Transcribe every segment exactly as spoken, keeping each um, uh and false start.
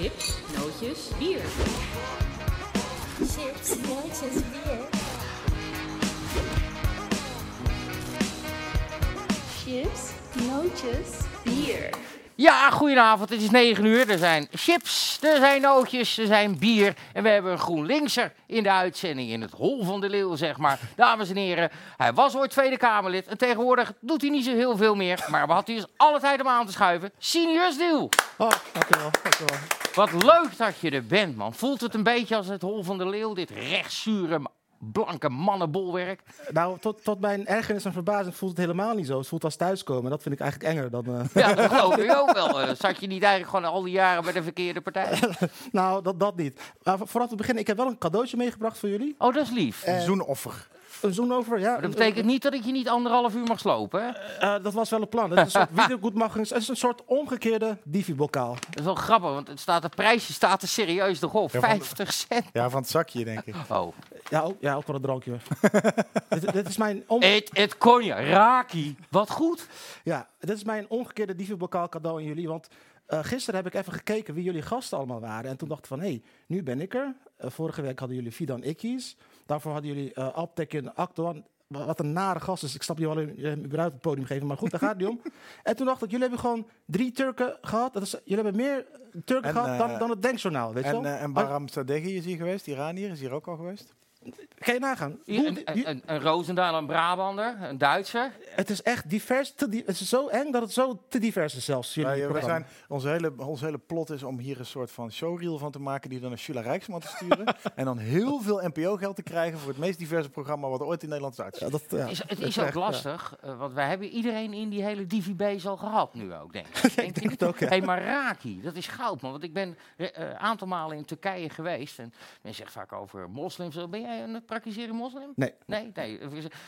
Chips, nootjes, bier. Chips, nootjes, bier. Chips, nootjes, bier. Ja, goedenavond. Het is negen uur. Er zijn chips, er zijn nootjes, er zijn bier. En we hebben een GroenLinkser in de uitzending, in het hol van de leeuw, zeg maar. Dames en heren, hij was ooit Tweede Kamerlid. En tegenwoordig doet hij niet zo heel veel meer. Maar we hadden dus alle tijd om aan te schuiven. Seniors deal. Oh, dankjewel, dankjewel. Wat leuk dat je er bent, man. Voelt het een beetje als het hol van de leeuw, dit rechtszure blanke mannenbolwerk? Nou, tot, tot mijn ergernis en verbazing voelt het helemaal niet zo. Het voelt als thuiskomen. Dat vind ik eigenlijk enger dan... Uh... Ja, dat geloof ik ook wel. Zat je niet eigenlijk gewoon al die jaren bij de verkeerde partij? Nou, dat, dat niet. Maar vooraf te beginnen, ik heb wel een cadeautje meegebracht voor jullie. Oh, dat is lief. En... Een zoenoffer. Een zoenoffer, ja. Maar dat betekent niet dat ik je niet anderhalf uur mag slopen, hè? Uh, uh, dat was wel het plan. Het is een soort wiedergoedmachings. Het is een soort omgekeerde divi-bokaal. Dat is wel grappig, want het staat, de prijsje staat er serieus nog op. Ja, vijftig cent. Ja, van het zakje, denk ik. Oh. Ja, ook, ja, ook van het drankje. dit, dit is mijn... On... Eet het konja, raki. Wat goed. Ja, dit is mijn omgekeerde divi-bokaal cadeau aan jullie, want... Uh, gisteren heb ik even gekeken wie jullie gasten allemaal waren. En toen dacht ik van, hé, hey, nu ben ik er. Uh, vorige week hadden jullie Fidan Ikkies. Daarvoor hadden jullie uh, Alptekin Akdoan. Wat een nare gast is. Ik snap je wel überhaupt op het podium geven. Maar goed, daar gaat het niet om. En toen dacht ik, jullie hebben gewoon drie Turken gehad. Dat is, jullie hebben meer Turken en, gehad uh, dan, dan het Denkjournaal. Weet je en, wel? Uh, en Bahram Sadeghi is hier geweest. Iranier is hier ook al geweest. Ga je nagaan. Hoe, een, een, een, een Roosendaal, een Brabander, een Duitser. Het is echt divers. Te di- het is zo eng dat het zo te divers is zelfs. Ja, we zijn, onze, hele, onze hele plot is om hier een soort van showreel van te maken... die dan naar Shula Rijksman te sturen. En dan heel veel N P O-geld te krijgen... voor het meest diverse programma wat ooit in Nederland is uitgezet. Ja, dat, ja. Het is, het is ook lastig, ja. Want wij hebben iedereen in die hele divi-bees al gehad nu ook, denk ik. Denk ik denk het ook, ja. Hey, maar Raki, dat is goud, man. Want ik ben een uh, aantal malen in Turkije geweest. En men zegt vaak over moslims... Ben jij een praktiseren moslim? Nee. nee. Nee,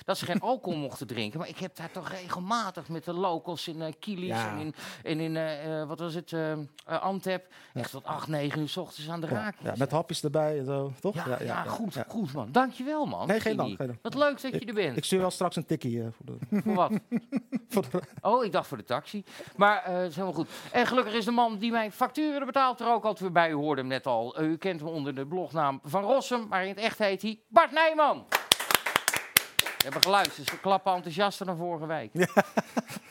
dat ze geen alcohol mochten drinken. Maar ik heb daar toch regelmatig met de locals in uh, Kilis ja. en in, en in uh, wat was het, uh, uh, Antep. Echt tot acht, negen uur 's ochtends aan de raak. Ja, ja, met hapjes erbij en zo, toch? Ja, ja, ja, ja goed, ja. goed man. Dankjewel, man. Nee, geen dank. Wat leuk dat je er bent. Ik stuur wel straks een tikkie. Uh, voor, de... voor wat? voor de... Oh, ik dacht voor de taxi. Maar het uh, is helemaal goed. En gelukkig is de man die mijn facturen betaalt er ook altijd weer bij. U hoorde hem net al. Uh, u kent hem onder de blognaam Van Rossum, maar in het echt heet hij Bart Nijman. We hebben geluisterd, ze klappen enthousiaster dan vorige week. Ja,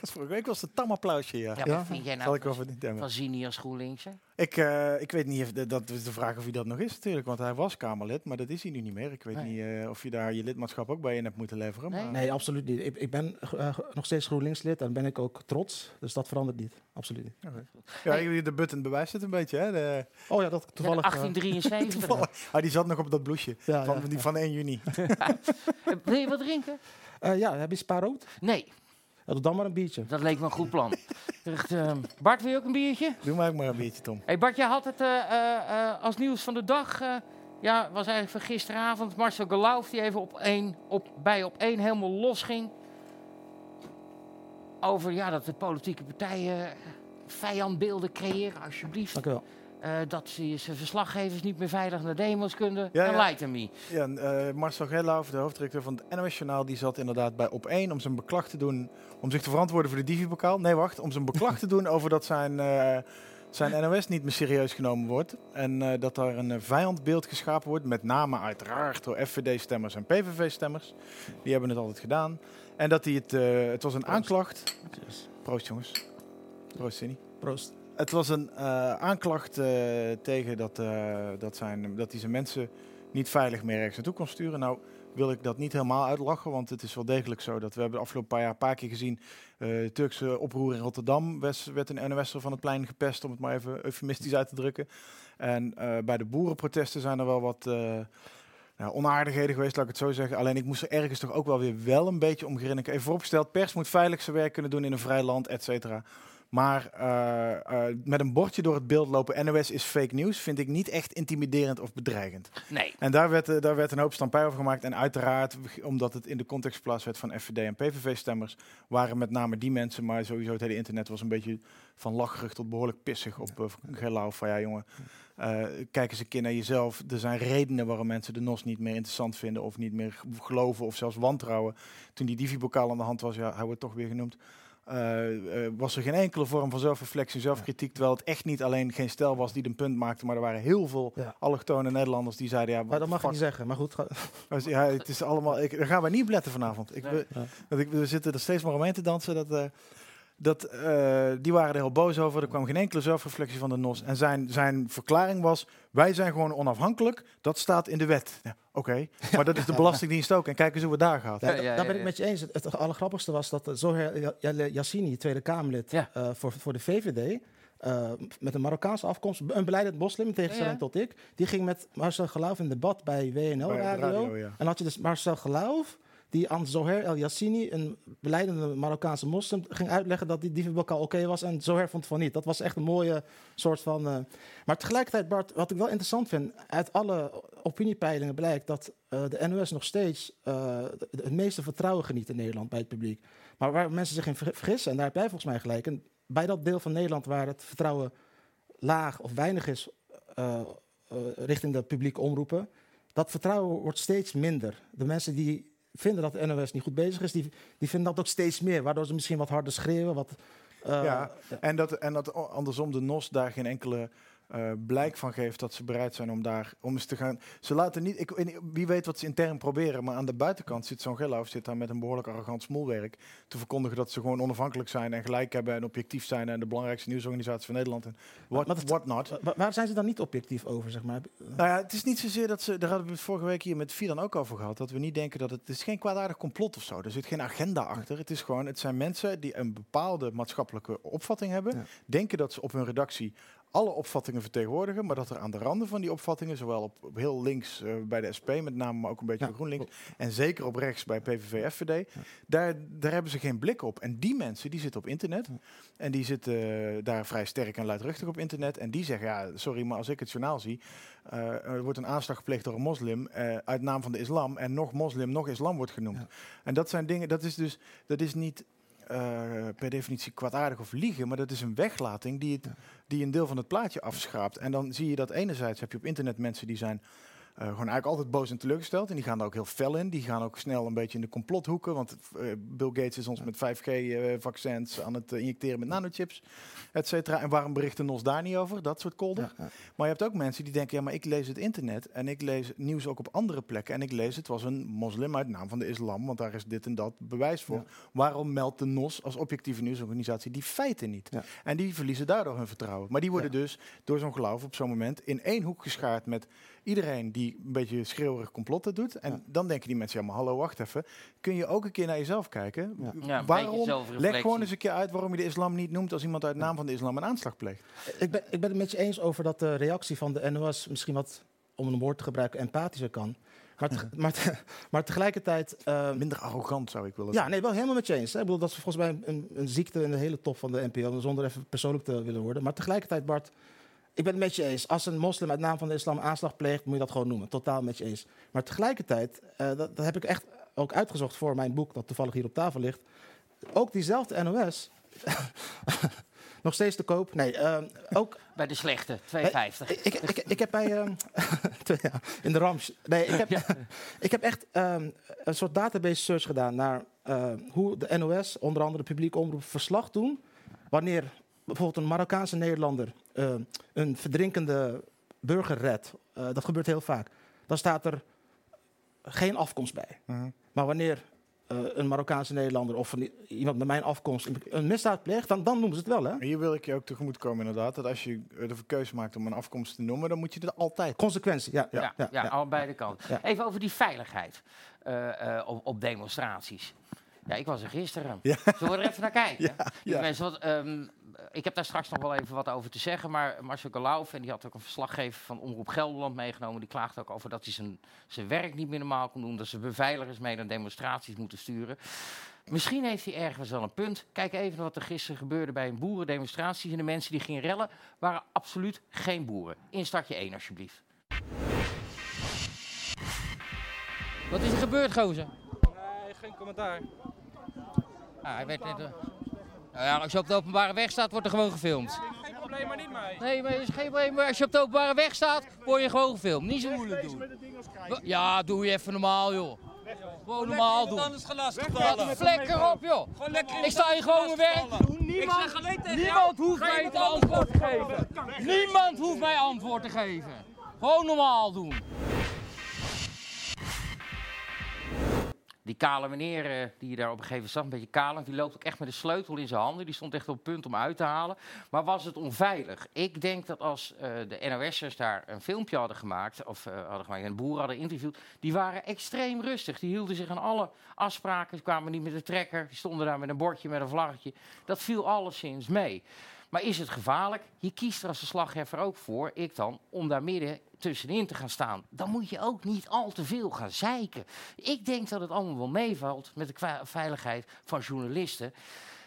vorige week was het tam applausje, ja. Ja, ja. Vind jij nou zal ik van, van Zini als GroenLinks? Ik, uh, ik weet niet, of de, dat is de vraag of hij dat nog is natuurlijk, want hij was Kamerlid, maar dat is hij nu niet meer. Ik weet nee. niet uh, of je daar je lidmaatschap ook bij in hebt moeten leveren. Nee, maar nee absoluut niet. Ik, ik ben uh, nog steeds GroenLinks lid en ben ik ook trots, dus dat verandert niet. Absoluut niet. Okay. Ja, hey. De button bewijst het een beetje, hè? De, oh ja, dat toevallig. Ja, achttien drieënzeventig. Toevallig. Ah, die zat nog op dat bloesje ja, van, ja. Die van één juni. Wil je wat drinken? Uh, ja, heb je Spa rood? Nee. Ja, doe dan maar een biertje. Dat leek me een goed plan. Echt, uh, Bart, wil je ook een biertje? Doe maar ook maar een biertje, Tom. Hey Bart, jij had het uh, uh, als nieuws van de dag. Uh, ja, was eigenlijk van gisteravond. Marcel Gelauff, die even op één, op, bij op één helemaal los ging. Over ja, dat de politieke partijen vijandbeelden creëren, alsjeblieft. Dank u wel. Uh, dat ze zijn verslaggevers niet meer veilig naar demo's kunnen. Ja, en ja. Leidt hem niet. Ja, en, uh, Marcel Gelauff, de hoofddirecteur van het N O S-journaal... die zat inderdaad bij op één om zijn beklag te doen... om zich te verantwoorden voor de divi-bokaal. Nee, wacht, om zijn beklag te doen over dat zijn, uh, zijn N O S niet meer serieus genomen wordt. En uh, dat daar een uh, vijandbeeld geschapen wordt... met name uiteraard door F V D-stemmers en P V V-stemmers. Die hebben het altijd gedaan. En dat hij het... Uh, het was een Proost. aanklacht... Yes. Proost, jongens. Proost, Cindy. Proost. Het was een uh, aanklacht uh, tegen dat, uh, dat, zijn, dat die zijn mensen niet veilig meer ergens naartoe kon sturen. Nou wil ik dat niet helemaal uitlachen, want het is wel degelijk zo dat we hebben de afgelopen paar jaar een paar keer gezien. Uh, Turkse oproer in Rotterdam werd een N O S'er van het plein gepest, om het maar even eufemistisch uit te drukken. En uh, bij de boerenprotesten zijn er wel wat uh, nou, onaardigheden geweest, laat ik het zo zeggen. Alleen ik moest er ergens toch ook wel weer wel een beetje om grinniken. Even vooropgesteld, pers moet veilig zijn werk kunnen doen in een vrij land, et cetera. Maar uh, uh, met een bordje door het beeld lopen, N O S is fake news, vind ik niet echt intimiderend of bedreigend. Nee. En daar werd, uh, daar werd een hoop stampij over gemaakt. En uiteraard, omdat het in de context plaatsvindt van F V D en P V V-stemmers, waren met name die mensen, maar sowieso het hele internet was een beetje van lacherig tot behoorlijk pissig op uh, Gelauff. Van ja, jongen, uh, kijk eens een keer naar jezelf. Er zijn redenen waarom mensen de N O S niet meer interessant vinden of niet meer geloven of zelfs wantrouwen. Toen die divi-bokaal aan de hand was, ja, hij wordt toch weer genoemd. Uh, uh, was er geen enkele vorm van zelfreflectie, zelfkritiek, terwijl het echt niet alleen Geen Stijl was die een punt maakte, maar er waren heel veel ja. allochtone Nederlanders die zeiden... Ja, maar dat mag ik niet zeggen, maar goed. Ja, het is allemaal... Ik, daar gaan we niet op letten vanavond. Ik, we, ja. dat ik, we zitten er steeds maar omheen te dansen. Dat, uh, dat, uh, die waren er heel boos over. Er kwam geen enkele zelfreflectie van de N O S. En zijn, zijn verklaring was, wij zijn gewoon onafhankelijk. Dat staat in de wet. Ja, Oké, okay. maar dat is de Belastingdienst ook. En kijk eens hoe het daar gaat. Ja, ja, ja, ja, ja. Daar ben ik met je eens. Het, het allergrappigste was dat Zohair El Yassini, Tweede Kamerlid ja. uh, voor, voor de V V D... Uh, met een Marokkaanse afkomst, een beleidend moslim, in tegenstelling ja. tot ik... die ging met Marcel Gelauff in debat bij W N L bij Radio. radio ja. En dan had je dus Marcel Gelauff... die aan Zohair El Yassini, een beleidende Marokkaanse moslim... ging uitleggen dat die dievenbokaal oké okay was en Zohair vond van niet. Dat was echt een mooie soort van... Uh... Maar tegelijkertijd, Bart, wat ik wel interessant vind... uit alle opiniepeilingen blijkt dat uh, de N O S nog steeds... Uh, het meeste vertrouwen geniet in Nederland bij het publiek. Maar waar mensen zich in vergissen, en daar heb jij volgens mij gelijk... en bij dat deel van Nederland waar het vertrouwen laag of weinig is... Uh, uh, richting de publieke omroepen... dat vertrouwen wordt steeds minder. De mensen die... vinden dat de N O S niet goed bezig is, die, die vinden dat ook steeds meer, waardoor ze misschien wat harder schreeuwen. Wat, uh, ja, en dat, en dat andersom de N O S daar geen enkele uh, blijk van geeft dat ze bereid zijn om daar om eens te gaan. Ze laten niet, ik, wie weet wat ze intern proberen, maar aan de buitenkant zit zo'n Gelauff zit daar met een behoorlijk arrogant smoelwerk te verkondigen dat ze gewoon onafhankelijk zijn en gelijk hebben en objectief zijn en de belangrijkste nieuwsorganisatie van Nederland en what, dat, what not. Waar zijn ze dan niet objectief over, zeg maar? Nou ja, het is niet zozeer dat ze, daar hadden we het vorige week hier met Fidan ook over gehad, dat we niet denken dat het, het is geen kwaadaardig complot of zo, er zit geen agenda achter, het is gewoon, het zijn mensen die een bepaalde maatschappelijke opvatting hebben, ja. denken dat ze op hun redactie alle opvattingen vertegenwoordigen, maar dat er aan de randen van die opvattingen, zowel op, op heel links uh, bij de S P met name, maar ook een beetje ja. bij GroenLinks, en zeker op rechts bij P V V F V D, ja. daar, daar hebben ze geen blik op. En die mensen, die zitten op internet, ja. en die zitten uh, daar vrij sterk en luidruchtig op internet, en die zeggen, ja, sorry, maar als ik het journaal zie, uh, er wordt een aanslag gepleegd door een moslim, uh, uit naam van de islam, en nog moslim, nog islam wordt genoemd. Ja. En dat zijn dingen, dat is dus, dat is niet... Uh, per definitie kwaadaardig of liegen, maar dat is een weglating die, het, die een deel van het plaatje afschraapt. En dan zie je dat enerzijds heb je op internet mensen die zijn uh, gewoon eigenlijk altijd boos en teleurgesteld en die gaan daar ook heel fel in. Die gaan ook snel een beetje in de complothoeken, want uh, Bill Gates is ons met vijf G-vaccins uh, aan het uh, injecteren met nanochips, et cetera. En waarom berichten N O S daar niet over? Dat soort kolder. Ja, ja. Maar je hebt ook mensen die denken, ja, maar ik lees het internet en ik lees nieuws ook op andere plekken en ik lees het was een moslim uit naam van de islam, want daar is dit en dat bewijs voor. Ja. Waarom meldt de N O S als objectieve nieuwsorganisatie die feiten niet? Ja. En die verliezen daardoor hun vertrouwen. Maar die worden ja. dus door zo'n Gelauff op zo'n moment in één hoek geschaard met iedereen die een beetje schreeuwerig complotten doet. En ja. dan denken die mensen, ja maar hallo, wacht even. Kun je ook een keer naar jezelf kijken? Ja. Ja, waarom? Leg gewoon eens een keer uit waarom je de islam niet noemt als iemand uit naam van de islam een aanslag pleegt. Ik ben, ik ben het met je eens over dat de reactie van de N O S misschien wat, om een woord te gebruiken, empathischer kan. Maar, te, maar, te, maar tegelijkertijd... Uh, Minder arrogant zou ik willen zeggen. Ja, nee, wel helemaal met je eens. Hè. Ik bedoel, dat is volgens mij een, een ziekte in de hele top van de N P O, zonder even persoonlijk te willen worden. Maar tegelijkertijd, Bart... Ik ben het met je eens. Als een moslim uit naam van de islam aanslag pleegt, moet je dat gewoon noemen. Totaal met je eens. Maar tegelijkertijd, uh, dat, dat heb ik echt ook uitgezocht voor mijn boek, dat toevallig hier op tafel ligt. Ook diezelfde N O S... nog steeds te koop. Nee, uh, ook... Bij de slechte, twee vijftig. Bij, ik, ik, ik heb bij... Um, in de Rams. Nee, ik heb, ja. ik heb echt um, een soort database search gedaan naar uh, hoe de N O S, onder andere de publieke omroep, verslag doen wanneer... bijvoorbeeld een Marokkaanse Nederlander uh, een verdrinkende burger redt. Uh, dat gebeurt heel vaak. Dan staat er geen afkomst bij. Uh-huh. Maar wanneer uh, een Marokkaanse Nederlander of van die, iemand met mijn afkomst een misdaad pleegt, dan, dan noemen ze het wel. Hè? Hier wil ik je ook tegemoetkomen inderdaad. Dat als je de keuze maakt om een afkomst te noemen, dan moet je dat altijd... Consequentie, ja. Ja, ja, ja, ja, ja. Al beide kanten. Ja. Even over die veiligheid uh, uh, op, op demonstraties. Ja, ik was er gisteren. Ja. Zullen we er even naar kijken? Ja, dus ja. Mensen, wat, um, ik heb daar straks nog wel even wat over te zeggen, maar Marcel Gelauff, en die had ook een verslaggever van Omroep Gelderland meegenomen, die klaagde ook over dat hij zijn, zijn werk niet meer normaal kon doen, dat ze beveiligers mee naar demonstraties moeten sturen. Misschien heeft hij ergens wel een punt. Kijk even wat er gisteren gebeurde bij een boerendemonstratie en de mensen die gingen rellen waren absoluut geen boeren. Instartje één alsjeblieft. Wat is er gebeurd, gozer? Nee, geen commentaar. Ah, hij werd net... Uh... Nou ja, als je op de openbare weg staat, wordt er gewoon gefilmd. Ja, geen probleem, maar niet mij. Nee, maar is geen probleem. Maar als je op de openbare weg staat, word je gewoon gefilmd. Niet zo moeilijk doen. Ja, doe je even normaal, joh. Gewoon normaal doen. Flikker op, joh. Ik sta hier gewoon mijn werk te doen. Niemand, niemand hoeft mij het antwoord te geven. Niemand hoeft mij antwoord te geven. Gewoon normaal doen. Die kale meneer die je daar op een gegeven moment zag, een beetje kale, die loopt ook echt met de sleutel in zijn handen. Die stond echt op het punt om uit te halen. Maar was het onveilig? Ik denk dat als uh, de N O S'ers daar een filmpje hadden gemaakt, of uh, hadden gemaakt en boeren hadden interviewd, die waren extreem rustig. Die hielden zich aan alle afspraken. Die kwamen niet met de trekker. Die stonden daar met een bordje, met een vlaggetje. Dat viel alleszins mee. Maar is het gevaarlijk? Je kiest er als de slagheffer ook voor, ik dan, om daar midden tussenin te gaan staan. Dan moet je ook niet al te veel gaan zeiken. Ik denk dat het allemaal wel meevalt met de kwa- veiligheid van journalisten.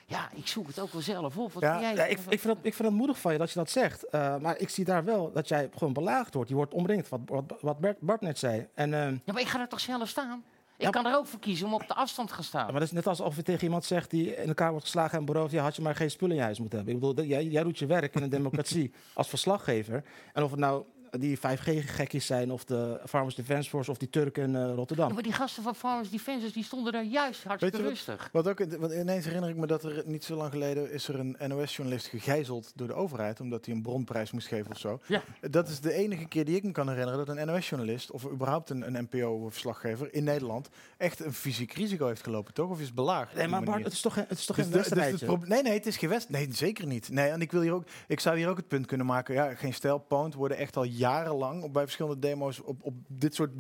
Ja, ik zoek het ook wel zelf op. Wat ja, jij? Ja, ik, ik, vind dat, ik vind het moedig van je dat je dat zegt. Uh, maar ik zie daar wel dat jij gewoon belaagd wordt. Je wordt omringd, wat, wat, wat Bert, Bart net zei. En, uh... ja, maar ik ga er toch zelf staan? Ik ja, kan er ook voor kiezen om op de afstand te gaan staan. Ja, maar dat is net alsof je tegen iemand zegt die in elkaar wordt geslagen en beroofd... Ja, had je maar geen spullen in je huis moeten hebben. Ik bedoel, jij, jij doet je werk in een democratie als verslaggever. En of het nou die vijf G-gekkies zijn of de Farmers Defence Force of die Turken in uh, Rotterdam. Ja, maar die gasten van Farmers Defence die stonden daar juist hartstikke wat, rustig. Wat ook, want ineens herinner ik me dat er niet zo lang geleden... is er een N O S-journalist gegijzeld door de overheid... omdat hij een bronprijs moest geven of zo. Ja. Dat is de enige keer die ik me kan herinneren... dat een N O S-journalist of überhaupt een, een N P O-verslaggever in Nederland... echt een fysiek risico heeft gelopen, toch? Of is belaagd? Nee, maar Bart, het is toch geen, het is toch dus geen wedstrijdje? Dus proble- nee, nee, het is geen wedstrijd. Nee, zeker niet. Nee, en ik, wil hier ook, ik zou hier ook het punt kunnen maken... ja, Geen Stijl, Pound worden echt al jarenlang op bij verschillende demo's op, op dit soort...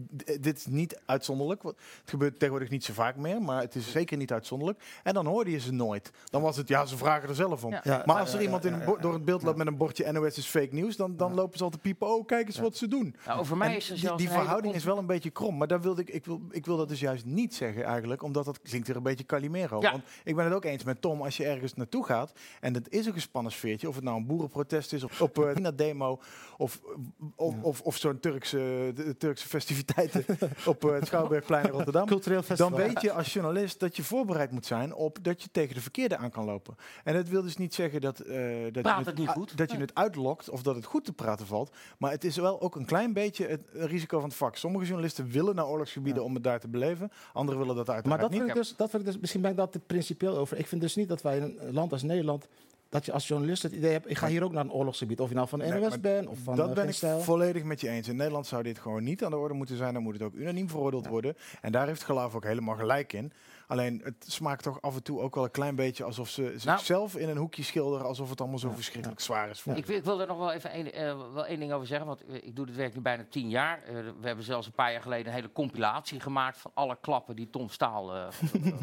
Dit is niet uitzonderlijk. Het gebeurt tegenwoordig niet zo vaak meer, maar het is zeker niet uitzonderlijk. En dan hoorde je ze nooit. Dan was het, ja, ze vragen er zelf om. Ja. Ja, maar als er ja, iemand in bo- door het beeld loopt met een bordje N O S is fake news, dan, dan lopen ze al te piepen. Oh, kijk eens ja. wat ze doen. Nou, over mij is die, die verhouding komt... is wel een beetje krom, maar daar wilde ik, ik, wil, ik wil dat dus juist niet zeggen eigenlijk, omdat dat klinkt er een beetje Calimero. Ja. Want ik ben het ook eens met Tom, als je ergens naartoe gaat, en dat is een gespannen sfeertje, of het nou een boerenprotest is, of op uh, een demo, of... Of, of, of zo'n Turkse, de, Turkse festiviteiten op uh, het Schouwburgplein in Rotterdam. Cultureel festival. Dan weet je als journalist dat je voorbereid moet zijn op dat je tegen de verkeerde aan kan lopen. En dat wil dus niet zeggen dat, uh, dat, je, het, niet goed. dat je het uitlokt of dat het goed te praten valt. Maar het is wel ook een klein beetje het risico van het vak. Sommige journalisten willen naar oorlogsgebieden ja. om het daar te beleven. Anderen willen dat uiteraard maar dat niet. Maar dus, dat vind ik dus, misschien ben ik daar te principieel over. Ik vind dus niet dat wij in een land als Nederland... dat je als journalist het idee hebt, ik ga hier ook naar een oorlogsgebied. Of je nou van de N O S nee, bent of van... Dat uh, ben ik stijl. volledig met je eens. In Nederland zou dit gewoon niet aan de orde moeten zijn. Dan moet het ook unaniem veroordeeld ja. worden. En daar heeft Gelauff ook helemaal gelijk in. Alleen, het smaakt toch af en toe ook wel een klein beetje... alsof ze zichzelf nou. in een hoekje schilderen... alsof het allemaal zo ja. verschrikkelijk ja. zwaar is. Ja. Ik, wil, ik wil er nog wel even een, uh, wel één ding over zeggen. Want uh, ik doe dit werk nu bijna tien jaar. Uh, we hebben zelfs een paar jaar geleden een hele compilatie gemaakt... van alle klappen die Tom Staal uh,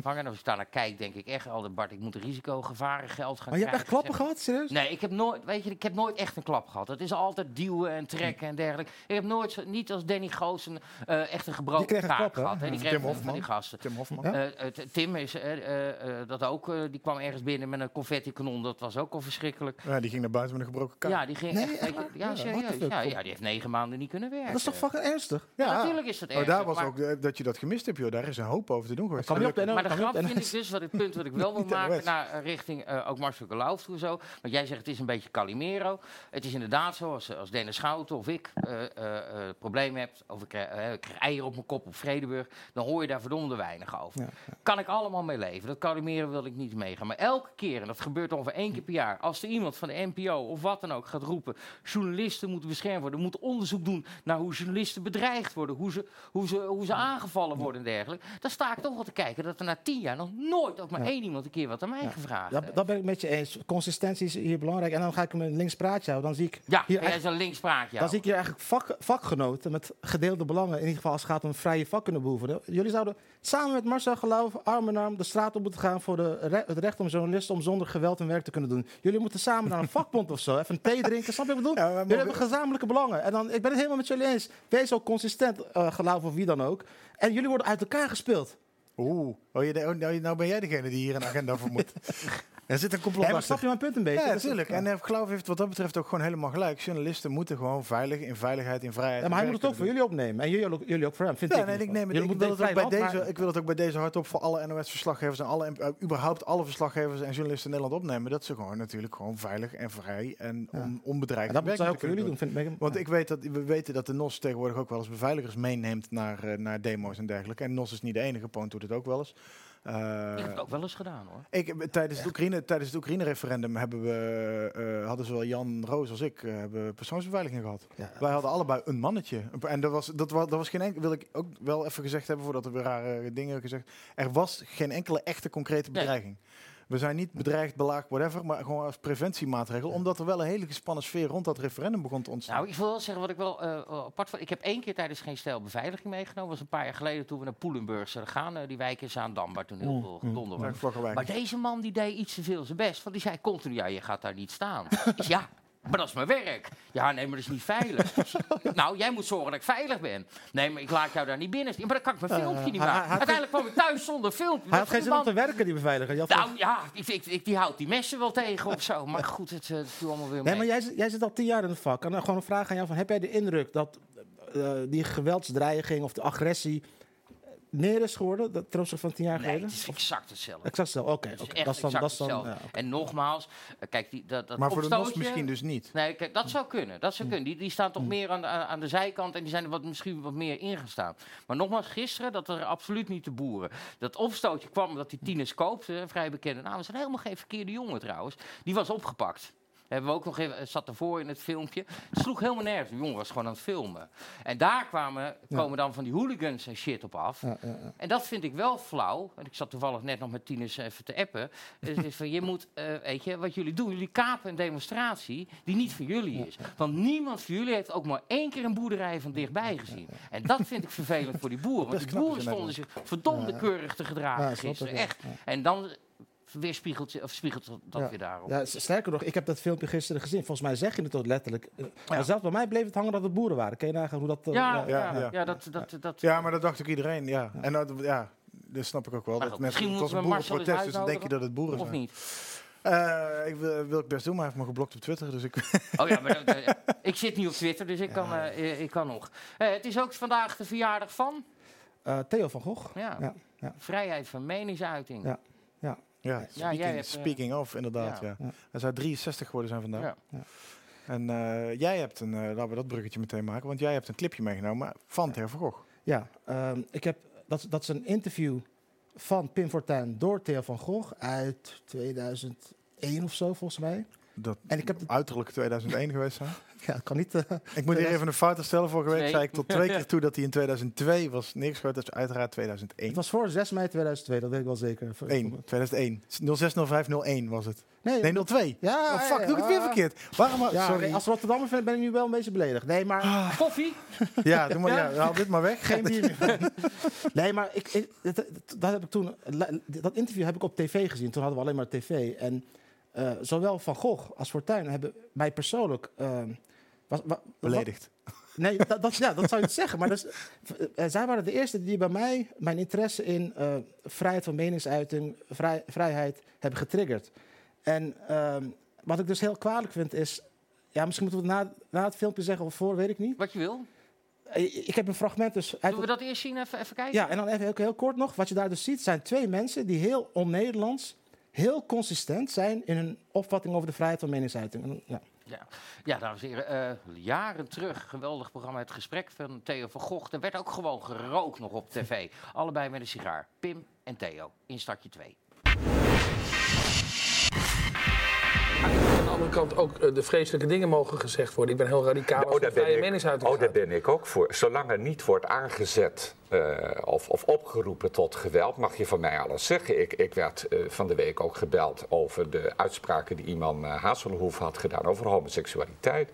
vangen. En als ik daar naar kijk, denk ik echt... al, Bart, ik moet risico, gevaren, geld gaan maar je krijgen. Hebt echt klappen gehad? Serieus? Nee, ik heb, nooit, weet je, ik heb nooit echt een klap gehad. Het is altijd duwen en trekken en dergelijke. Ik heb nooit, zo, niet als Danny Goos, een, uh, echt een gebroken kaak gehad. Hè? Ja. Die ja. kreeg Tim Hofman. Die gasten. Tim Hofman. Ja? Uh, Tim is, uh, uh, uh, dat ook, uh, die kwam ergens binnen met een confetti-kanon. Dat was ook al verschrikkelijk. Ja, die ging naar buiten met een gebroken kaak. Ja, die ging nee, echt, ja, ja, serieus. Ja, ja, die heeft negen maanden niet kunnen werken. Dat is toch fucking ernstig? Ja, ja, natuurlijk is dat ernstig. Oh, daar was ook uh, dat je dat gemist hebt, joh. Daar is een hoop over te doen geweest. Maar de grap vind ik dus, wat het punt wat ik wel wil maken, naar richting uh, ook Marcel Gelauff toe zo. Want jij zegt, het is een beetje Calimero. Het is inderdaad zo, als, als Dennis Schouten of ik uh, uh, uh, problemen heb, of ik, uh, ik krijg eieren op mijn kop op Vredenburg, dan hoor je daar verdomde weinig over. Ja. Kan ik allemaal mee leven. Dat Calimero wil ik niet meegaan. Maar elke keer, en dat gebeurt ongeveer één keer per jaar... als er iemand van de N P O of wat dan ook gaat roepen... journalisten moeten beschermd worden. Moeten onderzoek doen naar hoe journalisten bedreigd worden. Hoe ze, hoe ze, hoe ze aangevallen worden en dergelijke. Dan sta ik toch wel te kijken dat er na tien jaar... nog nooit ook maar ja. één iemand een keer wat aan mij ja. gevraagd heeft. Dat, dat ben ik met je eens. Consistentie is hier belangrijk. En dan ga ik hem een links praatje houden. Dan zie ik ja, hier is een links praatje. Dan zie ik hier eigenlijk vak, vakgenoten met gedeelde belangen... in ieder geval als het gaat om vrije vak kunnen beoefenen. Jullie zouden samen met Marcel Gelauff, arm in arm, de straat op moeten gaan... voor de re- het recht om journalisten om zonder geweld hun werk te kunnen doen. Jullie moeten samen naar een vakbond of zo. Even een thee drinken, snap je wat ik bedoel? Ja, jullie hebben gezamenlijke belangen. En dan, ik ben het helemaal met jullie eens. Wees ook consistent, uh, Gelauff of wie dan ook. En jullie worden uit elkaar gespeeld. Oeh, oh, je, nou, nou ben jij degene die hier een agenda voor moet. Er zit een complot achter. Ja, snap je mijn punt een beetje? Ja, natuurlijk. Ja. En uh, Gelauff heeft wat dat betreft ook gewoon helemaal gelijk. Journalisten moeten gewoon veilig, in veiligheid, in vrijheid... Ja, maar hij moet het ook voor jullie opnemen. En jullie, jullie ook voor hem, vind ja, ik. Nee, ik, neem het, ik, wil het ook bij deze, ik wil het ook bij deze hardop voor alle N O S-verslaggevers... en alle, uh, überhaupt alle verslaggevers en journalisten in Nederland opnemen... dat ze gewoon natuurlijk gewoon veilig en vrij en ja. on, onbedreigd... En dat moeten zij ook voor jullie doen, vind ik. Want ja. ik weet dat, we weten dat de N O S tegenwoordig ook wel eens beveiligers meeneemt... naar, uh, naar demo's en dergelijke. En N O S is niet de enige, Poont doet het ook wel eens... Uh, ik heb het ook wel eens gedaan, hoor. Ik, tijdens, het Oekraïne, tijdens het Oekraïne-referendum hebben we, uh, hadden zowel Jan Roos als ik uh, persoonsbeveiliging gehad. Ja, Wij hadden allebei een mannetje. En dat was, dat was, dat was geen enkele, wil ik ook wel even gezegd hebben, voordat er weer rare dingen gezegd. Er was geen enkele echte concrete bedreiging. Nee. We zijn niet bedreigd, belaagd, whatever, maar gewoon als preventiemaatregel. Omdat er wel een hele gespannen sfeer rond dat referendum begon te ontstaan. Nou, ik wil wel zeggen wat ik wel uh, apart vond. Ik heb één keer tijdens Geen Stijl beveiliging meegenomen. Dat was een paar jaar geleden toen we naar Poelenburg zouden gaan. Uh, die wijk is aan Dam, waar toen heel veel gedonder was. Mm, maar deze man die deed iets te veel zijn best. Want die zei continu, ja, je gaat daar niet staan. Dus ja. Maar dat is mijn werk. Ja, nee, maar dat is niet veilig. Nou, jij moet zorgen dat ik veilig ben. Nee, maar ik laat jou daar niet binnen. Maar dan kan ik mijn filmpje uh, niet maken. Uiteindelijk kwam ik thuis zonder filmpje. Hij had geen zin om te werken, die beveiliger. Nou ja, ik, ik, ik, die houdt die messen wel tegen of zo. Maar goed, het uh, doet allemaal weer mee. Nee, maar jij, jij zit al tien jaar in het vak. En dan gewoon een vraag aan jou. Van, heb jij de indruk dat uh, die geweldsdreiging of de agressie... neer is geworden, dat ten opzichte van tien jaar geleden? Nee, het is exact hetzelfde. Exact hetzelfde, oké. Okay, okay. Dat, dat is dan... Ja, okay. En nogmaals, kijk, die, dat, dat maar voor opstootje, de N O S misschien dus niet. Nee, kijk, dat zou kunnen, dat zou kunnen. Die, die staan toch mm. meer aan de, aan de zijkant en die zijn er wat, misschien wat meer ingestaan. Maar nogmaals, gisteren, dat er absoluut niet te boeren. Dat opstootje kwam omdat die tieners koopte, een vrij bekende naam. Dat zijn helemaal geen verkeerde jongen trouwens. Die was opgepakt. Hebben we ook nog even, zat ervoor in het filmpje. Het sloeg helemaal nergens. De jongen was gewoon aan het filmen. En daar kwamen, komen ja. dan van die hooligans en shit op af. Ja, ja, ja. En dat vind ik wel flauw. En ik zat toevallig net nog met tieners even te appen. Dus van, je moet, uh, weet je, wat jullie doen, jullie kapen een demonstratie die niet van jullie is. Want niemand van jullie heeft ook maar één keer een boerderij van dichtbij gezien. En dat vind ik vervelend voor die boeren. Want die boeren stonden zich verdomde keurig te gedragen ja, gisteren. Echt. En dan... Weer spiegelt, of spiegelt dat ja. weer daarop. Ja, sterker nog, ik heb dat filmpje gisteren gezien. Volgens mij zeg je het ook letterlijk. Ja. Maar zelfs bij mij bleef het hangen dat het boeren waren. Kun je nagaan hoe dat... Uh, ja, ja, ja, ja. Ja, dat, dat, dat, ja, maar dat dacht ook iedereen. Ja. Ja. En dat, ja, dat snap ik ook wel. Dat goed, mensen, het was een boerenprotest, dus dan denk je dat het boeren zijn. Of niet? Uh, ik wil, wil ik best doen, maar hij heeft me geblokt op Twitter. Dus ik... Oh ja, maar uh, ik zit niet op Twitter, dus ik, ja. kan, uh, ik kan nog. Uh, het is ook vandaag de verjaardag van... Uh, Theo van Gogh. Ja. Ja. Ja. Vrijheid van meningsuiting. Ja. Ja. Ja, speaking, ja, hebt, speaking uh, of, inderdaad. Ja. Ja. Ja. Hij zou drieënzestig geworden zijn vandaag. Ja. Ja. En uh, jij hebt een, uh, laten we dat bruggetje meteen maken, want jij hebt een clipje meegenomen van Thierry Baudet. Ja, um, ik heb, dat, dat is een interview van Pim Fortuyn door Thierry Baudet uit tweeduizend één of zo, volgens mij. Dat en ik heb uiterlijk tweeduizend één geweest zijn. Ja, dat kan niet. Uh, ik moet hier even een fout stellen. Vorige week nee. zei ik tot twee keer toe dat hij in tweeduizend twee was neergeschoten. Dat is uiteraard tweeduizend één. Het was voor zes mei tweeduizend twee, dat weet ik wel zeker. één, tweeduizend één. nul zes nul vijf nul één was het. Nee, nee nul twee. Ja, oh, fuck, ja, doe ik het weer verkeerd. Waarom? Ja, sorry. Als Rotterdammer vind, ben ik nu wel een beetje beledigd. Nee, maar... Ah. Koffie? Ja, doe maar, ja, haal dit maar weg. Geen bier meer. Nee, maar ik, ik, dat, dat, heb ik toen, dat interview heb ik op tv gezien. Toen hadden we alleen maar tv. En... Uh, zowel Van Gogh als Fortuyn hebben mij persoonlijk... Uh, was, wa, Beledigd. Wat? Nee, dat, dat, ja, dat zou je zeggen. Maar dus, uh, zij waren de eerste die bij mij mijn interesse in uh, vrijheid van meningsuiting, vrij, vrijheid, hebben getriggerd. En uh, wat ik dus heel kwalijk vind is... Ja, misschien moeten we het na, na het filmpje zeggen of voor, weet ik niet. Wat je wil. Ik heb een fragment dus... Uit Doen we dat eerst zien? Even, even kijken? Ja, en dan even heel, heel kort nog. Wat je daar dus ziet zijn twee mensen die heel on-Nederlands... heel consistent zijn in hun opvatting over de vrijheid van meningsuiting. Ja. Ja, ja, dames en heren, uh, jaren terug, geweldig programma Het Gesprek van Theo van Gogh. Er werd ook gewoon gerookt nog op tv. Allebei met een sigaar. Pim en Theo, in startje twee. Aan de andere kant ook uh, de vreselijke dingen mogen gezegd worden. Ik ben heel radicaal over de vrije meningsuiting. Oh, daar ben ik ook voor. Zolang er niet wordt aangezet... Uh, of, of opgeroepen tot geweld, mag je van mij alles zeggen. Ik, ik werd uh, van de week ook gebeld over de uitspraken die iemand uh, Hazelhoef had gedaan over homoseksualiteit.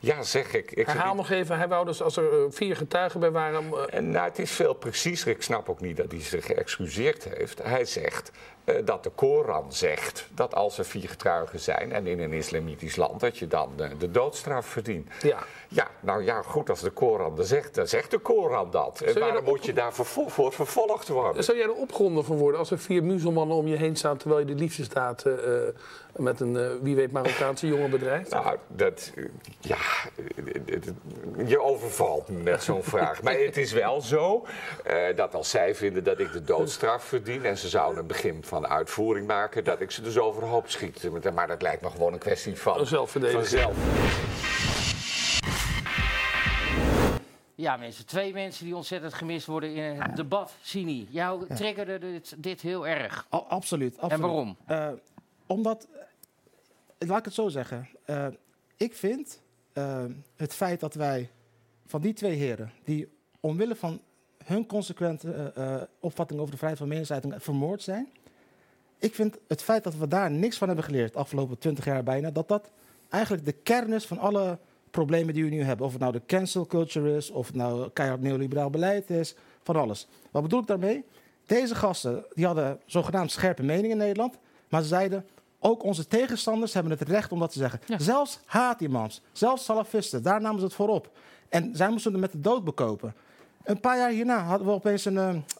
Ja, zeg ik. ik Herhaal nog even, hij wou dus als er uh, vier getuigen bij waren... Uh... En, nou, het is veel preciezer. Ik snap ook niet dat hij zich geëxcuseerd heeft. Hij zegt uh, dat de Koran zegt dat als er vier getuigen zijn... en in een islamitisch land, dat je dan uh, de doodstraf verdient. Ja, Ja, nou ja, goed, als de Koran dat zegt, dan zegt de Koran dat. En waarom moet je daar voor, voor vervolgd worden? Zou jij er opgewonden van worden als er vier muzelmannen om je heen staan... terwijl je de liefdesdaad uh, met een, uh, wie weet, Marokkaanse jongen bedrijft? Nou, dat... Ja, je overvalt me met zo'n vraag. Maar het is wel zo uh, dat als zij vinden dat ik de doodstraf verdien... en ze zouden een begin van uitvoering maken, dat ik ze dus overhoop schiet. Maar dat lijkt me gewoon een kwestie van... Zelfverdediging. Ja, mensen, twee mensen die ontzettend gemist worden in het debat, Sini. Jou ja. triggerde dit, dit heel erg. Oh, absoluut, absoluut. En waarom? Uh, omdat, laat ik het zo zeggen. Uh, ik vind uh, het feit dat wij van die twee heren... die omwille van hun consequente uh, opvatting over de vrijheid van meningsuiting vermoord zijn... ik vind het feit dat we daar niks van hebben geleerd de afgelopen twintig jaar bijna... dat dat eigenlijk de kern is van alle... problemen die we nu hebben, of het nou de cancel culture is... of het nou keihard neoliberaal beleid is, van alles. Wat bedoel ik daarmee? Deze gasten die hadden zogenaamd scherpe meningen in Nederland... maar ze zeiden, ook onze tegenstanders hebben het recht om dat te zeggen. Ja. Zelfs haatimams, zelfs salafisten, daar namen ze het voor op. En zij moesten het met de dood bekopen. Een paar jaar hierna hadden we opeens een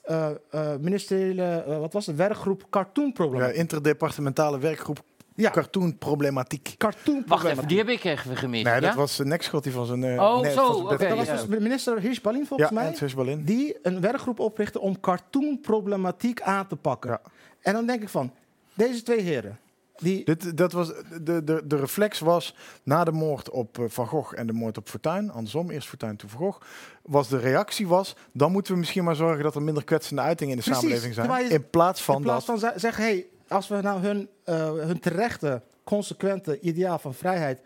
uh, uh, ministeriële... Uh, wat was het? Werkgroep cartoonprobleem. Ja, interdepartementale werkgroep. Ja, cartoonproblematiek. Cartoon Wacht even, die heb ik even gemist. Nee, ja? dat was de nekschot van zijn... Uh, oh, nee, zo, oké. Okay, dat was dus ja. minister Hirsch Balin, volgens ja, mij. Hirsch Balin. Die een werkgroep oprichtte om cartoonproblematiek aan te pakken. Ja. En dan denk ik van, deze twee heren... Die... Dit, dat was, de, de, de reflex was, na de moord op uh, Van Gogh en de moord op Fortuyn... andersom, eerst Fortuyn, toen Van Gogh... was de reactie was, dan moeten we misschien maar zorgen... dat er minder kwetsende uitingen in de Precies, samenleving zijn. Je, in plaats van, in plaats van dat... van zeggen, hey, als we nou hun, uh, hun terechte, consequente ideaal van vrijheid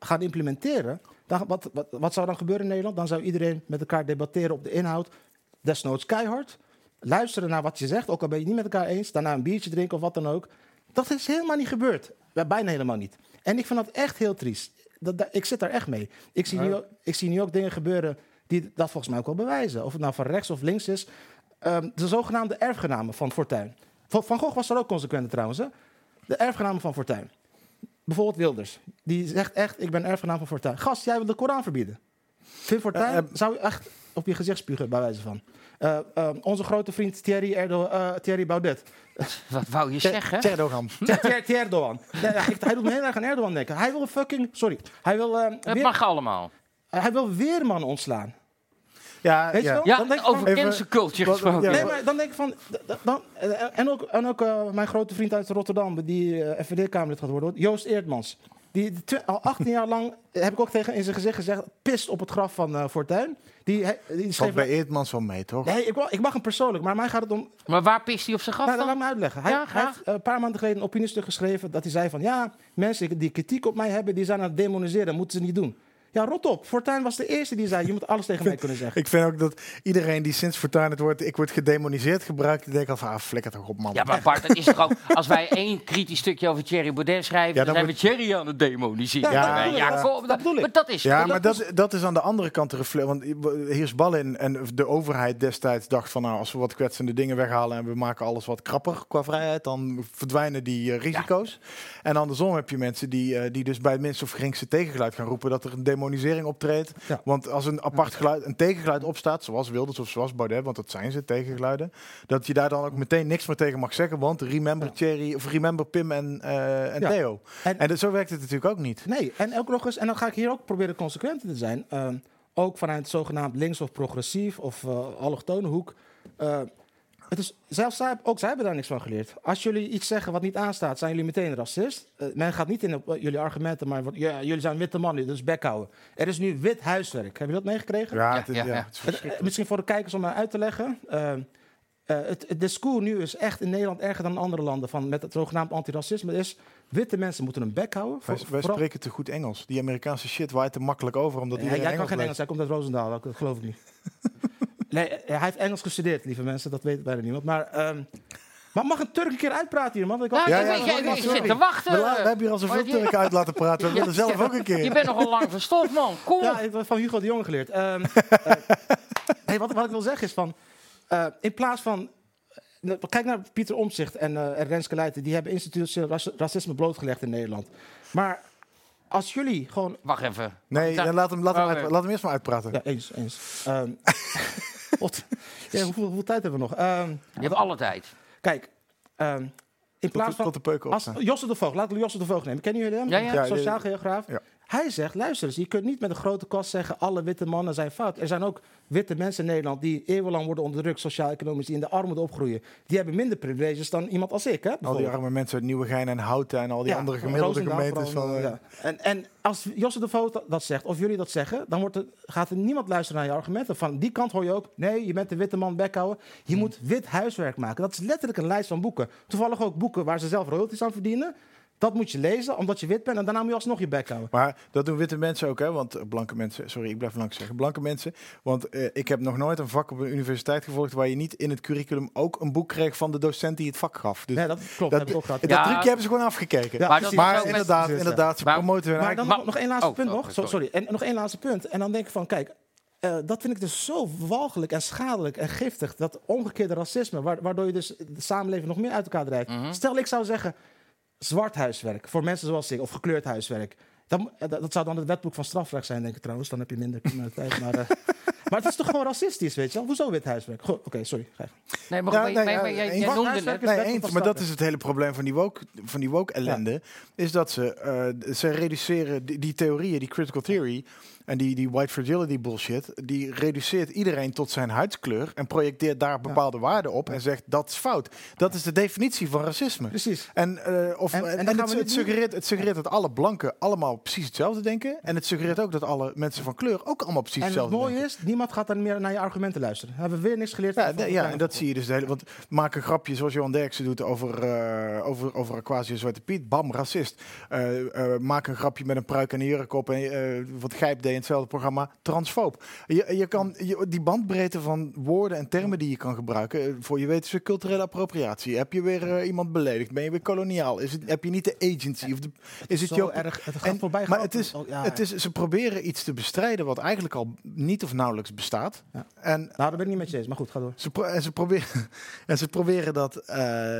gaan implementeren... Dan, wat, wat, wat zou dan gebeuren in Nederland? Dan zou iedereen met elkaar debatteren op de inhoud. Desnoods keihard. Luisteren naar wat je zegt, ook al ben je het niet met elkaar eens. Daarna een biertje drinken of wat dan ook. Dat is helemaal niet gebeurd. Bijna helemaal niet. En ik vind dat echt heel triest. Dat, dat, ik zit daar echt mee. Ik zie, nu ook, ik zie nu ook dingen gebeuren die dat volgens mij ook wel bewijzen. Of het nou van rechts of links is. Um, de zogenaamde erfgenamen van Fortuyn. Van Gogh was daar ook consequent trouwens. Hè? De erfgenamen van Fortuyn. Bijvoorbeeld Wilders. Die zegt echt, ik ben erfgenaam van Fortuyn. Gast, jij wil de Koran verbieden. Pim Fortuyn uh, uh, zou je echt op je gezicht spugen, bij wijze van. Uh, uh, onze grote vriend Thierry, Erdo, uh, Thierry Baudet. Wat wou je T- zeggen? Erdogan. Erdogan. Hij doet me heel erg aan Erdogan denken. Hij wil fucking... Sorry. Hij wil... Uh, dat weer, mag allemaal. Uh, hij wil weermannen ontslaan. Ja, Weet ja. je wel? Dan denk ja over cancel culture gesproken. Nee, maar dan denk ik van... Dan, en ook, en ook uh, mijn grote vriend uit Rotterdam, die uh, F V D-kamerlid gaat worden, Joost Eerdmans. Die tw- al achttien jaar lang, heb ik ook tegen in zijn gezicht gezegd, pist op het graf van uh, Fortuyn. Die, die schreef, bij Eerdmans wel mee, toch? Nee, ik, ik mag hem persoonlijk, maar mij gaat het om... Maar waar pist hij op zijn graf nou, dan? Laat me uitleggen. Hij, ja, hij heeft uh, een paar maanden geleden een opiniestuk geschreven dat hij zei van... Ja, mensen die kritiek op mij hebben, die zijn aan het demoniseren, moeten ze niet doen. Ja, rot op. Fortuyn was de eerste die zei, je moet alles tegen mij kunnen zeggen. Ik vind ook dat iedereen die sinds Fortuyn het woord, ik word gedemoniseerd gebruikt, die denkt al van, ah, flikker toch op, man. Ja, maar Bart, dat is toch ook, als wij één kritisch stukje over Thierry Baudet schrijven, ja, dan, dan zijn moet... we Thierry aan het demoniseren. Ja, ja, ja, ja, ja kom, dat, dat maar dat is... Ja, maar dat, dat is aan de andere kant te reflecteren, want Hirsch Balin en de overheid destijds dacht van, nou, als we wat kwetsende dingen weghalen en we maken alles wat krapper qua vrijheid, dan verdwijnen die uh, risico's. Ja. En andersom heb je mensen die, uh, die dus bij het minst of geringste tegengeluid gaan roepen, dat er een demonisering optreedt. Ja. Want als een apart geluid, een tegengeluid opstaat, zoals Wilders of zoals Baudet, want dat zijn ze, tegengeluiden, dat je daar dan ook meteen niks meer tegen mag zeggen, want remember ja. Thierry, of remember Pim en, uh, en ja. Theo. En, en dat, zo werkt het natuurlijk ook niet. Nee, en ook nog eens, en dan ga ik hier ook proberen consequent te zijn, uh, ook vanuit zogenaamd links of progressief of uh, allochtone hoek. Uh, het is, zelfs zij, ook zij hebben daar niks van geleerd. Als jullie iets zeggen wat niet aanstaat, zijn jullie meteen racist. Uh, men gaat niet in op uh, jullie argumenten, maar wordt, ja, jullie zijn witte mannen, dus bek houden. Er is nu wit huiswerk. Hebben jullie dat meegekregen? Ja, ja, ja, ja. ja. Het, uh, misschien voor de kijkers om maar uit te leggen. Uh, uh, het, het discours nu is echt in Nederland erger dan in andere landen. Van, met het zogenaamd antiracisme is... Witte mensen moeten een bek houden. Wij, wij spreken te goed Engels. Die Amerikaanse shit waait te makkelijk over. Omdat ja, jij kan Engels geen Engels, hij komt uit Roosendaal, dat geloof ik niet. Nee, hij heeft Engels gestudeerd, lieve mensen. Dat weet bijna niemand. Maar, um, maar mag een Turk een keer uitpraten hier, man? Ik ja, ja, ja, ja, ja, ik zit te wachten. We, la- we hebben hier al zoveel oh, Turken uit laten praten. We willen zelf ook een keer. Je bent nogal lang verstopt, man. Kom. Ja, ik heb van Hugo de Jonge geleerd. Um, uh, hey, wat, wat ik wil zeggen is van... Uh, in plaats van... Uh, kijk naar Pieter Omtzigt en, uh, en Renske Leijten. Die hebben institutioneel racisme blootgelegd in Nederland. Maar... als jullie gewoon... Wacht even. Nee, dan laat hem, laat hem, uit, laat hem eerst maar uitpraten. Ja, eens, eens. Um, God. Ja, hoeveel, hoeveel tijd hebben we nog? Um, Je hebt alle tijd. Kijk, um, in plaats van... Tot de peuken op. Josse de Vogel, laten we Josse de Vogel nemen. Kennen jullie hem? Ja, ja. Sociaal geograaf. Ja. Hij zegt, luister eens, je kunt niet met een grote kast zeggen... alle witte mannen zijn fout. Er zijn ook witte mensen in Nederland... die eeuwenlang worden onderdrukt, sociaal-economisch... die in de armoede opgroeien. Die hebben minder privileges dan iemand als ik. Hè, al die arme mensen uit Nieuwegein en Houten... en al die ja, andere gemiddelde gemeentes. Van, uh... ja. en, en als Josse de Vogel dat zegt, of jullie dat zeggen... dan wordt er, gaat er niemand luisteren naar je argumenten. Van die kant hoor je ook, nee, je bent de witte man bekhouden. Je hmm. moet wit huiswerk maken. Dat is letterlijk een lijst van boeken. Toevallig ook boeken waar ze zelf royalties aan verdienen... Dat moet je lezen, omdat je wit bent en daarna moet je alsnog je bek houden. Maar dat doen witte mensen ook, hè? Want blanke mensen, sorry, ik blijf blank zeggen, blanke mensen. Want uh, ik heb nog nooit een vak op een universiteit gevolgd waar je niet in het curriculum ook een boek kreeg van de docent die het vak gaf. Dus nee, dat klopt. Dat, dat, dat, dat, dat ja. trucje hebben ze gewoon afgekeken. Ja, maar, maar inderdaad, inderdaad, ze maar, promoten hun. Maar dan maar, nog één laatste oh, punt oh, nog. Sorry. sorry, en nog één laatste punt. En dan denk ik van, kijk. Uh, dat vind ik dus zo walgelijk en schadelijk en giftig. Dat omgekeerde racisme, waardoor je dus de samenleving nog meer uit elkaar drijft. Mm-hmm. Stel, ik zou zeggen... Zwart huiswerk, voor mensen zoals ik, of gekleurd huiswerk. Dat, dat zou dan het wetboek van strafrecht zijn, denk ik trouwens. Dan heb je minder tijd. Maar, uh, maar het is toch gewoon racistisch, weet je wel? Hoezo wit huiswerk? Oké, okay, sorry. Nee, maar, ja, nee, maar, ja, maar jij, jij noemde het. Nee, eens, maar dat is het hele probleem van die woke, van die woke ellende. Ja. Is dat ze, uh, ze reduceren die, die theorieën, die critical theory... En die, die white fragility bullshit, die reduceert iedereen tot zijn huidskleur... en projecteert daar bepaalde ja. waarden op en zegt dat is fout. Dat is de definitie van racisme. Precies. En, uh, of, en, en, en, en het, het, suggereert, het suggereert dat alle blanken allemaal precies hetzelfde denken... en het suggereert ook dat alle mensen van kleur ook allemaal precies en hetzelfde denken. En het mooie denken. Is, niemand gaat dan meer naar je argumenten luisteren. We hebben weer niks geleerd. Ja, de, ja en dat zie je dus de hele... Want maak een grapje zoals Johan Derksen doet over, uh, over, over Aquasio Zwarte Piet. Bam, racist. Uh, uh, maak een grapje met een pruik en een jurk op en uh, wat Gijp deed... hetzelfde programma, transfoob. Je, je kan je, die bandbreedte van woorden en termen die je kan gebruiken... voor je weet is er culturele appropriatie. Heb je weer uh, iemand beledigd? Ben je weer koloniaal? Is het, heb je niet de agency? Of de, het is, is het zo erg, het gaat en, voorbij. Maar het is, het is, ze proberen iets te bestrijden... wat eigenlijk al niet of nauwelijks bestaat. Ja. En, nou, daar ben ik niet met je eens, maar goed, ga door. Ze pro- en, ze proberen, en ze proberen dat uh,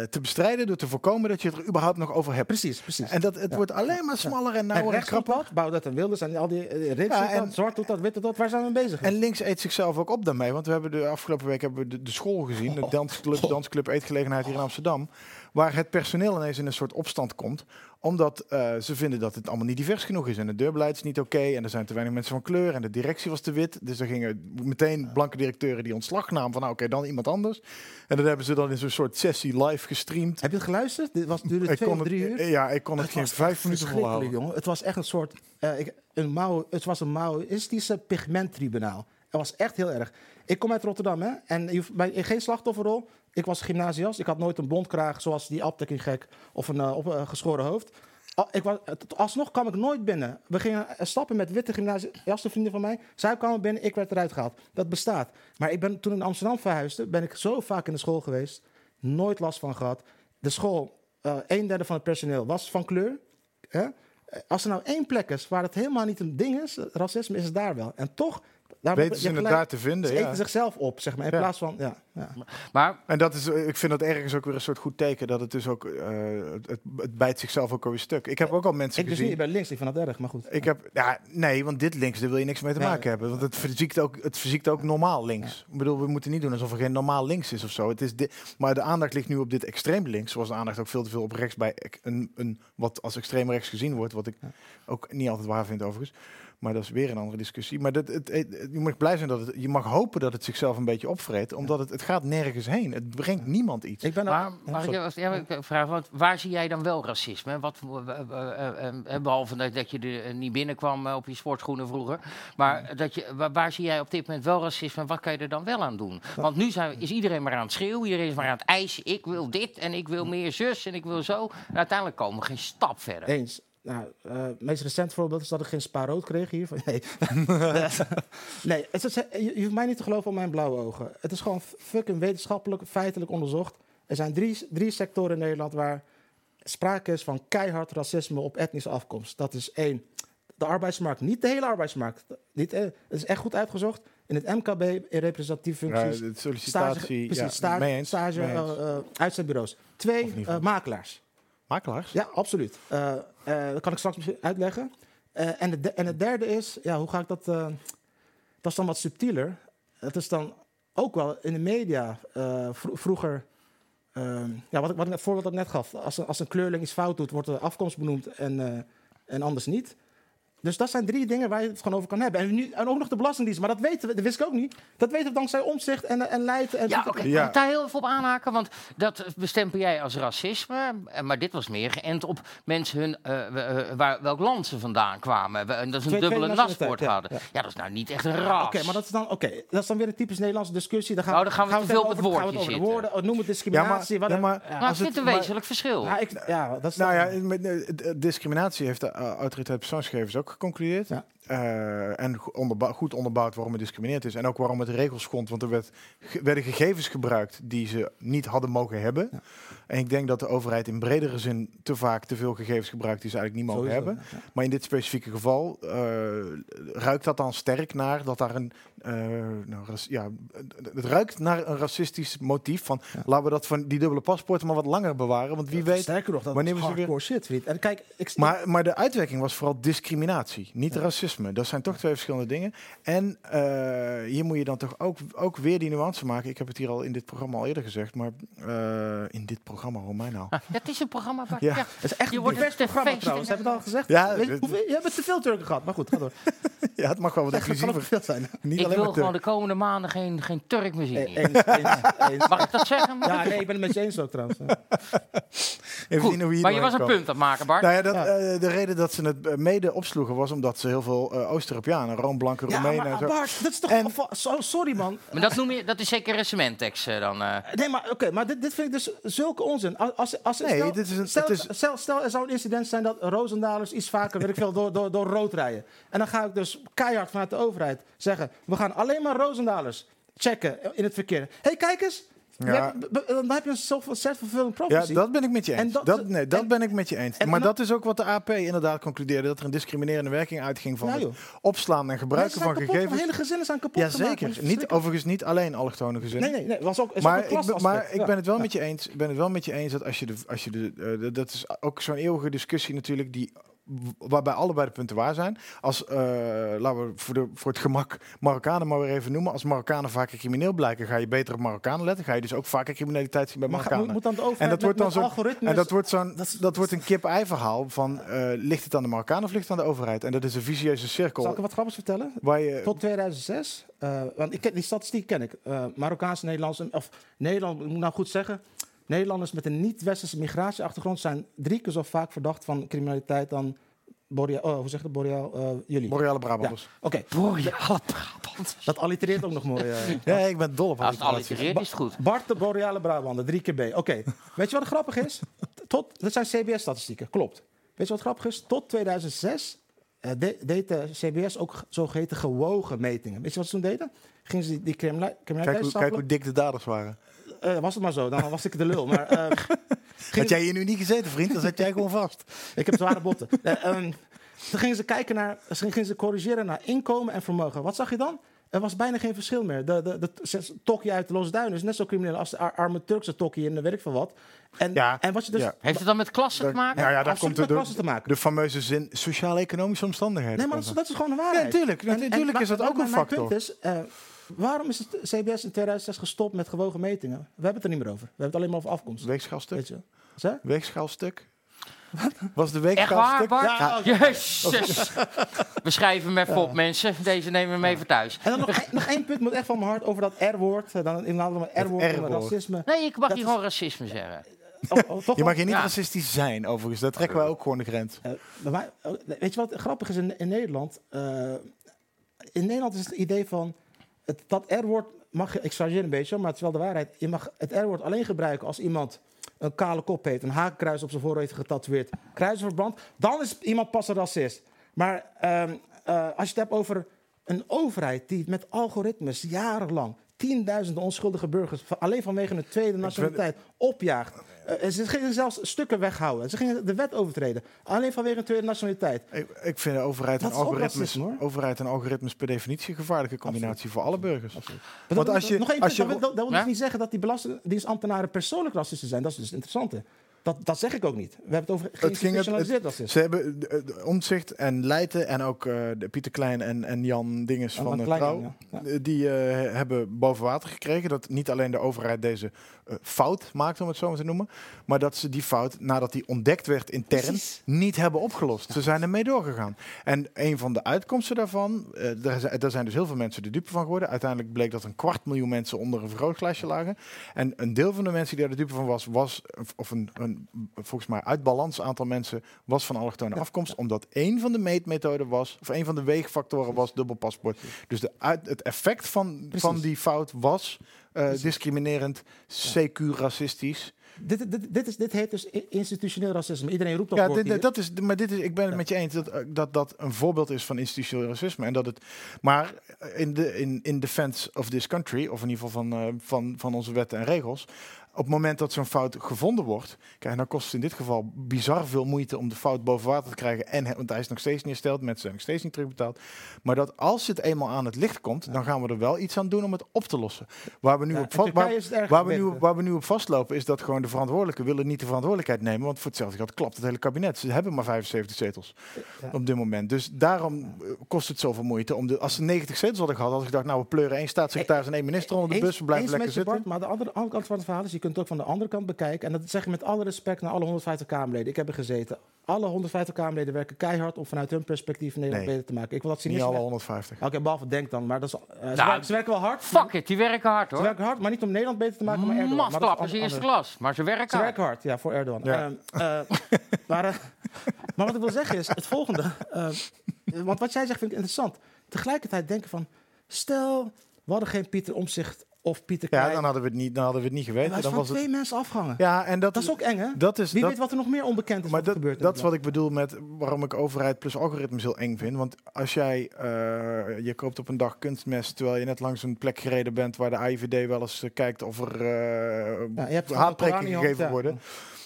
te bestrijden... door te voorkomen dat je het er überhaupt nog over hebt. Precies, precies. En dat, het ja. wordt alleen maar smaller ja. en nauwer en krapper. Baudet en Wilders en al die uh, rits. Ja, en zwart doet dat, witte dat, waar zijn we mee bezig? En links eet zichzelf ook op daarmee. Want we hebben de afgelopen week hebben we de, de school gezien. De dansclub, dansclub eetgelegenheid hier in Amsterdam. Waar het personeel ineens in een soort opstand komt. Omdat uh, ze vinden dat het allemaal niet divers genoeg is. En het deurbeleid is niet oké. Okay, en er zijn te weinig mensen van kleur. En de directie was te wit. Dus er gingen meteen blanke directeuren die ontslag namen. Van nou oké, okay, dan iemand anders. En dat hebben ze dan in zo'n soort sessie live gestreamd. Heb je het geluisterd? Dit was duurde twee of drie uur? Ja, ik kon het, het geen vijf minuten volhouden. Jongen. Het was echt een soort... Uh, ik, een Mao, het was een Maoïstische pigmenttribunaal. Dat was echt heel erg. Ik kom uit Rotterdam, hè? En je, bij, geen slachtofferrol. Ik was gymnasiast. Ik had nooit een blond kraag zoals die afdekkinggek of een uh, op, uh, geschoren hoofd. Al, ik was, alsnog kwam ik nooit binnen. We gingen stappen met witte gymnasiastenvrienden van mij. Zij kwamen binnen, ik werd eruit gehaald. Dat bestaat. Maar ik ben, toen in Amsterdam verhuisde, ben ik zo vaak in de school geweest. Nooit last van gehad. De school, uh, een derde van het personeel was van kleur. Hè? Als er nou één plek is waar het helemaal niet een ding is, racisme, is het daar wel. En toch... Weten ze inderdaad te vinden. Ze eten ja. zichzelf op, zeg maar, in ja. plaats van... Ja, ja. Maar, en dat is, ik vind dat ergens ook weer een soort goed teken... dat het dus ook... Uh, het, het bijt zichzelf ook weer stuk. Ik heb ook al mensen ik gezien... Ik dus niet bij links, ik vind dat erg, maar goed. Ik ja. heb, ja, nee, want dit links, daar wil je niks mee te nee, maken nee. hebben. Want het verziekt ook, het verziekt ook ja. normaal links. Ja. Ik bedoel, we moeten niet doen alsof er geen normaal links is of zo. Het is di- maar de aandacht ligt nu op dit extreem links... zoals de aandacht ook veel te veel op rechts... bij een, een, wat als extreem rechts gezien wordt... wat ik ja. ook niet altijd waar vind overigens... Maar dat is weer een andere discussie. Maar dat, het, het, je mag blij zijn dat het, je mag hopen dat het zichzelf een beetje opvreet, omdat het, het gaat nergens heen. Het brengt niemand iets. Ik ben maar, al, mag ik als, ja, vraag, wat, waar zie jij dan wel racisme? Wat, uh, uh, uh, behalve dat, dat je er niet binnenkwam op je sportschoenen vroeger. Maar dat je, waar, waar zie jij op dit moment wel racisme? Wat kan je er dan wel aan doen? Want nu zijn, is iedereen maar aan het schreeuwen, iedereen is maar aan het eisen. Ik wil dit en ik wil meer zus en ik wil zo. En uiteindelijk komen we geen stap verder. Eens. Nou, uh, het meest recent voorbeeld is dat ik geen spaarrood kreeg hier. Nee, nee het is, je, je hoeft mij niet te geloven op mijn blauwe ogen. Het is gewoon fucking wetenschappelijk, feitelijk onderzocht. Er zijn drie, drie sectoren in Nederland waar sprake is van keihard racisme op etnische afkomst. Dat is één, de arbeidsmarkt. Niet de hele arbeidsmarkt. Niet, het is echt goed uitgezocht. In het M K B, in representatieve functies. Ja, sollicitatie, stage, ja, stage, stage uh, uh, uitzendbureaus. Twee, uh, makelaars. Makelaars? Ja, absoluut. Uh, uh, dat kan ik straks misschien uitleggen. Uh, en, het de, en het derde is, ja, hoe ga ik dat... Uh, dat is dan wat subtieler. Het is dan ook wel in de media uh, vro- vroeger... Uh, ja, wat ik, wat ik het voorbeeld dat ik net gaf. Als een, als een kleurling iets fout doet, wordt de afkomst benoemd en, uh, en anders niet. Dus dat zijn drie dingen waar je het gewoon over kan hebben. En, nu, en ook nog de Belastingdienst, maar dat weten we, dat wist ik ook niet. Dat weten we dankzij Omtzigt en, en Leijten. En ja, oké, okay. ja. Ik daar heel even op aanhaken, want dat bestempel jij als racisme. Maar dit was meer geënt op mensen hun, uh, waar, welk land ze vandaan kwamen. En dat ze een dubbele nachtwoord hadden. Ja, ja. ja, dat is nou niet echt een ras. Ja, oké, okay, maar dat is, dan, okay, dat is dan weer een typisch Nederlandse discussie. Daar gaan nou, dan gaan we, gaan we te veel op het woordje zitten. Over woorden, noem het discriminatie. Ja, maar, ja, maar, nou, ik vind het een maar, wezenlijk verschil. Nou, ik, ja, dat is nou dan, ja, discriminatie heeft de uh, autoriteit persoonsgegevens ook geconcludeerd. Ja. Uh, en onderbou- goed onderbouwd waarom het discrimineerd is. En ook waarom het regels schond. Want er werd ge- werden gegevens gebruikt die ze niet hadden mogen hebben. Ja. En ik denk dat de overheid in bredere zin te vaak te veel gegevens gebruikt die ze eigenlijk niet mogen hebben. Ja. Maar in dit specifieke geval uh, ruikt dat dan sterk naar dat daar een... Uh, nou, ras- ja, het ruikt naar een racistisch motief van ja. laten we dat van die dubbele paspoorten maar wat langer bewaren. Want wie ja, weet... Sterker nog, dat wanneer we hardcore weer... shit, Fried. En kijk, ik... maar, maar de uitwerking was vooral discriminatie, niet ja. racisme. Dat zijn toch twee verschillende dingen. En uh, hier moet je dan toch ook, ook weer die nuance maken. Ik heb het hier al in dit programma al eerder gezegd, maar uh, in dit programma, hoor mij nou. Ah, dat is een programma. Waar, ja. ja, het is echt je wordt best een programma trouwens. Hebben we het al gezegd? Ja, Weet, hoeveel, je hebt te veel Turken gehad, maar goed, ga door. ja, het mag wel wat inclusiever veel zijn. Niet ik wil gewoon Turk. De komende maanden geen, geen Turk meer zien. E- eens, eens, eens. Mag ik dat zeggen? Mag ja, ik nee, ik ben het met je eens ook trouwens. Even goed, zien hoe je maar je was een punt aan het maken, Bart. Nou ja, dat, ja. Uh, de reden dat ze het mede opsloegen was omdat ze heel veel Uh, Oost-Europeanen, Roomblanken, Roemenen. Ja, maar Bart, dat is toch... En... Oh, sorry, man. Maar dat, noem je, dat is zeker een cementtekst uh, dan... Uh... Nee, maar oké, okay, maar dit, dit vind ik dus zulke onzin. Als, als, als, nee, stel, dit is een... Stel, het is... stel, stel, er zou een incident zijn dat Roosendaalers iets vaker, weet ik veel, door, door, door rood rijden. En dan ga ik dus keihard vanuit de overheid zeggen, we gaan alleen maar Roosendaalers checken in het verkeer. Hé, hey, kijk eens. Ja. Dan heb je een self-fulfilling prophecy. Ja, dat ben ik met je eens. En dat, dat, nee, dat en, ben ik met je eens. Maar en, dat is ook wat de A P inderdaad concludeerde. Dat er een discriminerende werking uitging van nou, het opslaan en gebruiken van gegevens. Van hele gezinnen zijn kapot ja, zeker. Gemaakt. Niet, overigens niet alleen allochtone gezinnen. Nee, nee, nee. Was ook, is maar ook een ik, ben, maar ja. ik ben het wel ja. met je eens. Ik ben het wel met je eens dat als je de... Als je de uh, dat is ook zo'n eeuwige discussie natuurlijk die... waarbij allebei de punten waar zijn. Als, uh, laten we voor, de, voor het gemak Marokkanen maar weer even noemen. Als Marokkanen vaker crimineel blijken, ga je beter op Marokkanen letten. Ga je dus ook vaker criminaliteit zien bij Marokkanen. Moet, moet dan de overheid en dat met, wordt dan met zo, algoritmes... En dat wordt, zo'n, dat, dat wordt een kip-ei verhaal van uh, ligt het aan de Marokkanen of ligt het aan de overheid? En dat is een vicieuze cirkel. Zal ik wat grappigs vertellen? Je, Tot tweeduizend zes, uh, want ik, die statistiek ken ik. Uh, Marokkaanse, Nederlandse, of Nederland, ik moet nou goed zeggen... Nederlanders met een niet-westerse migratieachtergrond zijn drie keer zo vaak verdacht van criminaliteit dan Boreal, oh, hoe zeg je dat, Boreal, uh, jullie? Boreale Brabanders. Ja. Oké. Okay. Boreale Brabanders. Dat allitereert ook nog mooi. Uh, ja, ik ben dol op alliteratie. Als het allitereert ba- is goed. Bart de Boreale Brabander, drie keer B. Oké. Okay. Weet je wat grappig is? Tot, dat zijn C B S-statistieken, klopt. Weet je wat grappig is? Tot tweeduizend zes uh, de, deed de C B S ook zogeheten gewogen metingen. Weet je wat ze toen deden? Gingen ze die, die criminaliteit sappelen? Kijk, kijk hoe dik de daders waren. Uh, was het maar zo, dan was ik de lul. Maar, uh, had jij hier nu niet gezeten, vriend? Dan zat jij gewoon vast. Ik heb zware botten. Uh, um, toen gingen ze kijken naar, gingen ze corrigeren naar inkomen en vermogen. Wat zag je dan? Er was bijna geen verschil meer. De, de, de tokkie uit de Losse Duinen is net zo crimineel als de arme Turkse tokkie in de weet ik veel wat. En, ja, en wat je dus ja. Heeft het dan met klassen te maken? Ja, ja daar komt het door te maken. De fameuze zin sociaal-economische omstandigheden. Nee, maar dat is, dat is gewoon de waarheid. Natuurlijk ja, is dat maar, ook maar, een factor. Mijn punt is, uh, waarom is het C B S in tweeduizend zes gestopt met gewogen metingen? We hebben het er niet meer over. We hebben het alleen maar over afkomst. Weegschaalstuk. Weegschaalstuk. Wat? Was de weegschaalstuk? Echt waar, ja. Jezus. We schrijven hem even ja. op, mensen. Deze nemen we mee ja. voor thuis. En dan nog, e- nog één punt moet echt van mijn hart over dat R-woord. Dan inderdaad het R-woord en racisme. Nee, ik mag dat niet is... gewoon racisme zeggen. Oh, oh, toch je mag hier niet ja. racistisch zijn, overigens. Daar trekken wij ook gewoon de grens. Uh, bij mij, uh, weet je wat grappig is in, in Nederland? Uh, in Nederland is het idee van... Het, dat R-woord mag je, ik chargeer een beetje, maar het is wel de waarheid. Je mag het R-woord alleen gebruiken als iemand een kale kop heeft, een hakenkruis op zijn voorhoofd heeft getatoeëerd, kruisverbrand. Dan is iemand pas een racist. Maar uh, uh, als je het hebt over een overheid die met algoritmes jarenlang tienduizenden onschuldige burgers alleen vanwege een tweede nationaliteit opjaagt. Uh, ze gingen zelfs stukken weghouden. Ze gingen de wet overtreden. Alleen vanwege een tweede nationaliteit. Ik, ik vind de overheid en, algoritmes, overheid en algoritmes per definitie een gevaarlijke combinatie Absoluut. voor alle burgers. Absoluut. Want als je, nog één punt, dat wil dus niet zeggen dat die belastingdienstambtenaren persoonlijk racisten zijn. Dat is dus het interessante. Dat, dat zeg ik ook niet. We hebben het over geïnstitutionaliseerd racisme. Ze hebben Omtzigt en Leijten en ook uh, Pieter Klein en, en Jan Dinges en van de Trouw. Ja. Ja. Die uh, hebben boven water gekregen dat niet alleen de overheid deze uh, fout maakt, om het zo maar te noemen. Maar dat ze die fout, nadat die ontdekt werd intern, precies, niet hebben opgelost. Ja. Ze zijn ermee doorgegaan. En een van de uitkomsten daarvan, uh, daar, daar zijn dus heel veel mensen de dupe van geworden. Uiteindelijk bleek dat een kwart miljoen mensen onder een vergrootglasje lagen. En een deel van de mensen die daar de dupe van was, was of een, een volgens mij uit balans aantal mensen was van allochtone ja, afkomst, ja. omdat één van de meetmethoden was, of één van de weegfactoren was dubbel paspoort. Dus de uit, het effect van, van die fout was uh, discriminerend, ja. C Q racistisch. Dit, dit, dit, is, dit heet dus institutioneel racisme. Iedereen roept op. Ja, dit, dit, dat is, maar dit is, ik ben het ja. met je eens dat, dat dat een voorbeeld is van institutioneel racisme. En dat het, maar in, de, in, in defense of this country, of in ieder geval van, uh, van, van onze wetten en regels, op het moment dat zo'n fout gevonden wordt, kijk, dan kost het in dit geval bizar veel moeite om de fout boven water te krijgen. En, want hij is nog steeds niet hersteld, mensen zijn nog steeds niet terugbetaald. Maar dat als het eenmaal aan het licht komt, ja. dan gaan we er wel iets aan doen om het op te lossen. Waar we nu, ja, op, va- waar, waar we nu, waar we nu op vastlopen is dat gewoon de verantwoordelijken willen niet de verantwoordelijkheid nemen. Want voor hetzelfde geld klapt het hele kabinet. Ze hebben maar vijfenzeventig zetels ja. op dit moment. Dus daarom kost het zoveel moeite. Om de, als ze negentig zetels hadden gehad, had ik gedacht, nou, we pleuren één staatssecretaris en één minister onder de bus. We blijven lekker zitten. Bart, maar de andere kant van het verhaal is, je kunt het ook van de andere kant bekijken. En dat zeg ik met alle respect naar alle honderdvijftig Kamerleden. Ik heb er gezeten. Alle honderdvijftig Kamerleden werken keihard om vanuit hun perspectief Nederland nee, beter te maken. Ik wil dat zien. Niet alle honderdvijftig. Oké, okay, behalve denk dan. Maar dat is, uh, nou, ze, werken, ze werken wel hard. Fuck it, die werken hard hoor. Ze werken hard, maar niet om Nederland beter te maken, maar Erdogan. Mastklappen is eerste klas, maar ze werken hard. Ze werken hard, ja, voor Erdogan. Ja. Uh, uh, maar, uh, maar wat ik wil zeggen is het volgende. Uh, want wat jij zegt vind ik interessant. Tegelijkertijd denken van, stel, we hadden geen Pieter Omtzigt of Pieter Klein. Ja, dan hadden we het niet, dan hadden we het niet geweten. Hij is van twee het... mensen afhangen. Ja, en dat, dat is ook eng, hè? Dat is, Wie dat... weet wat er nog meer onbekend is. Maar dat, gebeurt dat is wat ik bedoel met waarom ik overheid plus algoritmes heel eng vind. Want als jij, uh, je koopt op een dag kunstmest, terwijl je net langs een plek gereden bent waar de A I V D wel eens uh, kijkt of er uh, ja, je hebt haatprekingen gegeven ja. worden.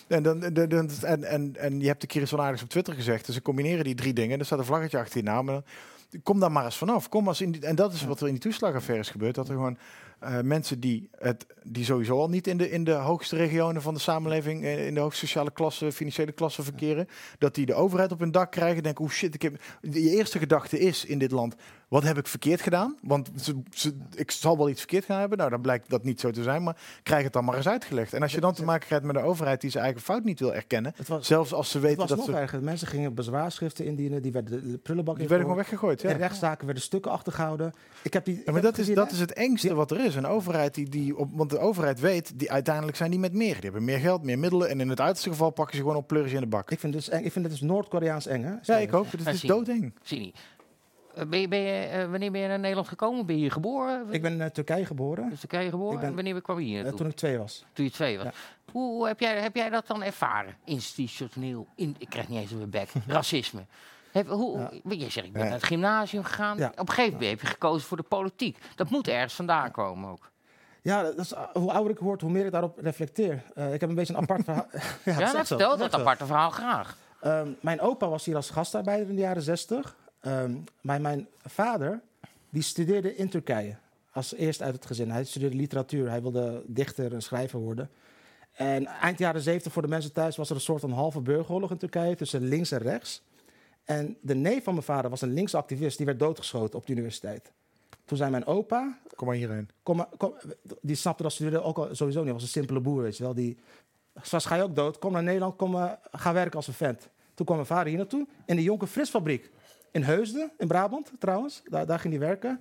En, dan, de, de, en, en, en je hebt de Kiris van Aardigs op Twitter gezegd. Dus ze combineren die drie dingen. Er staat een vlaggetje achter die naam. Kom daar maar eens vanaf. Kom als in die, en dat is wat er in die toeslagaffaire is gebeurd. Dat er gewoon uh, mensen die, het, die sowieso al niet in de, in de hoogste regionen van de samenleving, in, in de hoogste sociale klasse, financiële klasse verkeren, dat die de overheid op hun dak krijgen. Denken, oh shit, ik heb... Je eerste gedachte is in dit land, wat heb ik verkeerd gedaan? Want ze, ze, ik zal wel iets verkeerd gaan hebben. Nou, dan blijkt dat niet zo te zijn, maar krijg het dan maar eens uitgelegd. En als je dan te maken krijgt met een overheid die zijn eigen fout niet wil erkennen, was, zelfs als ze weten dat ze... Het was nog erger. Mensen gingen bezwaarschriften indienen, die werden de prullenbak in. Die werden gewoon weggegooid, ja. De rechtszaken werden stukken achtergehouden. Ik heb die, ik ja, maar heb dat, is, dat is het engste die, wat er is. Een overheid die... die op, want de overheid weet, die uiteindelijk zijn die met meer. Die hebben meer geld, meer middelen en in het uiterste geval pakken ze gewoon op pleuris in de bak. Ik vind het dus, dus Noord-Koreaans eng, hè? Ja, ik ook. Het is doodeng. Zie niet. Ben je, ben je, wanneer ben je naar Nederland gekomen? Ben je hier geboren? Ik ben in uh, Turkije geboren. Dus Turkije geboren. Ben, en wanneer kwam je hier naartoe? Uh, toen ik twee was. Toen je twee was. Ja. Hoe, hoe heb, jij, heb jij dat dan ervaren? Institutioneel. In, ik krijg niet eens een bek. Racisme. Heb, hoe, ja. Je zegt, ik ben ja. naar het gymnasium gegaan. Ja. Op een gegeven moment heb je gekozen voor de politiek. Dat moet ergens vandaan komen ook. Ja, dat is, hoe ouder ik word, hoe meer ik daarop reflecteer. Uh, ik heb een beetje een apart verhaal. ja, ja, dat vertelt dat aparte verhaal graag. Um, mijn opa was hier als gastarbeider in de jaren zestig. Um, maar mijn vader, die studeerde in Turkije. Als eerste uit het gezin. Hij studeerde literatuur. Hij wilde dichter en schrijver worden. En eind jaren zeventig, voor de mensen thuis, was er een soort van halve burgeroorlog in Turkije. Tussen links en rechts. En de neef van mijn vader was een linkse activist. Die werd doodgeschoten op de universiteit. Toen zei mijn opa... Kom maar hierheen. Kom maar, kom, die snapte dat studeerde ook al, sowieso niet. Hij was een simpele boer, weet je wel. Die, zoals ga je ook dood. Kom naar Nederland, kom, uh, ga werken als een vent. Toen kwam mijn vader hier naartoe. In de Jonker Frisfabriek. In Heusden, in Brabant trouwens. Daar, daar ging hij werken.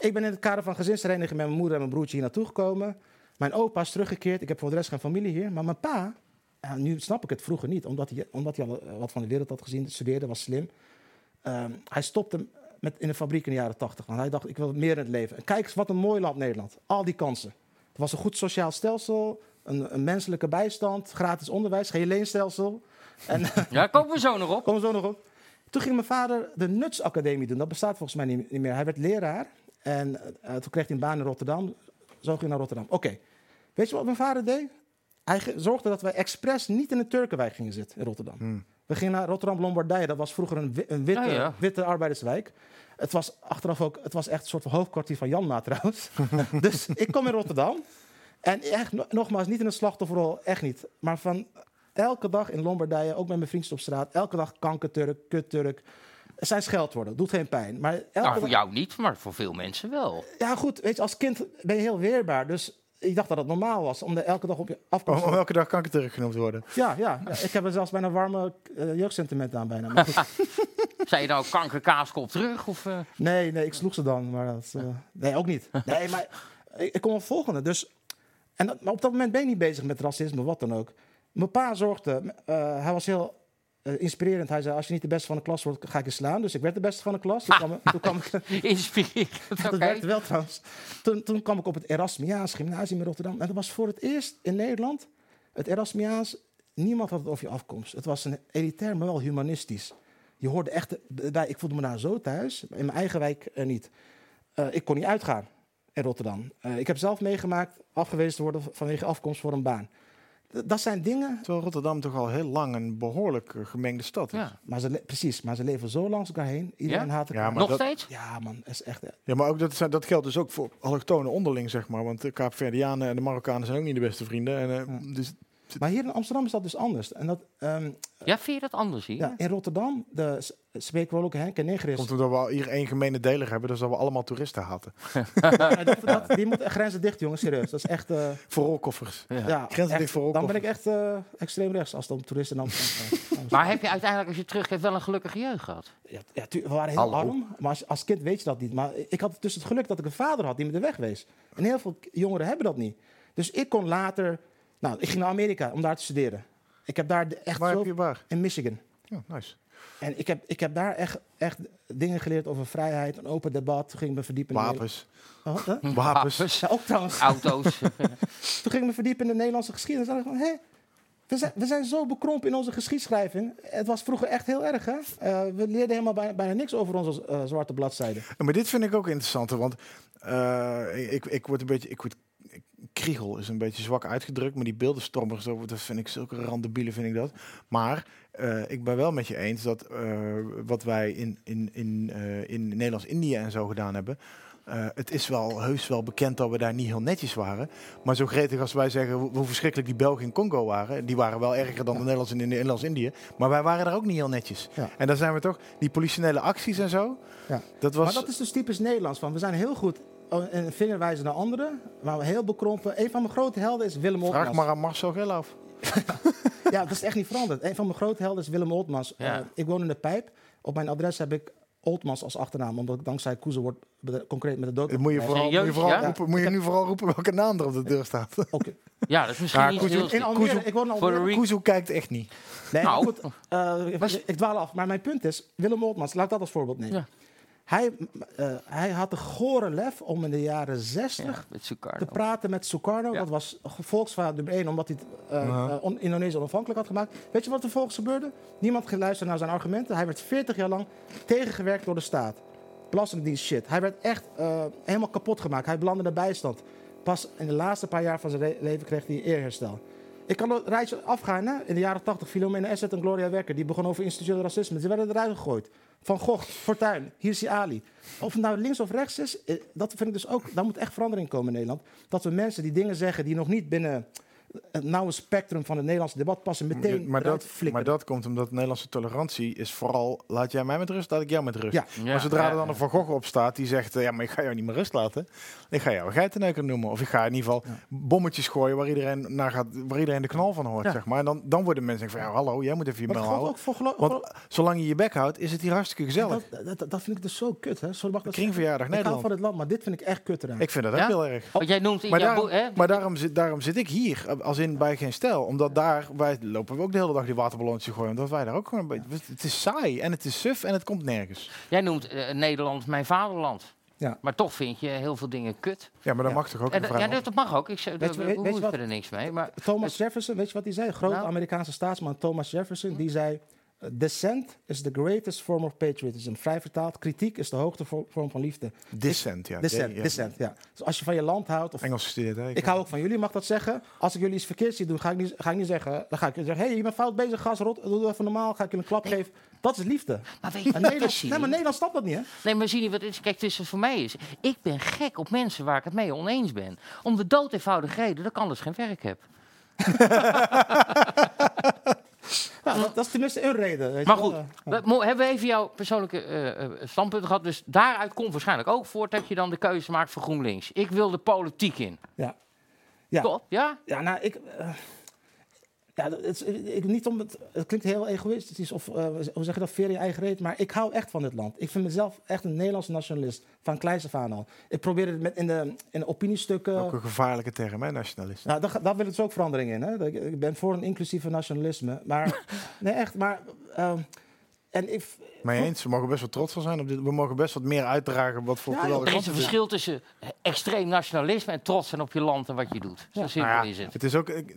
Ik ben in het kader van gezinshereniging met mijn moeder en mijn broertje hier naartoe gekomen. Mijn opa is teruggekeerd. Ik heb voor de rest geen familie hier. Maar mijn pa, nu snap ik het vroeger niet. Omdat hij, omdat hij al wat van de wereld had gezien, studeerde, was slim. Um, hij stopte met, in de fabriek in de jaren tachtig. Want hij dacht, ik wil meer in het leven. En kijk eens, wat een mooi land Nederland. Al die kansen. Het was een goed sociaal stelsel. Een, een menselijke bijstand. Gratis onderwijs. Geen leenstelsel. En, ja, komen we zo nog op. Komen we zo nog op. Toen ging mijn vader de Nutsacademie doen. Dat bestaat volgens mij niet, niet meer. Hij werd leraar. En uh, toen kreeg hij een baan in Rotterdam. Zo ging hij naar Rotterdam. Oké. Okay. Weet je wat mijn vader deed? Hij ge- zorgde dat wij expres niet in de Turkenwijk gingen zitten in Rotterdam. Hmm. We gingen naar Rotterdam Lombardije. Dat was vroeger een, wi- een witte, ja, ja. witte arbeiderswijk. Het was achteraf ook... Het was echt een soort van hoofdkwartier van Janma trouwens. Dus ik kom in Rotterdam. En echt, nogmaals, niet in een slachtofferrol. Echt niet. Maar van... Elke dag in Lombardije, ook met mijn vriendjes op straat. Elke dag kankerturk, kutturk. Het zijn scheldwoorden, doet geen pijn. Maar elke nou, voor dag... jou niet, maar voor veel mensen wel. Ja, goed. Weet je, als kind ben je heel weerbaar. Dus ik dacht dat het normaal was om de elke dag op je afkomst... Om, om elke dag kankerturk genoemd te worden. Ja, ja, ja. Ik heb er zelfs bijna warme uh, jeugdsentiment aan bijna. Maar goed. Zei je dan ook kankerkaaskop terug? Of, uh... Nee, nee, ik sloeg ze dan. Maar dat, uh... Nee, ook niet. Nee, maar ik, ik kom op het volgende. Dus... En dat, maar op dat moment ben je niet bezig met racisme, wat dan ook. Mijn pa zorgde, uh, hij was heel uh, inspirerend. Hij zei, als je niet de beste van de klas wordt, ga ik je slaan. Dus ik werd de beste van de klas. Toen kwam, toen kwam ik, inspirerend, oké. Dat werkte wel trouwens. Toen, toen kwam ik op het Erasmiaans gymnasium in Rotterdam. En dat was voor het eerst in Nederland, het Erasmiaans, niemand had het over je afkomst. Het was een elitair, maar wel humanistisch. Je hoorde echt, bij, ik voelde me daar zo thuis, in mijn eigen wijk uh, niet. Uh, ik kon niet uitgaan in Rotterdam. Uh, ik heb zelf meegemaakt afgewezen te worden vanwege afkomst voor een baan. Dat zijn dingen... Terwijl Rotterdam toch al heel lang een behoorlijk gemengde stad is. Ja. Maar ze le- precies, maar ze leven zo langs elkaar heen. Iedereen ja? haat elkaar. Ja, maar nog dat, steeds? Ja, man, dat is echt... Ja, ja maar ook dat, zijn, dat geldt dus ook voor allochtonen onderling, zeg maar. Want de Kaapverdianen en de Marokkanen zijn ook niet de beste vrienden. En, uh, ja. dus t- maar hier in Amsterdam is dat dus anders. En dat, um, ja, vind je dat anders hier? Ja, in Rotterdam de, spreken we ook Henk en Negeris. Komt omdat we hier één gemene deler hebben, dus dat we allemaal toeristen haten. Ja, dat, dat, die moeten grenzen dicht, jongens, serieus. Dat is echt... Uh, voor rolkoffers. Ja, ja grenzen echt, dicht voor rolkoffers. Dan ben ik echt uh, extreem rechts als het om toeristen in Amsterdam gaat. Maar heb je uiteindelijk, als je teruggeeft, wel een gelukkige jeugd gehad? Ja, ja tu- we waren heel Hallo. arm, maar als, als kind weet je dat niet. Maar ik had dus het geluk dat ik een vader had die me de weg wees. En heel veel jongeren hebben dat niet. Dus ik kon later... Nou, ik ging naar Amerika om daar te studeren. Ik heb daar echt waar zo... Heb je waar? In Michigan. Ja, nice. En ik heb, ik heb daar echt, echt dingen geleerd over vrijheid, een open debat. Toen ging ik me verdiepen in... Wapens. Oh, huh? Wapens. Ja, ook trouwens. Auto's. Toen ging ik me verdiepen in de Nederlandse geschiedenis. En dacht ik van, hé, we zijn, we zijn zo bekrompen in onze geschiedschrijving. Het was vroeger echt heel erg, hè? Uh, we leerden helemaal bijna, bijna niks over onze uh, zwarte bladzijde. Maar dit vind ik ook interessant, want uh, ik, ik word een beetje... Ik word kriegel is een beetje zwak uitgedrukt, maar die beeldenstormers, dat vind ik zulke randebielen, vind ik dat. Maar uh, ik ben wel met je eens dat uh, wat wij in, in, in, uh, in Nederlands-Indië en zo gedaan hebben, uh, het is wel heus wel bekend dat we daar niet heel netjes waren. Maar zo gretig als wij zeggen hoe verschrikkelijk die Belgen in Congo waren, die waren wel erger dan de Nederlanders in Nederlands-Indië, maar wij waren daar ook niet heel netjes. Ja. En daar zijn we toch, die politionele acties en zo. Ja. Dat was... Maar dat is dus typisch Nederlands, van we zijn heel goed... en vingerwijzen naar anderen, maar heel bekrompen. Een van mijn grote helden is Willem Oltmans. Vraag maar aan Marcel Gelauff. Ja, dat is echt niet veranderd. Een van mijn grote helden is Willem Oltmans. Ja. Uh, ik woon in de Pijp. Op mijn adres heb ik Oltmans als achternaam, omdat ik dankzij Koeze word bed- concreet met de dood. Moet je, vooral, moet je, vooral ja? roepen, moet je nu vooral roepen welke naam er op de deur staat? Okay. Ja, dat is misschien ja, niet Koeze, in Almere, ik woon in Almere. Koeze kijkt echt niet. Nee, nou. goed, uh, Was... ik, ik dwaal af. Maar mijn punt is, Willem Oltmans, laat ik dat als voorbeeld nemen. Ja. Hij, uh, hij had de gore lef om in de jaren zestig ja, te praten met Sukarno. Ja. Dat was volksvaart nummer één, omdat hij het, uh, uh-huh. on- Indonesië onafhankelijk had gemaakt. Weet je wat er volgens gebeurde? Niemand ging luisteren naar zijn argumenten. Hij werd veertig jaar lang tegengewerkt door de staat. Belastingdienst shit. Hij werd echt uh, helemaal kapot gemaakt. Hij belandde in de bijstand. Pas in de laatste paar jaar van zijn re- leven kreeg hij eerherstel. Ik kan het rijtje afgaan. Hè? In de jaren tachtig Philomena Esset en Gloria Wekker. Die begonnen over institutioneel racisme. Ze werden eruit gegooid. Van Gogh, Fortuyn, Hirsi Ali. Of het nou links of rechts is, dat vind ik dus ook... Daar moet echt verandering komen in Nederland. Dat we mensen die dingen zeggen die nog niet binnen het nauwe spectrum van het Nederlandse debat passen, meteen ja, maar eruit dat, flikkeren. Maar dat komt omdat Nederlandse tolerantie is vooral... Laat jij mij met rust, laat ik jou met rust. Ja. Ja, maar zodra ja, er dan een Van Gogh op staat die zegt... Uh, ja, maar ik ga jou niet meer rust laten. Ik ga jou een geitenneuker noemen. Of ik ga in ieder geval ja. bommetjes gooien waar iedereen, naar gaat, waar iedereen de knal van hoort. Ja. Zeg maar. En dan, dan worden mensen van... Ja, hallo, jij moet even je maar bel houden. Ook voor gelo- Want zolang je je bek houdt, is het hier hartstikke gezellig. Dat, dat, dat vind ik dus zo kut. Hè? Zo mag dat Kringverjaardag Nederland. Ik hou van het land, maar dit vind ik echt kut eraan. Ik vind dat ja? ook heel erg. Want jij noemt maar daarom, bo- hè? maar daarom, zit, daarom zit ik hier... Als in bij Geen Stijl. Omdat daar, wij lopen we ook de hele dag die waterballons te gooien. Omdat wij daar ook gewoon een beetje... Het is saai en het is suf en het komt nergens. Jij noemt uh, Nederland mijn vaderland. Ja. Maar toch vind je heel veel dingen kut. Ja, maar dat ja. mag toch ook? En, ja, dat mag ook. Ik zeg, weet je, weet, weet je er wat, niks mee. Maar Thomas het, Jefferson, weet je wat hij zei? Grote nou, Amerikaanse staatsman Thomas Jefferson, die zei... Dissent is the greatest form of patriotism. Vrij vertaald, kritiek is de hoogste vorm van liefde. Dissent, ja. Dissent, ja. Dissent, ja. Dus als je van je land houdt... Of Engels studeert, hè? Ik, ik hou ook van jullie, mag dat zeggen. Als ik jullie iets verkeerd zie doen, ga ik niet, ga ik niet zeggen... Dan ga ik zeggen, hé, hey, je bent fout bezig, gas, rot, doe even normaal, ga ik je een klap nee. geven. Dat is liefde. Maar weet je wat Nederland, nee, maar Nederland snapt dat niet, hè? Nee, maar zie je wat is? Kijk, het is wat voor mij is. Ik ben gek op mensen waar ik het mee oneens ben. Om de dood eenvoudige reden dat ik anders geen werk heb. Nou, dat, dat is tenminste een reden. Weet maar goed, ja. we, hebben we even jouw persoonlijke uh, standpunt gehad. Dus daaruit komt waarschijnlijk ook voort dat je dan de keuze maakt voor GroenLinks. Ik wil de politiek in. Ja. Ja. Top, ja? Ja, nou, ik... Uh, ja, het, ik niet om het, het klinkt heel egoïstisch of uh, hoe zeg je dat, veer je eigen reet, maar ik hou echt van dit land. Ik vind mezelf echt een Nederlands nationalist, van kleins af aan al. Ik probeer het met in de, in de opiniestukken... Ook een gevaarlijke term, hè, nationalist. Nou, daar, daar wil het dus ook verandering in, hè. Ik, ik ben voor een inclusieve nationalisme, maar... nee, echt, maar... Uh, en ik, maar eens, we mogen best wel trots van zijn op dit. We mogen best wat meer uitdragen wat voor ja, geweldig. Er is een verschil tussen extreem nationalisme en trots zijn op je land en wat je doet. Zo ja. simpel nou ja, is het. Het is ook ik,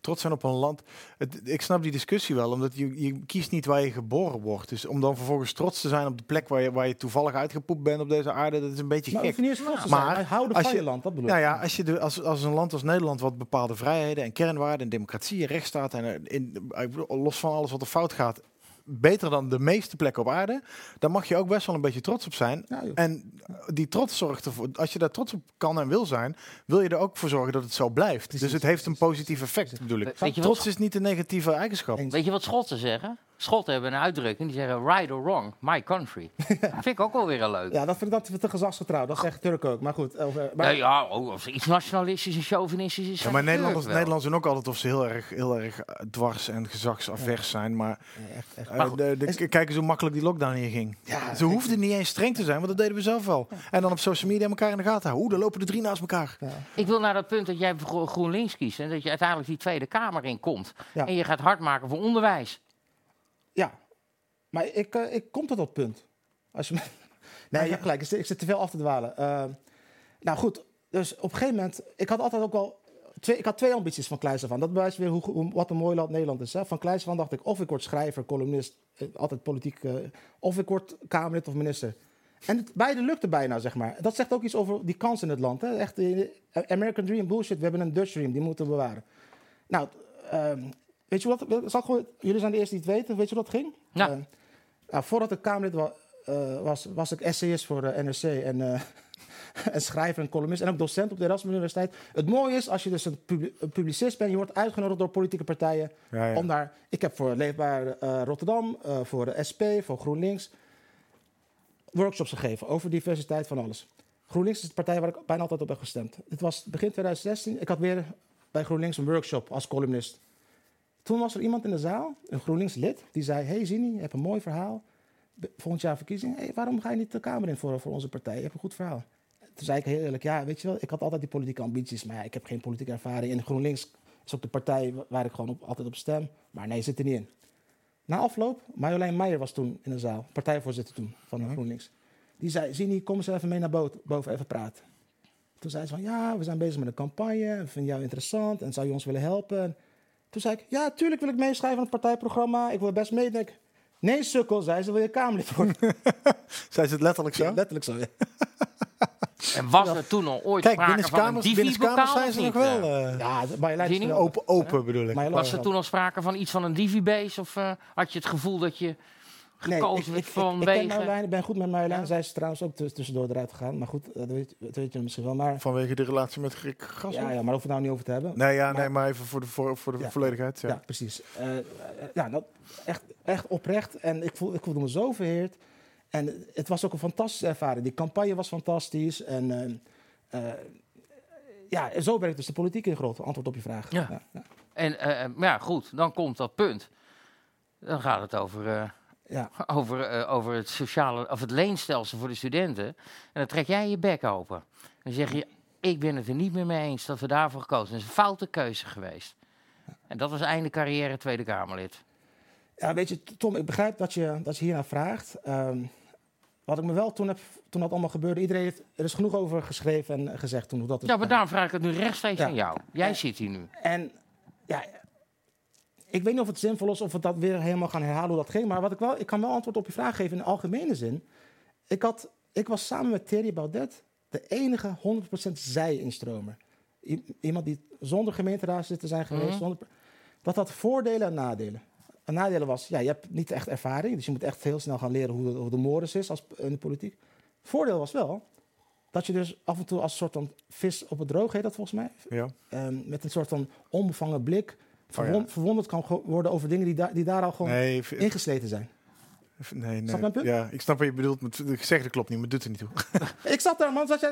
trots zijn op een land. Het, ik snap die discussie wel, omdat je, je kiest niet waar je geboren wordt. Dus om dan vervolgens trots te zijn op de plek waar je, waar je toevallig uitgepoept bent op deze aarde, dat is een beetje maar gek. Niet maar, maar houden van je land, dat bedoel ik. Nou ja, als je de, als, als een land als Nederland wat bepaalde vrijheden en kernwaarden en democratie en rechtsstaat en in, los van alles wat er fout gaat. Beter dan de meeste plekken op aarde, daar mag je ook best wel een beetje trots op zijn. Ja, en die trots zorgt ervoor, als je daar trots op kan en wil zijn, wil je er ook voor zorgen dat het zo blijft. Precies, dus het heeft een positief effect, bedoel ik. Weet je trots is niet een negatieve eigenschap. Weet je wat Schotten zeggen? Schotten hebben een uitdrukking, die zeggen right or wrong, my country. Ja. Dat vind ik ook wel weer een leuk. Ja, dat vind ik dat te gezagsgetrouw. Dat zegt Turk ook, maar goed. Over, maar... Ja, ja oh, als iets nationalistisch en chauvinistisch is... Ja, maar Nederlanders, Nederlanders zijn ook altijd of ze heel erg, heel erg dwars en gezagsavers zijn, maar... Ja, echt, echt. Maar goed, de, de, de, kijk eens hoe makkelijk die lockdown hier ging. Ja, ze hoefden niet eens streng te zijn, want dat deden we zelf al. Ja. En dan op social media elkaar in de gaten houden. Oeh, daar lopen de drie naast elkaar. Ja. Ik wil naar dat punt dat jij GroenLinks kiest en dat je uiteindelijk die Tweede Kamer in komt. Ja. En je gaat hard maken voor onderwijs. Ja, maar ik, uh, ik kom tot dat punt. Als je me... Nee, je hebt gelijk. Ik zit te veel af te dwalen. Uh, nou goed, dus op een gegeven moment... Ik had altijd ook wel... Twee, ik had twee ambities van kleins af aan. Dat bewijst weer hoe, hoe, wat een mooi land Nederland is. Hè. Van kleins af aan dacht ik, of ik word schrijver, columnist... altijd politiek... Uh, of ik word Kamerlid of minister. En het, beide lukte bijna, zeg maar. Dat zegt ook iets over die kans in het land. Hè. Echt, uh, American Dream bullshit. We hebben een Dutch Dream, die moeten we bewaren. Nou... Uh, Weet je hoe dat, gewoon, jullie zijn de eerste die het weten. Weet je hoe dat ging? Ja. Uh, nou, voordat ik Kamerlid wa, uh, was, was ik essayist voor de N R C. En, uh, en schrijver en columnist. En ook docent op de Erasmus Universiteit. Het mooie is, als je dus een, pub- een publicist bent... je wordt uitgenodigd door politieke partijen. Ja, ja. Om daar, ik heb voor Leefbaar uh, Rotterdam, uh, voor de S P, voor GroenLinks... workshops gegeven over diversiteit van alles. GroenLinks is de partij waar ik bijna altijd op heb gestemd. Het was begin twintig zestien. Ik had weer bij GroenLinks een workshop als columnist... Toen was er iemand in de zaal, een GroenLinks lid, die zei... Hey Zini, je hebt een mooi verhaal. Volgend jaar verkiezingen. Hey, waarom ga je niet de Kamer in voor, voor onze partij? Je hebt een goed verhaal. Toen zei ik heel eerlijk, ja, weet je wel, ik had altijd die politieke ambities... maar ja, ik heb geen politieke ervaring. En GroenLinks is ook de partij waar ik gewoon op, altijd op stem. Maar nee, zit er niet in. Na afloop, Marjolein Meijer was toen in de zaal, partijvoorzitter toen van mm-hmm. GroenLinks. Die zei, Zini, kom eens even mee naar boven, boven even praten. Toen zei ze van, ja, we zijn bezig met een campagne... we vinden jou interessant en zou je ons willen helpen... Toen zei ik, ja, tuurlijk wil ik meeschrijven aan het partijprogramma. Ik wil best meedenken. Nee, sukkel, zei ze, wil je Kamerlid worden. Zei ze het letterlijk zo? Ja, letterlijk zo, ja. En was er toen al ooit Kijk, sprake van een divi-bokaal? Zijn ze nog wel... Uh, ja, Marjolein open, open bedoel ik. Was er toen al sprake van iets van een divi-base? Of uh, had je het gevoel dat je gekozen werd vanwege... Nee, ik, ik, ik ken Marjolein, ik ben goed met Marjolein. Ja. Zij is trouwens ook tussendoor eruit gegaan. Maar goed, dat weet, dat weet je misschien wel. Maar... Vanwege de relatie met Griek Gas? Ja, ja, maar daar hoef ik het nou niet over te hebben. Nee, ja, maar, nee, maar even voor de, voor, voor de ja. volledigheid. Ja, ja precies. Uh, ja, dat, echt, echt oprecht. En ik voelde, ik voelde me zo verheerd. En het was ook een fantastische ervaring. Die campagne was fantastisch. En uh, uh, ja, zo werkt dus de politiek in groot. Antwoord op je vraag. Ja. Ja, ja. En uh, ja, goed, dan komt dat punt. Dan gaat het over... Uh... Ja. Over, uh, over het sociale, of het leenstelsel voor de studenten. En dan trek jij je bek open. Dan zeg je, ik ben het er niet meer mee eens dat we daarvoor gekozen. Dat is een foute keuze geweest. En dat was einde carrière Tweede Kamerlid. Ja, weet je, Tom, ik begrijp dat je, dat je hiernaar vraagt. Um, wat ik me wel toen heb, toen dat allemaal gebeurde... Iedereen heeft, er is genoeg over geschreven en gezegd toen. Hoe dat is. Ja, maar daarom vraag ik het nu rechtstreeks ja. aan jou. Jij en, zit hier nu. En, ja... Ik weet niet of het zinvol is of we dat weer helemaal gaan herhalen hoe dat ging. Maar wat ik, wel, ik kan wel antwoord op je vraag geven in de algemene zin. Ik, had, ik was samen met Thierry Baudet de enige honderd procent zij-instromer. I- iemand die zonder gemeenteraad zit te zijn geweest. Mm-hmm. Zonder, dat had voordelen en nadelen. Een nadelen was, ja, je hebt niet echt ervaring. Dus je moet echt heel snel gaan leren hoe de, hoe de mores is als, in de politiek. Voordeel was wel dat je dus af en toe als soort van vis op het droog, heet dat volgens mij. Ja. Um, met een soort van onbevangen blik... verwond, oh ja. verwonderd kan worden over dingen die, da- die daar al gewoon nee, v- ingesleten zijn. Nee, nee. Snap mijn punt? Ja, ik snap wat je bedoelt, maar het gezegde klopt niet, maar het doet er niet toe. Ik zat daar, man, zat jij,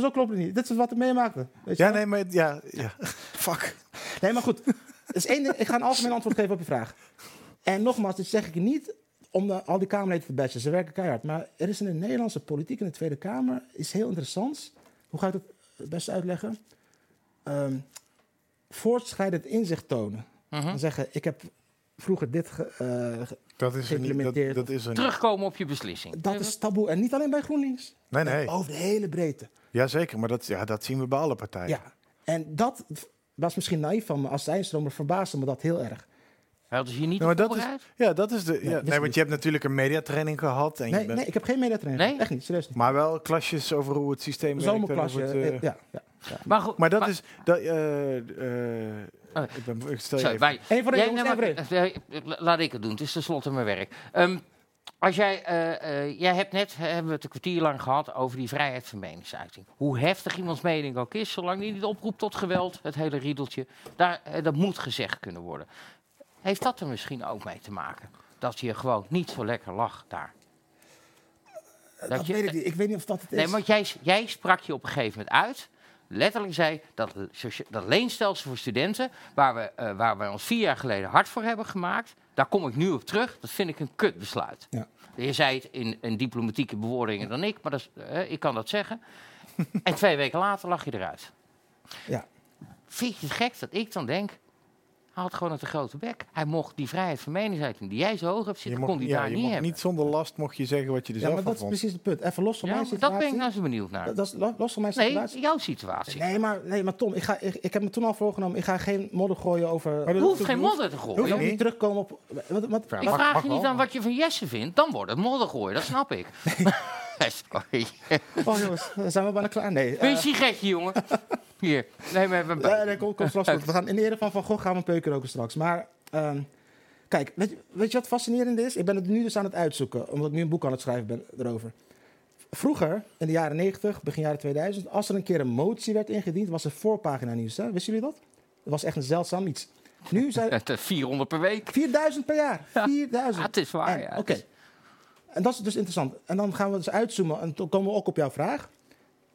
zo klopt het niet. Dit is wat ik meemaakte. Weet je ja, wel? nee, maar ja, ja. Fuck. Nee, maar goed. Dus één, ik ga een algemeen antwoord geven op je vraag. En nogmaals, dit zeg ik niet om de, al die Kamerleden te bashen. Ze werken keihard. Maar er is in de Nederlandse politiek, in de Tweede Kamer, iets heel interessants. Hoe ga ik dat het beste uitleggen? Um, voortschrijdend inzicht tonen. Uh-huh. En zeggen, ik heb vroeger dit ge, uh, dat is geïmplementeerd. Niet, dat, dat is terugkomen op je beslissing. Dat is taboe. En niet alleen bij GroenLinks. Nee, nee. Over de hele breedte. Jazeker, maar dat, ja, dat zien we bij alle partijen. Ja. En dat was misschien naïef van me als zijnstromer, verbaasde me dat heel erg. Hadden ze hier niet nou, dat is, ja, dat is de. Nee, ja, nee, want je hebt natuurlijk een mediatraining gehad. En nee, je bent... nee, ik heb geen mediatraining. Nee? Echt niet, serieus niet. Maar wel klasjes over hoe het systeem werkt. Zomerklasje, uh... ja, ja, ja. Maar, goed, maar dat maar... is... Dat, uh, uh, okay. Ik, ben, ik stel je Sorry, even... Wij... Eén van de jongens nou, maar... Laat ik het doen, het is tenslotte mijn werk. Um, als jij... Uh, uh, jij hebt net, hebben we het een kwartier lang gehad over die vrijheid van meningsuiting. Hoe heftig iemands mening ook is, zolang die niet oproept tot geweld, het hele riedeltje, daar, uh, dat moet gezegd kunnen worden. Heeft dat er misschien ook mee te maken? Dat je gewoon niet zo lekker lag daar? Dat, dat je, weet ik niet. Ik weet niet of dat het nee, is. Nee, want jij, jij sprak je op een gegeven moment uit. Letterlijk zei dat, dat leenstelsel voor studenten... Waar we, uh, waar we ons vier jaar geleden hard voor hebben gemaakt... daar kom ik nu op terug. Dat vind ik een kutbesluit. Ja. Je zei het in, in diplomatieke bewoordingen dan ik. Maar dat is, uh, ik kan dat zeggen. En twee weken later lag je eruit. Ja. Vind je het gek dat ik dan denk... Hij had gewoon een te grote bek. Hij mocht die vrijheid van meningsuiting die jij zo hoog hebt zitten, mocht, kon hij ja, daar niet hebben. Niet zonder last mocht je zeggen wat je er ja, zelf van vond. Ja, maar dat is precies het punt. Even los van ja, mijn situatie. Dat ben ik nou zo benieuwd naar. Dat, dat is los van mijn nee, situatie. Nee, jouw situatie. Nee, maar, nee, maar Tom, ik, ga, ik, ik heb me toen al voorgenomen, ik ga geen modder gooien over... Je hoeft geen modder te gooien. Je niet terugkomen op... Wat, wat, ja, ik mag, vraag mag je niet wel, aan maar. Wat je van Jesse vindt, dan wordt het modder gooien, dat snap ik. Sorry. Oh jongens, zijn we bijna klaar? Nee. Ben je sigaretje, jongen? Hier, nee, maar even... nee, nee, kom, kom straks. We gaan in de ere van Van Gogh gaan we een peuken roken straks. Maar um, kijk, weet je, weet je wat fascinerend is? Ik ben het nu dus aan het uitzoeken, omdat ik nu een boek aan het schrijven ben erover. Vroeger, in de jaren negentig, begin jaren tweeduizend, als er een keer een motie werd ingediend, was er voorpagina nieuws. Hè? Wisten jullie dat? Dat was echt een zeldzaam iets. Nu zijn vierhonderd per week. vierduizend per jaar. vierduizend. Ja, het is waar, en, ja. Oké. Okay. En dat is dus interessant. En dan gaan we dus uitzoomen en dan komen we ook op jouw vraag.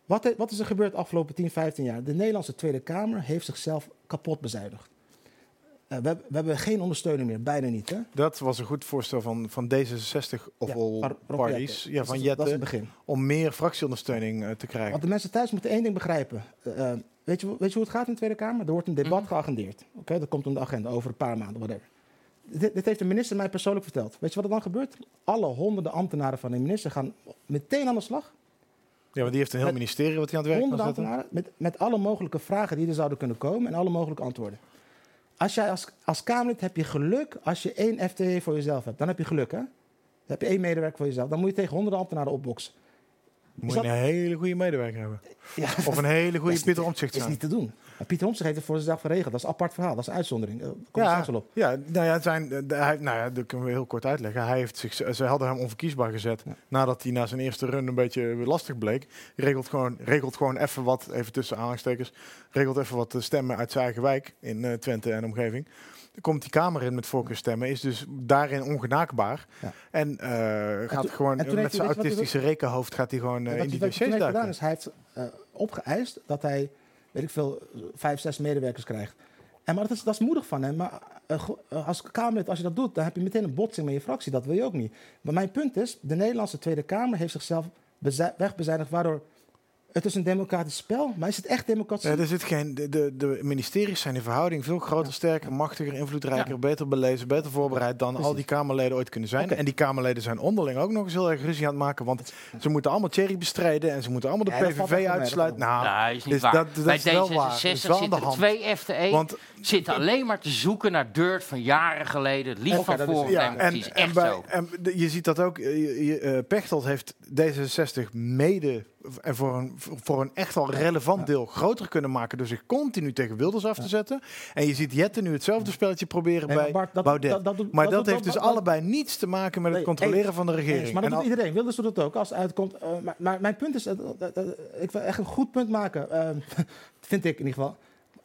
Wat, he, wat is er gebeurd de afgelopen tien, vijftien jaar? De Nederlandse Tweede Kamer heeft zichzelf kapot bezuinigd. Uh, we, we hebben geen ondersteuning meer, bijna niet. Hè? Dat was een goed voorstel van, van D zesenzestig of ja, all par- parties. Ja, van Jetten, dat is het begin. Om meer fractieondersteuning uh, te krijgen. Want de mensen thuis moeten één ding begrijpen. Uh, weet, je, weet je hoe het gaat in de Tweede Kamer? Er wordt een debat mm. geagendeerd. Okay, dat komt om de agenda over een paar maanden, whatever. Dit, dit heeft de minister mij persoonlijk verteld. Weet je wat er dan gebeurt? Alle honderden ambtenaren van de minister gaan meteen aan de slag. Ja, want die heeft een heel met ministerie wat hij aan het werk kan zetten. Met, met alle mogelijke vragen die er zouden kunnen komen en alle mogelijke antwoorden. Als jij als, als Kamerlid heb je geluk als je één F T E voor jezelf hebt. Dan heb je geluk, hè? Dan heb je één medewerker voor jezelf. Dan moet je tegen honderden ambtenaren opboksen. Moet je dat... een hele goede medewerker hebben. Ja, of een hele goede Pieter Omtzigt. Dat is niet te doen. Maar Pieter Omtzigt heeft het voor zichzelf geregeld. Dat is een apart verhaal. Dat is een uitzondering. Daar kom ja, straks wel op. Ja, nou ja, zijn, de, hij, nou ja, dat kunnen we heel kort uitleggen. Hij heeft zich, ze hadden hem onverkiesbaar gezet. Ja. Nadat hij na zijn eerste run een beetje lastig bleek. Regelt gewoon, regelt gewoon even wat, even tussen aanhalingstekens. Regelt even wat stemmen uit zijn eigen wijk in uh, Twente en omgeving. Komt die Kamer in met voorkeurstemmen, is dus daarin ongenaakbaar. Ja. En uh, gaat en toen, gewoon en met hij, zijn autistische rekenhoofd gaat hij gewoon uh, in die dossiers duiken. Gedaan is, hij heeft uh, opgeëist dat hij, weet ik veel, vijf, zes medewerkers krijgt. En, maar dat is, dat is moedig van hem. Maar uh, als Kamerlid, als je dat doet, dan heb je meteen een botsing met je fractie. Dat wil je ook niet. Maar mijn punt is, de Nederlandse Tweede Kamer heeft zichzelf beze- wegbezuinigd, waardoor... Het is een democratisch spel, maar is het echt democratie? Ja, er zit geen, de, de, de ministeries zijn in verhouding veel groter, ja. sterker, machtiger, invloedrijker, ja. beter belezen, beter voorbereid dan Precies. al die Kamerleden ooit kunnen zijn. Okay. En die Kamerleden zijn onderling ook nog eens heel erg ruzie aan het maken, want ze moeten allemaal Thierry bestrijden en ze moeten allemaal de ja, P V V uitsluiten. Nou, nou, is niet dus waar. Dat, dat bij is wel D zesenzestig waar. zitten twee F T E, want zitten alleen maar te zoeken naar dirt van jaren geleden, het lief okay, van voren. Ja, en, en, en, bij, en je ziet dat ook. Je, je, uh, Pechtold heeft D zesenzestig mede en voor een, voor een echt al relevant deel groter kunnen maken door zich continu tegen Wilders af te zetten. En je ziet Jetten nu hetzelfde spelletje proberen nee, bij Bart, dat, Baudet. Dat, dat, dat, maar dat, dat heeft dat, dus dat, allebei niets te maken met nee, het controleren eens, van de regering. Eens, maar dat en doet al, iedereen. Wilders doet dat ook als het uitkomt. Uh, maar, maar mijn punt is, uh, uh, uh, ik wil echt een goed punt maken. Uh, vind ik in ieder geval.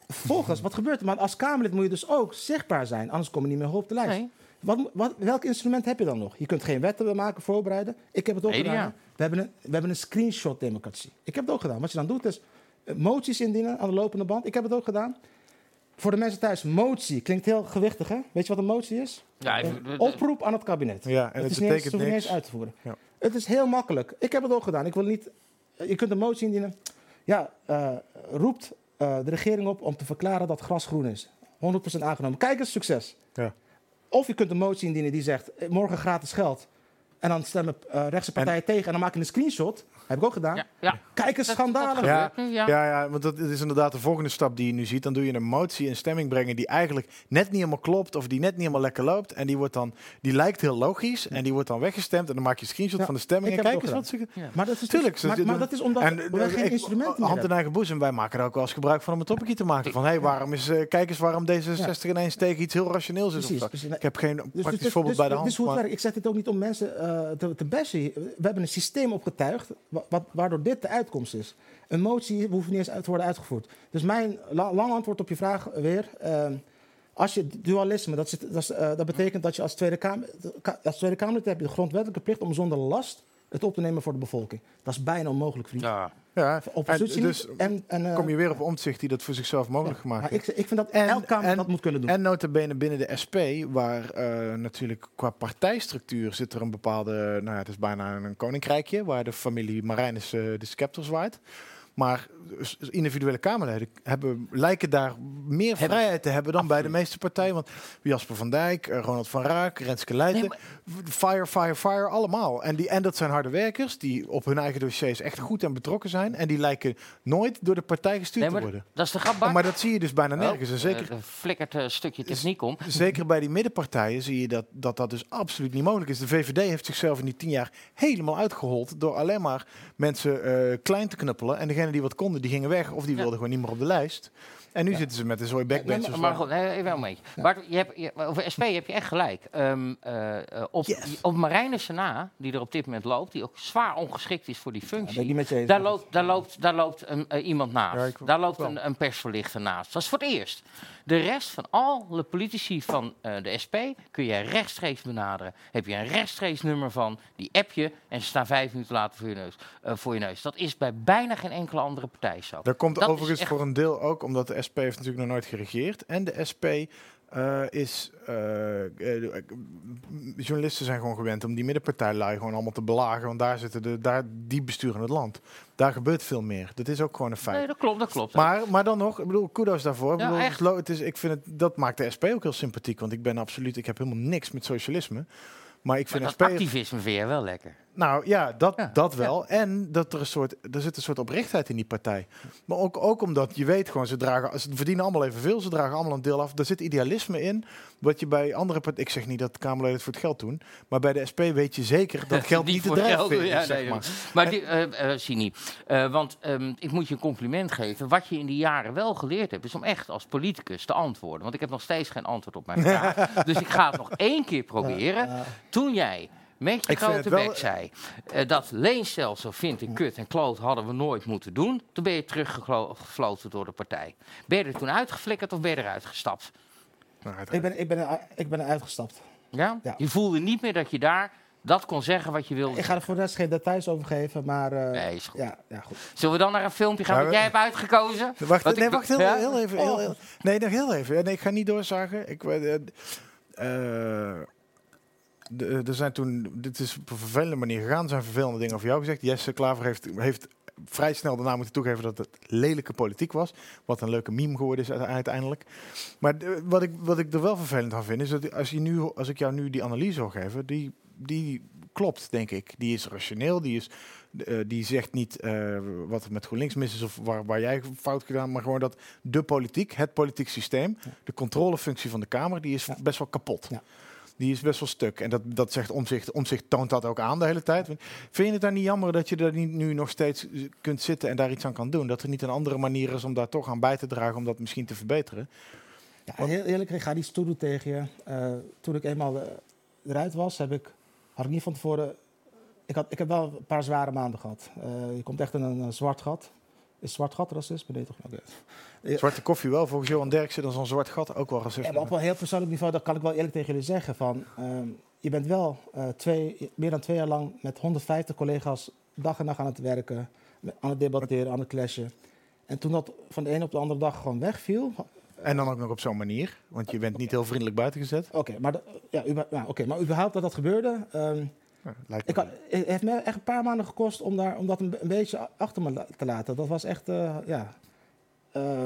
Volgens, wat gebeurt er? Maar als Kamerlid moet je dus ook zichtbaar zijn. Anders kom je niet meer op de lijst. Nee. Wat, wat, welk instrument heb je dan nog? Je kunt geen wetten maken, voorbereiden. Ik heb het ook nee, gedaan. Ja. We hebben een, we hebben een screenshot-democratie. Ik heb het ook gedaan. Wat je dan doet is moties indienen aan de lopende band. Ik heb het ook gedaan. Voor de mensen thuis, motie klinkt heel gewichtig, hè? Weet je wat een motie is? Ja, een oproep aan het kabinet. Ja, en het is betekent niet eens uit te voeren. Ja. Het is heel makkelijk. Ik heb het ook gedaan. Ik wil niet. Je kunt een motie indienen. Ja, uh, roept uh, de regering op om te verklaren dat gras groen is. honderd procent aangenomen. Kijk eens, succes. Ja. Of je kunt een motie indienen die zegt morgen gratis geld. En dan stemmen uh, rechtse partijen en... tegen en dan maak je een screenshot. Heb ik ook gedaan. Ja, ja. Kijk eens, schandalig. Ja, ja, ja, want dat is inderdaad de volgende stap die je nu ziet. Dan doe je een motie in stemming brengen die eigenlijk net niet helemaal klopt of die net niet helemaal lekker loopt. En die wordt dan, die lijkt heel logisch en die wordt dan weggestemd. En dan maak je een screenshot ja, van de stemming. En kijk eens wat ze... Ja. Maar dat is natuurlijk. Dus, maar, maar dat is omdat en, we uh, geen instrumenten meer hand in eigen boezem. Wij maken er ook wel eens gebruik van om een topic te maken. Van, hé, hey, waarom is, uh, kijk eens waarom D zesenzestig ja. ineens tegen iets heel rationeels is. Precies, of precies. Ik heb geen dus, praktisch dus, voorbeeld dus, bij de hand. Dus hoe het werkt. Ik zeg dit ook niet om mensen uh, te, te bashen. We hebben een systeem opgetuigd. Wat, waardoor dit de uitkomst is. Een motie hoeft niet eens te worden uitgevoerd. Dus mijn la, lang antwoord op je vraag weer. Uh, als je dualisme, dat, zit, dat, is, uh, dat betekent dat je als Tweede Kamer, als Tweede Kamerlid heb je de grondwettelijke plicht om zonder last het op te nemen voor de bevolking. Dat is bijna onmogelijk, vriend. Ja. Ja, en, dus en, en, uh, kom je weer op Omtzigt die dat voor zichzelf mogelijk ja, gemaakt heeft. Ik, ik vind dat en, elk Kamer en, dat moet kunnen doen. En nota bene binnen de S P, waar uh, natuurlijk qua partijstructuur zit er een bepaalde... Nou ja, het is bijna een koninkrijkje, waar de familie Marijnis uh, de scepter zwaait. Maar individuele Kamerleden hebben, lijken daar meer hebben. vrijheid te hebben dan Absoluut. bij de meeste partijen. Want Jasper van Dijk, Ronald van Raak, Renske Leijten, nee, maar... fire, fire, fire, allemaal. En, die, en dat zijn harde werkers die op hun eigen dossiers echt goed en betrokken zijn. En die lijken nooit door de partij gestuurd nee, maar, te worden. Dat is de grap, maar dat zie je dus bijna nergens. En zeker, uh, flikkert een stukje techniek om. Zeker bij die middenpartijen zie je dat, dat dat dus absoluut niet mogelijk is. De V V D heeft zichzelf in die tien jaar helemaal uitgehold door alleen maar mensen uh, klein te knuppelen. En degene die wat konden, die gingen weg of die ja. wilden gewoon niet meer op de lijst. En nu ja. zitten ze met een zooi backbenchers. Ja, maar goed, nee, wel een beetje. Ja. Maar je hebt, je, over S P heb je echt gelijk. Um, uh, op, yes. op Marijnissen na, die er op dit moment loopt, die ook zwaar ongeschikt is voor die functie, ja, die daar, loopt, daar loopt, daar loopt een, uh, iemand naast. Ja, ik, daar loopt een, een persverlichter naast. Dat is voor het eerst. De rest van alle politici van uh, de S P kun je rechtstreeks benaderen. Heb je een rechtstreeks nummer van, die app je en ze staan vijf minuten later voor je neus. Uh, voor je neus. Dat is bij bijna geen enkele andere partij zo. Dat komt dat overigens echt... voor een deel ook omdat de S P heeft natuurlijk nog nooit geregeerd. En de S P uh, is... Uh, uh, journalisten zijn gewoon gewend om die middenpartijlui gewoon allemaal te belagen. Want daar zitten de, daar, die besturen het land. Daar gebeurt veel meer. Dat is ook gewoon een feit. Nee, dat klopt, dat klopt. Maar, maar dan nog, ik bedoel, kudos daarvoor. Ja, ik bedoel, echt. Het is, ik vind het, dat maakt de S P ook heel sympathiek. Want ik ben absoluut... Ik heb helemaal niks met socialisme. Maar ik vind maar dat S P activisme vind je wel lekker. Nou ja, dat, ja, dat wel. Ja. En dat er, een soort, er zit een soort oprechtheid in die partij. Maar ook, ook omdat, je weet gewoon, ze, dragen, ze verdienen allemaal evenveel. Ze dragen allemaal een deel af. Er zit idealisme in. Wat je bij andere partijen... Ik zeg niet dat Kamerleden het voor het geld doen. Maar bij de S P weet je zeker dat, dat geld niet te drijven vindt. Ja, zeg nee, maar maar uh, uh, Sini, uh, want um, ik moet je een compliment geven. Wat je in die jaren wel geleerd hebt... is om echt als politicus te antwoorden. Want ik heb nog steeds geen antwoord op mijn vraag. Dus ik ga het nog één keer proberen. Ja, ja. Toen jij... Met je grote bek zei, uh, dat leenstelsel vind ik kut en kloot hadden we nooit moeten doen. Toen ben je teruggefloten door de partij. Ben je er toen uitgeflikkerd of ben je eruit gestapt? Nou, ik, ben, ik, ben er, ik ben er uitgestapt. Ja? Ja. Je voelde niet meer dat je daar dat kon zeggen wat je wilde. Ik ga er voor de rest geen details over geven, maar... Uh, nee, is goed. Ja, ja, goed. Zullen we dan naar een filmpje gaan wat jij hebt uitgekozen? Wacht, nee, wacht heel, ja? heel even. Heel, heel, nee, nog heel even. Nee, ik ga niet doorzagen. Ik... Uh, uh, De, er zijn toen, dit is op een vervelende manier gegaan, er zijn vervelende dingen over jou gezegd. Jesse Klaver heeft, heeft vrij snel daarna moeten toegeven dat het lelijke politiek was. Wat een leuke meme geworden is uiteindelijk. Maar de, wat, ik, wat ik er wel vervelend aan vind, is dat als, je nu, als ik jou nu die analyse wil geven, die, die klopt, denk ik. Die is rationeel, die, is, uh, die zegt niet uh, wat er met GroenLinks mis is of waar, waar jij fout gedaan, maar gewoon dat de politiek, het politiek systeem, ja. de controlefunctie van de Kamer, die is ja. best wel kapot. Ja. Die is best wel stuk. En dat, dat zegt Omtzigt. Omtzigt toont dat ook aan de hele tijd. Vind je het dan niet jammer dat je er niet, nu nog steeds kunt zitten en daar iets aan kan doen? Dat er niet een andere manier is om daar toch aan bij te dragen, om dat misschien te verbeteren? Ja, want... heel eerlijk, ik ga iets toedoen tegen je. Uh, toen ik eenmaal uh, eruit was, heb ik, had ik niet van tevoren... Ik, had, ik heb wel een paar zware maanden gehad. Uh, je komt echt in een, een zwart gat. Is zwart gat racisme? Nee, toch? Okay. Ja. Zwarte koffie wel, volgens Johan Derksen, dan is een zwart gat ook wel racisme. Ja, maar op een heel persoonlijk niveau, dat kan ik wel eerlijk tegen jullie zeggen. Van, um, je bent wel uh, twee, meer dan twee jaar lang met honderdvijftig collega's dag en nacht aan het werken, aan het debatteren, aan het clashen. En toen dat van de ene op de andere dag gewoon wegviel. En dan ook nog op zo'n manier, want je bent okay. niet heel vriendelijk buitengezet. Oké, okay, maar, de, ja, uber, nou, okay, maar überhaupt dat dat gebeurde. Um, Ja, ik had, het heeft me echt een paar maanden gekost om, daar, om dat een, een beetje achter me la- te laten. Dat was echt, uh, ja... Uh,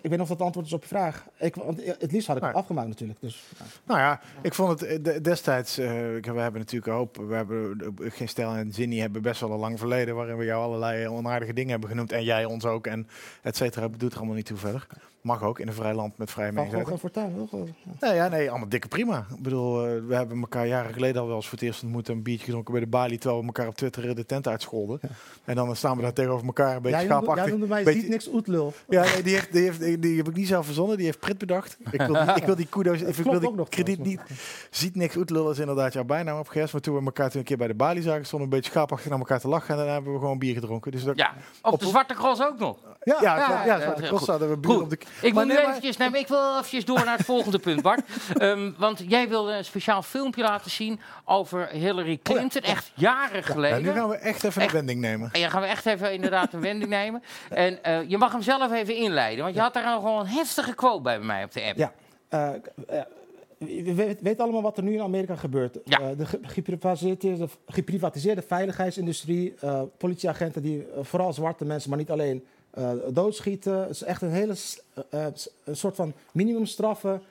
ik weet niet of dat antwoord is op je vraag. Ik, want het liefst had ik nou, het afgemaakt natuurlijk. Dus, ja. Nou ja, ik vond het destijds... Uh, we hebben natuurlijk een hoop... We hebben Geen Stijl en Zinnie hebben best wel een lang verleden... waarin we jou allerlei onaardige dingen hebben genoemd. En jij ons ook. En et cetera. Het doet er allemaal niet toe verder. Mag ook, in een vrij land met vrije meningsuiting. Van Gogh en Fortuyn. Nee, ja, nee, allemaal dikke prima. Ik bedoel, uh, we hebben elkaar jaren geleden al wel eens voor het eerst ontmoet... een biertje gedronken bij de balie... terwijl we elkaar op Twitter de tent uitscholden. Ja. En dan staan we daar tegenover elkaar een beetje ja, schaapachtig. Jij noemde mij beetje... ziet niks oetlul. Ja, nee, die, heeft, die, heeft, die heb ik niet zelf verzonnen. Die heeft Prit bedacht. Ik wil, ik wil die kudo's... Ik wil die nog krediet nog. Niet. Ziet niks oetlul is inderdaad jouw bijnaam op Gers. Maar toen we elkaar toen een keer bij de balie zagen... stonden we een beetje schaapachtig naar elkaar te lachen... en daarna hebben we gewoon bier gedronken. Dus dat, ja, op, op de Zwarte Cross ook nog. Ja, ja, ja, ja, Zwarte Cross hadden we buur op de... Ik, maar moet nee, maar... eventjes, nee, ik wil eventjes door naar het volgende punt, Bart. Um, want jij wilde een speciaal filmpje laten zien over Hillary Clinton. Oh ja. Echt jaren geleden. Ja, nu gaan we echt even echt, een wending nemen. Ja, gaan we echt even inderdaad een wending nemen. En uh, je mag hem zelf even inleiden. Want je ja. had daar gewoon een heftige quote bij mij op de app. Ja, uh, uh, we weten weet allemaal wat er nu in Amerika gebeurt. Ja. Uh, de geprivatiseerde, geprivatiseerde veiligheidsindustrie. Uh, politieagenten die uh, vooral zwarte mensen, maar niet alleen... Uh, doodschieten, het is echt een hele uh, een soort van minimumstraffen.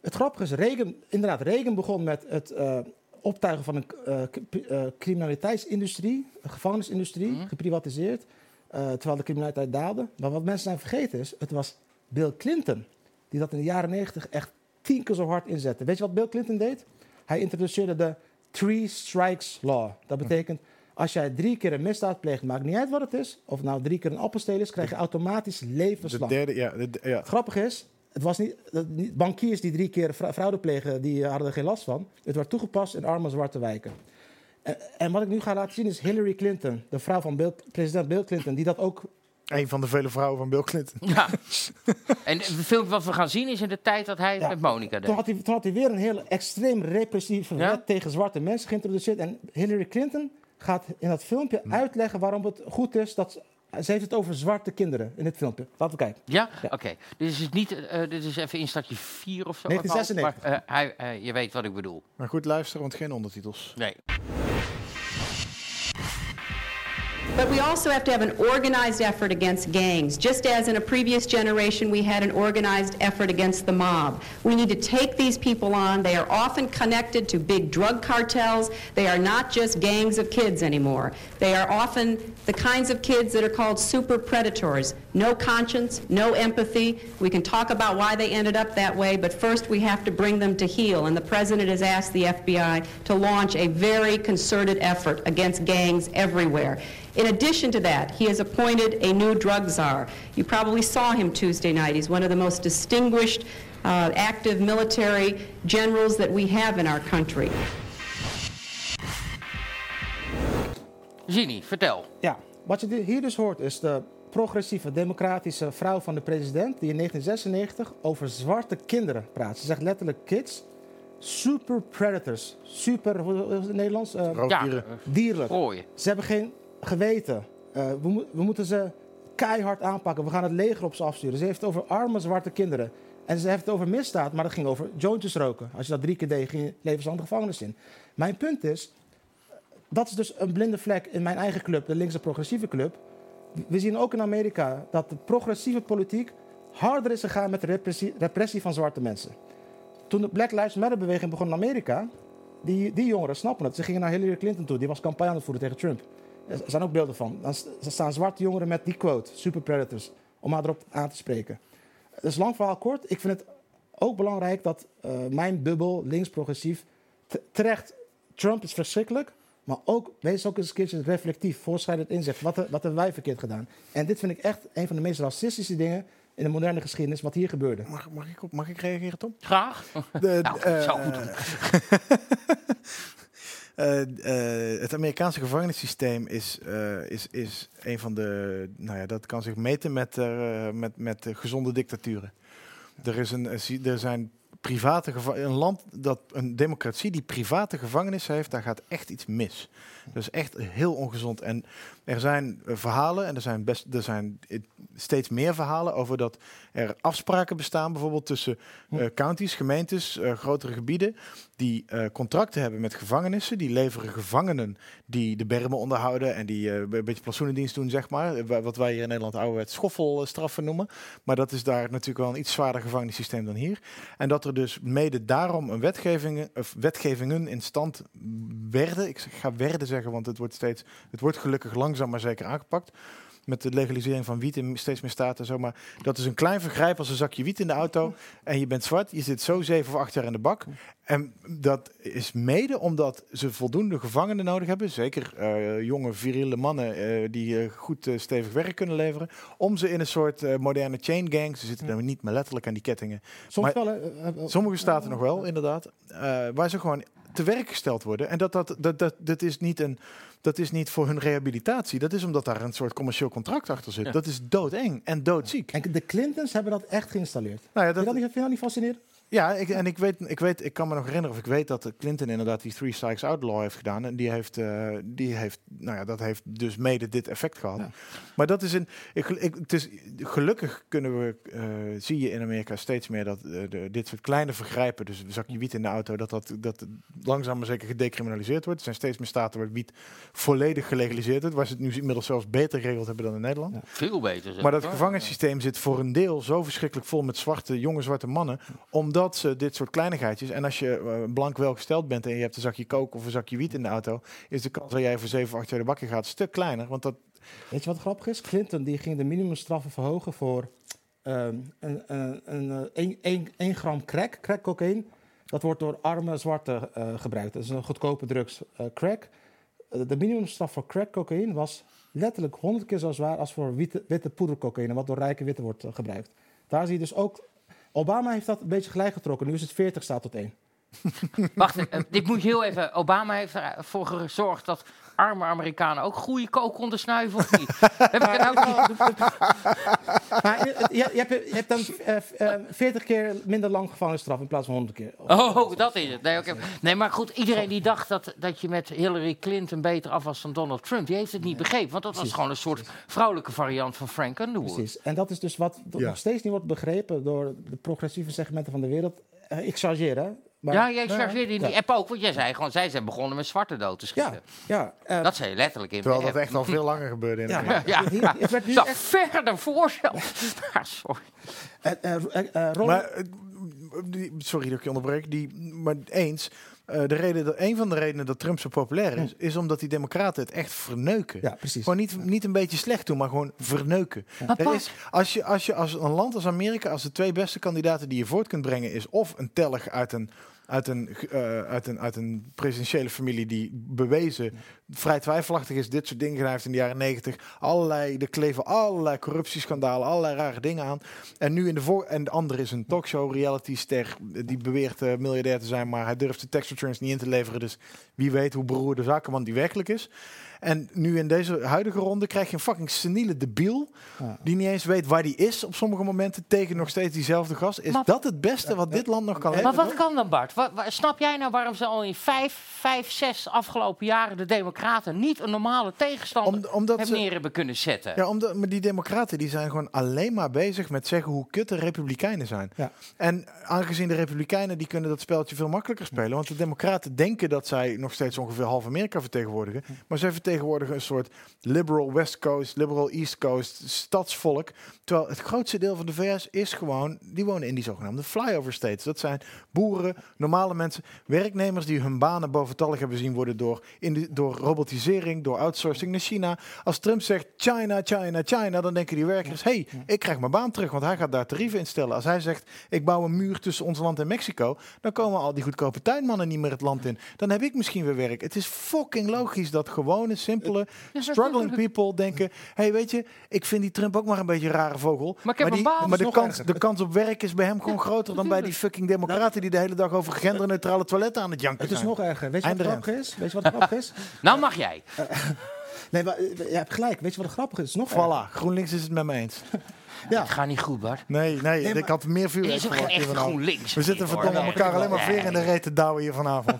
Het grappige is, Reagan, inderdaad, Reagan begon met het uh, optuigen van een uh, uh, criminaliteitsindustrie, een gevangenisindustrie, mm. geprivatiseerd, uh, terwijl de criminaliteit daalde. Maar wat mensen zijn vergeten is, het was Bill Clinton die dat in de jaren negentig echt tien keer zo hard inzette. Weet je wat Bill Clinton deed? Hij introduceerde de Three Strikes Law. Dat betekent... Als jij drie keer een misdaad pleegt, maakt niet uit wat het is... of nou drie keer een appelsteel is, krijg je automatisch levenslang. De derde, ja, de, ja. Grappig is, het was niet, niet bankiers die drie keer fraude plegen... die hadden er geen last van. Het werd toegepast in arme zwarte wijken. En, en wat ik nu ga laten zien is Hillary Clinton... de vrouw van Bill, president Bill Clinton, die dat ook... Een van de vele vrouwen van Bill Clinton. Ja. En het filmpje wat we gaan zien is in de tijd dat hij ja, met Monica deed. Toen had, hij, toen had hij weer een heel extreem repressieve ja? wet tegen zwarte mensen geïntroduceerd... en Hillary Clinton... gaat in dat filmpje uitleggen waarom het goed is dat... Ze, ze heeft het over zwarte kinderen in dit filmpje. Laten we kijken. Ja? ja. Oké. Okay. Dit is niet... Uh, dit is even in stadje vier of zo. negentien zesennegentig. Maar, uh, hij, uh, je weet wat ik bedoel. Maar goed luisteren, want geen ondertitels. Nee. But we also have to have an organized effort against gangs. Just as in a previous generation we had an organized effort against the mob. We need to take these people on. They are often connected to big drug cartels. They are not just gangs of kids anymore. They are often the kinds of kids that are called super predators. No conscience, no empathy. We can talk about why they ended up that way, but first we have to bring them to heel. And the president has asked the F B I to launch a very concerted effort against gangs everywhere. In addition to that, he has appointed a new drug czar. You probably saw him Tuesday night. He's one of the most distinguished, uh, active military generals that we have in our country. Ginny, vertel. Ja, wat je hier dus hoort is de progressieve democratische vrouw van de president... die in negentien zesennegentig over zwarte kinderen praat. Ze zegt letterlijk kids... Super predators. Super, hoe is het in het Nederlands? Uh, ja, dierlijk. Rooien. Ze hebben geen... geweten. Uh, we, mo- we moeten ze keihard aanpakken. We gaan het leger op ze afsturen. Ze heeft het over arme zwarte kinderen. En ze heeft het over misdaad, maar dat ging over jointjes roken. Als je dat drie keer deed, ging je levenslang de gevangenis in. Mijn punt is, dat is dus een blinde vlek in mijn eigen club, de linkse progressieve club. We zien ook in Amerika dat de progressieve politiek harder is gegaan met de repressie, repressie van zwarte mensen. Toen de Black Lives Matter beweging begon in Amerika, die, die jongeren snappen het. Ze gingen naar Hillary Clinton toe, die was campagne aan het voeren tegen Trump. Er zijn ook beelden van. Dan staan zwarte jongeren met die quote, super predators, om haar erop aan te spreken. Dus lang verhaal kort, ik vind het ook belangrijk dat uh, mijn bubbel, links-progressief, t- terecht, Trump is verschrikkelijk, maar ook, wees ook eens een keertje reflectief, voorschrijdend inzicht. Wat, wat hebben wij verkeerd gedaan? En dit vind ik echt een van de meest racistische dingen in de moderne geschiedenis, wat hier gebeurde. Mag, mag, ik, op, mag ik reageren, Tom? Graag. De, nou, uh, zou goed doen. Uh, uh, het Amerikaanse gevangenissysteem is, uh, is, is een van de... Nou ja, dat kan zich meten met, uh, met, met uh, gezonde dictaturen. Ja. Er, is een, er zijn private gevangen, een land dat een democratie die private gevangenissen heeft, daar gaat echt iets mis. Dat is echt heel ongezond. En er zijn uh, verhalen, en er zijn, best, er zijn steeds meer verhalen over dat er afspraken bestaan, bijvoorbeeld tussen uh, counties, gemeentes, uh, grotere gebieden, die uh, contracten hebben met gevangenissen, die leveren gevangenen die de bermen onderhouden en die uh, een beetje plantsoenendienst doen, zeg maar. Wat wij hier in Nederland ouderwets schoffelstraffen noemen. Maar dat is daar natuurlijk wel een iets zwaarder gevangenissysteem dan hier. En dat er dus mede daarom een wetgeving, of wetgevingen in stand werden. Ik ga werden zeggen, want het wordt steeds, het wordt gelukkig langzaam maar zeker aangepakt. Met de legalisering van wiet in steeds meer staten. Zo. Maar dat is een klein vergrijp als een zakje wiet in de auto. En je bent zwart, je zit zo zeven of acht jaar in de bak. En dat is mede omdat ze voldoende gevangenen nodig hebben. Zeker uh, jonge, viriele mannen uh, die uh, goed uh, stevig werk kunnen leveren. Om ze in een soort uh, moderne chain gang. Ze zitten ja. dan niet meer letterlijk aan die kettingen. Soms maar, wel, hè? Sommige staten nog wel, inderdaad. Uh, waar ze gewoon te werk gesteld worden. En dat, dat, dat, dat, dat, is niet een, dat is niet voor hun rehabilitatie. Dat is omdat daar een soort commercieel contract achter zit. Ja. Dat is doodeng en doodziek. En de Clintons hebben dat echt geïnstalleerd. Nou ja, dat, vind je dat niet, niet fascinerend? Ja, ik, en ik, weet, ik, weet, ik kan me nog herinneren of ik weet dat Clinton inderdaad die Three Strikes Out Law heeft gedaan. En die heeft, uh, die heeft, nou ja, dat heeft dus mede dit effect gehad. Ja. Maar dat is een, ik, ik, het is, gelukkig kunnen we, uh, zie je in Amerika steeds meer dat uh, de, dit soort kleine vergrijpen, dus een zakje wiet in de auto, dat dat, dat langzaam maar zeker gedecriminaliseerd wordt. Er zijn steeds meer staten waar wiet volledig gelegaliseerd wordt, waar ze het nu inmiddels zelfs beter geregeld hebben dan in Nederland. Ja. Veel beter. Zeg. Maar dat gevangenissysteem zit voor een deel zo verschrikkelijk vol met zwarte, jonge zwarte mannen, omdat dat ze dit soort kleinigheidjes... en als je uh, blank welgesteld bent en je hebt een zakje kook of een zakje wiet in de auto... is de kans dat jij voor zeven, acht jaar de bakje gaat een stuk kleiner. Want dat... Weet je wat grappig is? Clinton die ging de minimumstraffen verhogen voor um, een, een, een, een, een, een gram crack, crack cocaïne. Dat wordt door arme zwarte uh, gebruikt. Dat is een goedkope drugs, uh, crack. Uh, de minimumstraf voor crack cocaïne was letterlijk honderd keer zo zwaar... als voor witte, witte poedercocaïne, wat door rijke witte wordt uh, gebruikt. Daar zie je dus ook... Obama heeft dat een beetje gelijk getrokken. Nu is het veertig staat tot één. Wacht, uh, dit moet je heel even... Obama heeft ervoor gezorgd dat arme Amerikanen ook goede kook konden snuiven, of niet? Heb ik nou maar je, je, hebt, je hebt dan uh, uh, veertig keer minder lang gevangenisstraf in plaats van honderd keer. Oh, oh dat is het. Nee, okay. nee, maar goed, iedereen die dacht dat, dat je met Hillary Clinton beter af was dan Donald Trump, die heeft het niet nee. begrepen. Want dat Precies. was gewoon een soort vrouwelijke variant van Frank Underwood. Precies. En dat is dus wat ja. nog steeds niet wordt begrepen door de progressieve segmenten van de wereld. Uh, ik chargeer, hè. Maar, ja, jij chargeerde in die ja. app ook, want jij zei gewoon, zij zijn begonnen met zwarte dood te schieten. Ja, ja, uh, dat zei je letterlijk in terwijl de dat echt al veel langer gebeurde in ja, ja, ja, ja, ja. Het werd nu echt... verder voor zelfs. Ja, sorry. Uh, uh, uh, uh, Ron... maar, uh, die, sorry dat ik je onderbreek, die, maar eens... Uh, de reden dat, een van de redenen dat Trump zo populair is... is omdat die democraten het echt verneuken. Ja, precies. Gewoon niet, niet een beetje slecht doen, maar gewoon verneuken. Ja. Er is, als, je, als je als een land als Amerika... als de twee beste kandidaten die je voort kunt brengen... is of een telg uit een... Uit een, uh, uit, een, uit een presidentiële familie die bewezen ja. vrij twijfelachtig is. Dit soort dingen gedaan heeft in de jaren negentig. Er kleven allerlei corruptieschandalen, allerlei rare dingen aan. En nu in de voor en de andere is een talkshow reality ster die beweert uh, miljardair te zijn, maar hij durft de tax returns niet in te leveren. Dus wie weet hoe beroerde zakenman die werkelijk is. En nu in deze huidige ronde krijg je een fucking seniele debiel... Ja. die niet eens weet waar die is op sommige momenten... tegen nog steeds diezelfde gast. Is maar, dat het beste wat dit land nog kan hebben? Maar wat kan dan, Bart? Wat, wat, snap jij nou waarom ze al in vijf, vijf, zes afgelopen jaren... de democraten niet een normale tegenstander Om, hebben neer hebben kunnen zetten? Ja, omdat, maar die democraten die zijn gewoon alleen maar bezig... met zeggen hoe kut de republikeinen zijn. Ja. En aangezien de republikeinen die kunnen dat spelletje veel makkelijker spelen... want de democraten denken dat zij nog steeds ongeveer half Amerika vertegenwoordigen... maar ze vertegenwoordigen... tegenwoordig een soort liberal West Coast, liberal East Coast, stadsvolk. Terwijl het grootste deel van de V S is gewoon... die wonen in die zogenaamde flyover states. Dat zijn boeren, normale mensen, werknemers... die hun banen boventallig hebben zien worden... door, in de, door robotisering, door outsourcing naar China. Als Trump zegt China, China, China... dan denken die werkers... hé, hey, ik krijg mijn baan terug, want hij gaat daar tarieven instellen. Als hij zegt, ik bouw een muur tussen ons land en Mexico... dan komen al die goedkope tuinmannen niet meer het land in. Dan heb ik misschien weer werk. Het is fucking logisch dat gewone simpele, struggling people denken... hey, weet je, ik vind die Trump ook maar een beetje een rare vogel. Maar, ik heb maar, die, een maar de, kans, de kans op werk is bij hem gewoon groter dan bij die fucking democraten... die de hele dag over genderneutrale toiletten aan het janken zijn. Het is nog erger. Weet je wat grappig is? Weet je wat grappig is? Nou mag jij. Nee, maar je hebt gelijk. Weet je wat grappig is? Het is nog voilà, GroenLinks is het met me eens. Ja. Het gaat niet goed, Bart. Nee, nee, nee, ik had meer vuur. Er is ook echt GroenLinks. We zitten verdomme elkaar alleen maar veer in de reet te douwen hier vanavond.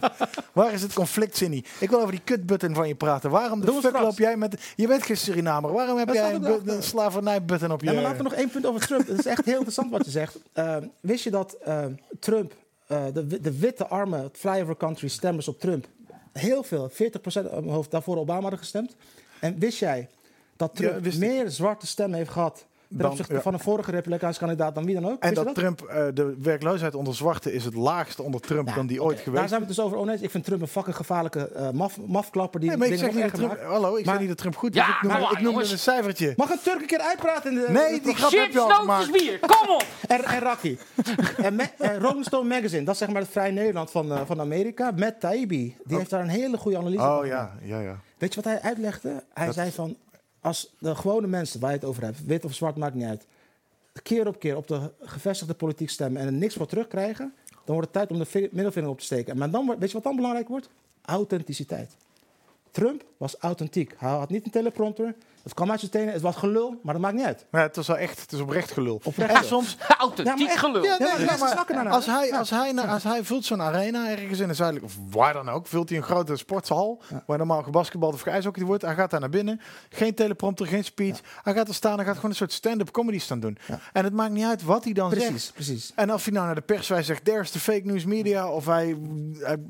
Waar is het conflict, Cindy? Ik wil over die kutbutton van je praten. Waarom de fuck loop jij met... Je bent geen Surinamer. Waarom heb dat jij een, bu- een slavernijbutton op je... Ja, maar laten we nog één punt over Trump. Het is echt heel interessant wat je zegt. Uh, wist je dat uh, Trump... Uh, de, de witte armen, flyover country stemmers op Trump... heel veel, veertig procent omhoog, daarvoor Obama hadden gestemd. En wist jij dat Trump ja, meer ik. zwarte stemmen heeft gehad... ten dan, opzichte ja. van een vorige Republikeinse kandidaat dan wie dan ook? En dat, dat Trump, uh, de werkloosheid onder zwarte is het laagste onder Trump nou, dan die ooit okay. geweest. Daar zijn we het dus over oneens. Ik vind Trump een fucking gevaarlijke uh, maf, mafklapper. Die nee, maar ik zeg niet Trump, hallo, ik maar, zeg niet dat Trump goed is. Ja, ik noem, maar, ik noem een cijfertje. Mag een Turk een keer uitpraten? In de, nee, de, die grap heb je al gemaakt. Bier, kom op! en en Rakkie. en, me, en Rolling Stone Magazine, dat is zeg maar het Vrij Nederland van, uh, van Amerika. Matt Taibbi, die oh. heeft daar een hele goede analyse oh, van. Oh ja, ja, ja. Weet je wat hij uitlegde? Hij dat zei van... Als de gewone mensen waar je het over hebt, wit of zwart, maakt niet uit... keer op keer op de gevestigde politiek stemmen en er niks voor terugkrijgen... dan wordt het tijd om de middelvinger op te steken. Maar dan, weet je wat dan belangrijk wordt? Authenticiteit. Trump was authentiek. Hij had niet een teleprompter. Het kwam uit zijn tenen. Het was gelul, maar dat maakt niet uit. Ja, het was wel echt. Het is oprecht gelul. Oprecht. En soms authentiek gelul. Als hij vult zo'n arena ergens in de zuidelijk... of waar dan ook, vult hij een grote sporthal... Ja. waar normaal gebasketbald of geijshockeyd wordt. Hij gaat daar naar binnen. Geen teleprompter, geen speech. Ja. Hij gaat er staan. Hij gaat gewoon een soort stand-up comedy staan doen. Ja. En het maakt niet uit wat hij dan precies, zegt. Precies. En of hij nou naar de pers wij zegt... there's the fake news media... of hij...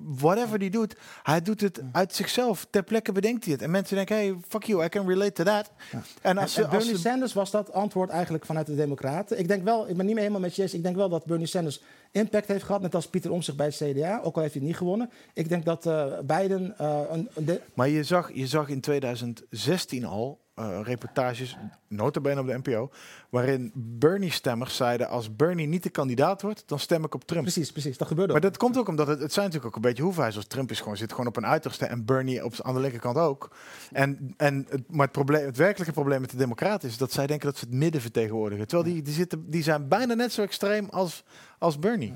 whatever die doet. Hij doet het uit zichzelf. Ter plekke bedenkt hij het. En mensen denken... hey, fuck you, I can relate to that. Ja. En, als, en, en Bernie als, Sanders was dat antwoord eigenlijk vanuit de Democraten. Ik denk wel, ik ben niet meer helemaal met je eens. Ik denk wel dat Bernie Sanders impact heeft gehad, net als Pieter Omtzigt bij het C D A. Ook al heeft hij niet gewonnen. Ik denk dat uh, Biden... Uh, een, een de- maar je zag, je zag in tweeduizend zestien al uh, reportages, nota bene op de N P O, waarin Bernie-stemmers zeiden, als Bernie niet de kandidaat wordt, dan stem ik op Trump. Precies, precies. Dat gebeurde ook. Maar dat komt ook omdat het, het zijn natuurlijk ook een beetje hoefijzers. Trump is gewoon, zit gewoon op een uiterste en Bernie op, aan de linkerkant ook. En, en, maar het, probleem, het werkelijke probleem met de Democraten is dat zij denken dat ze het midden vertegenwoordigen. Terwijl die, die, zitten, die zijn bijna net zo extreem als, als Bernie.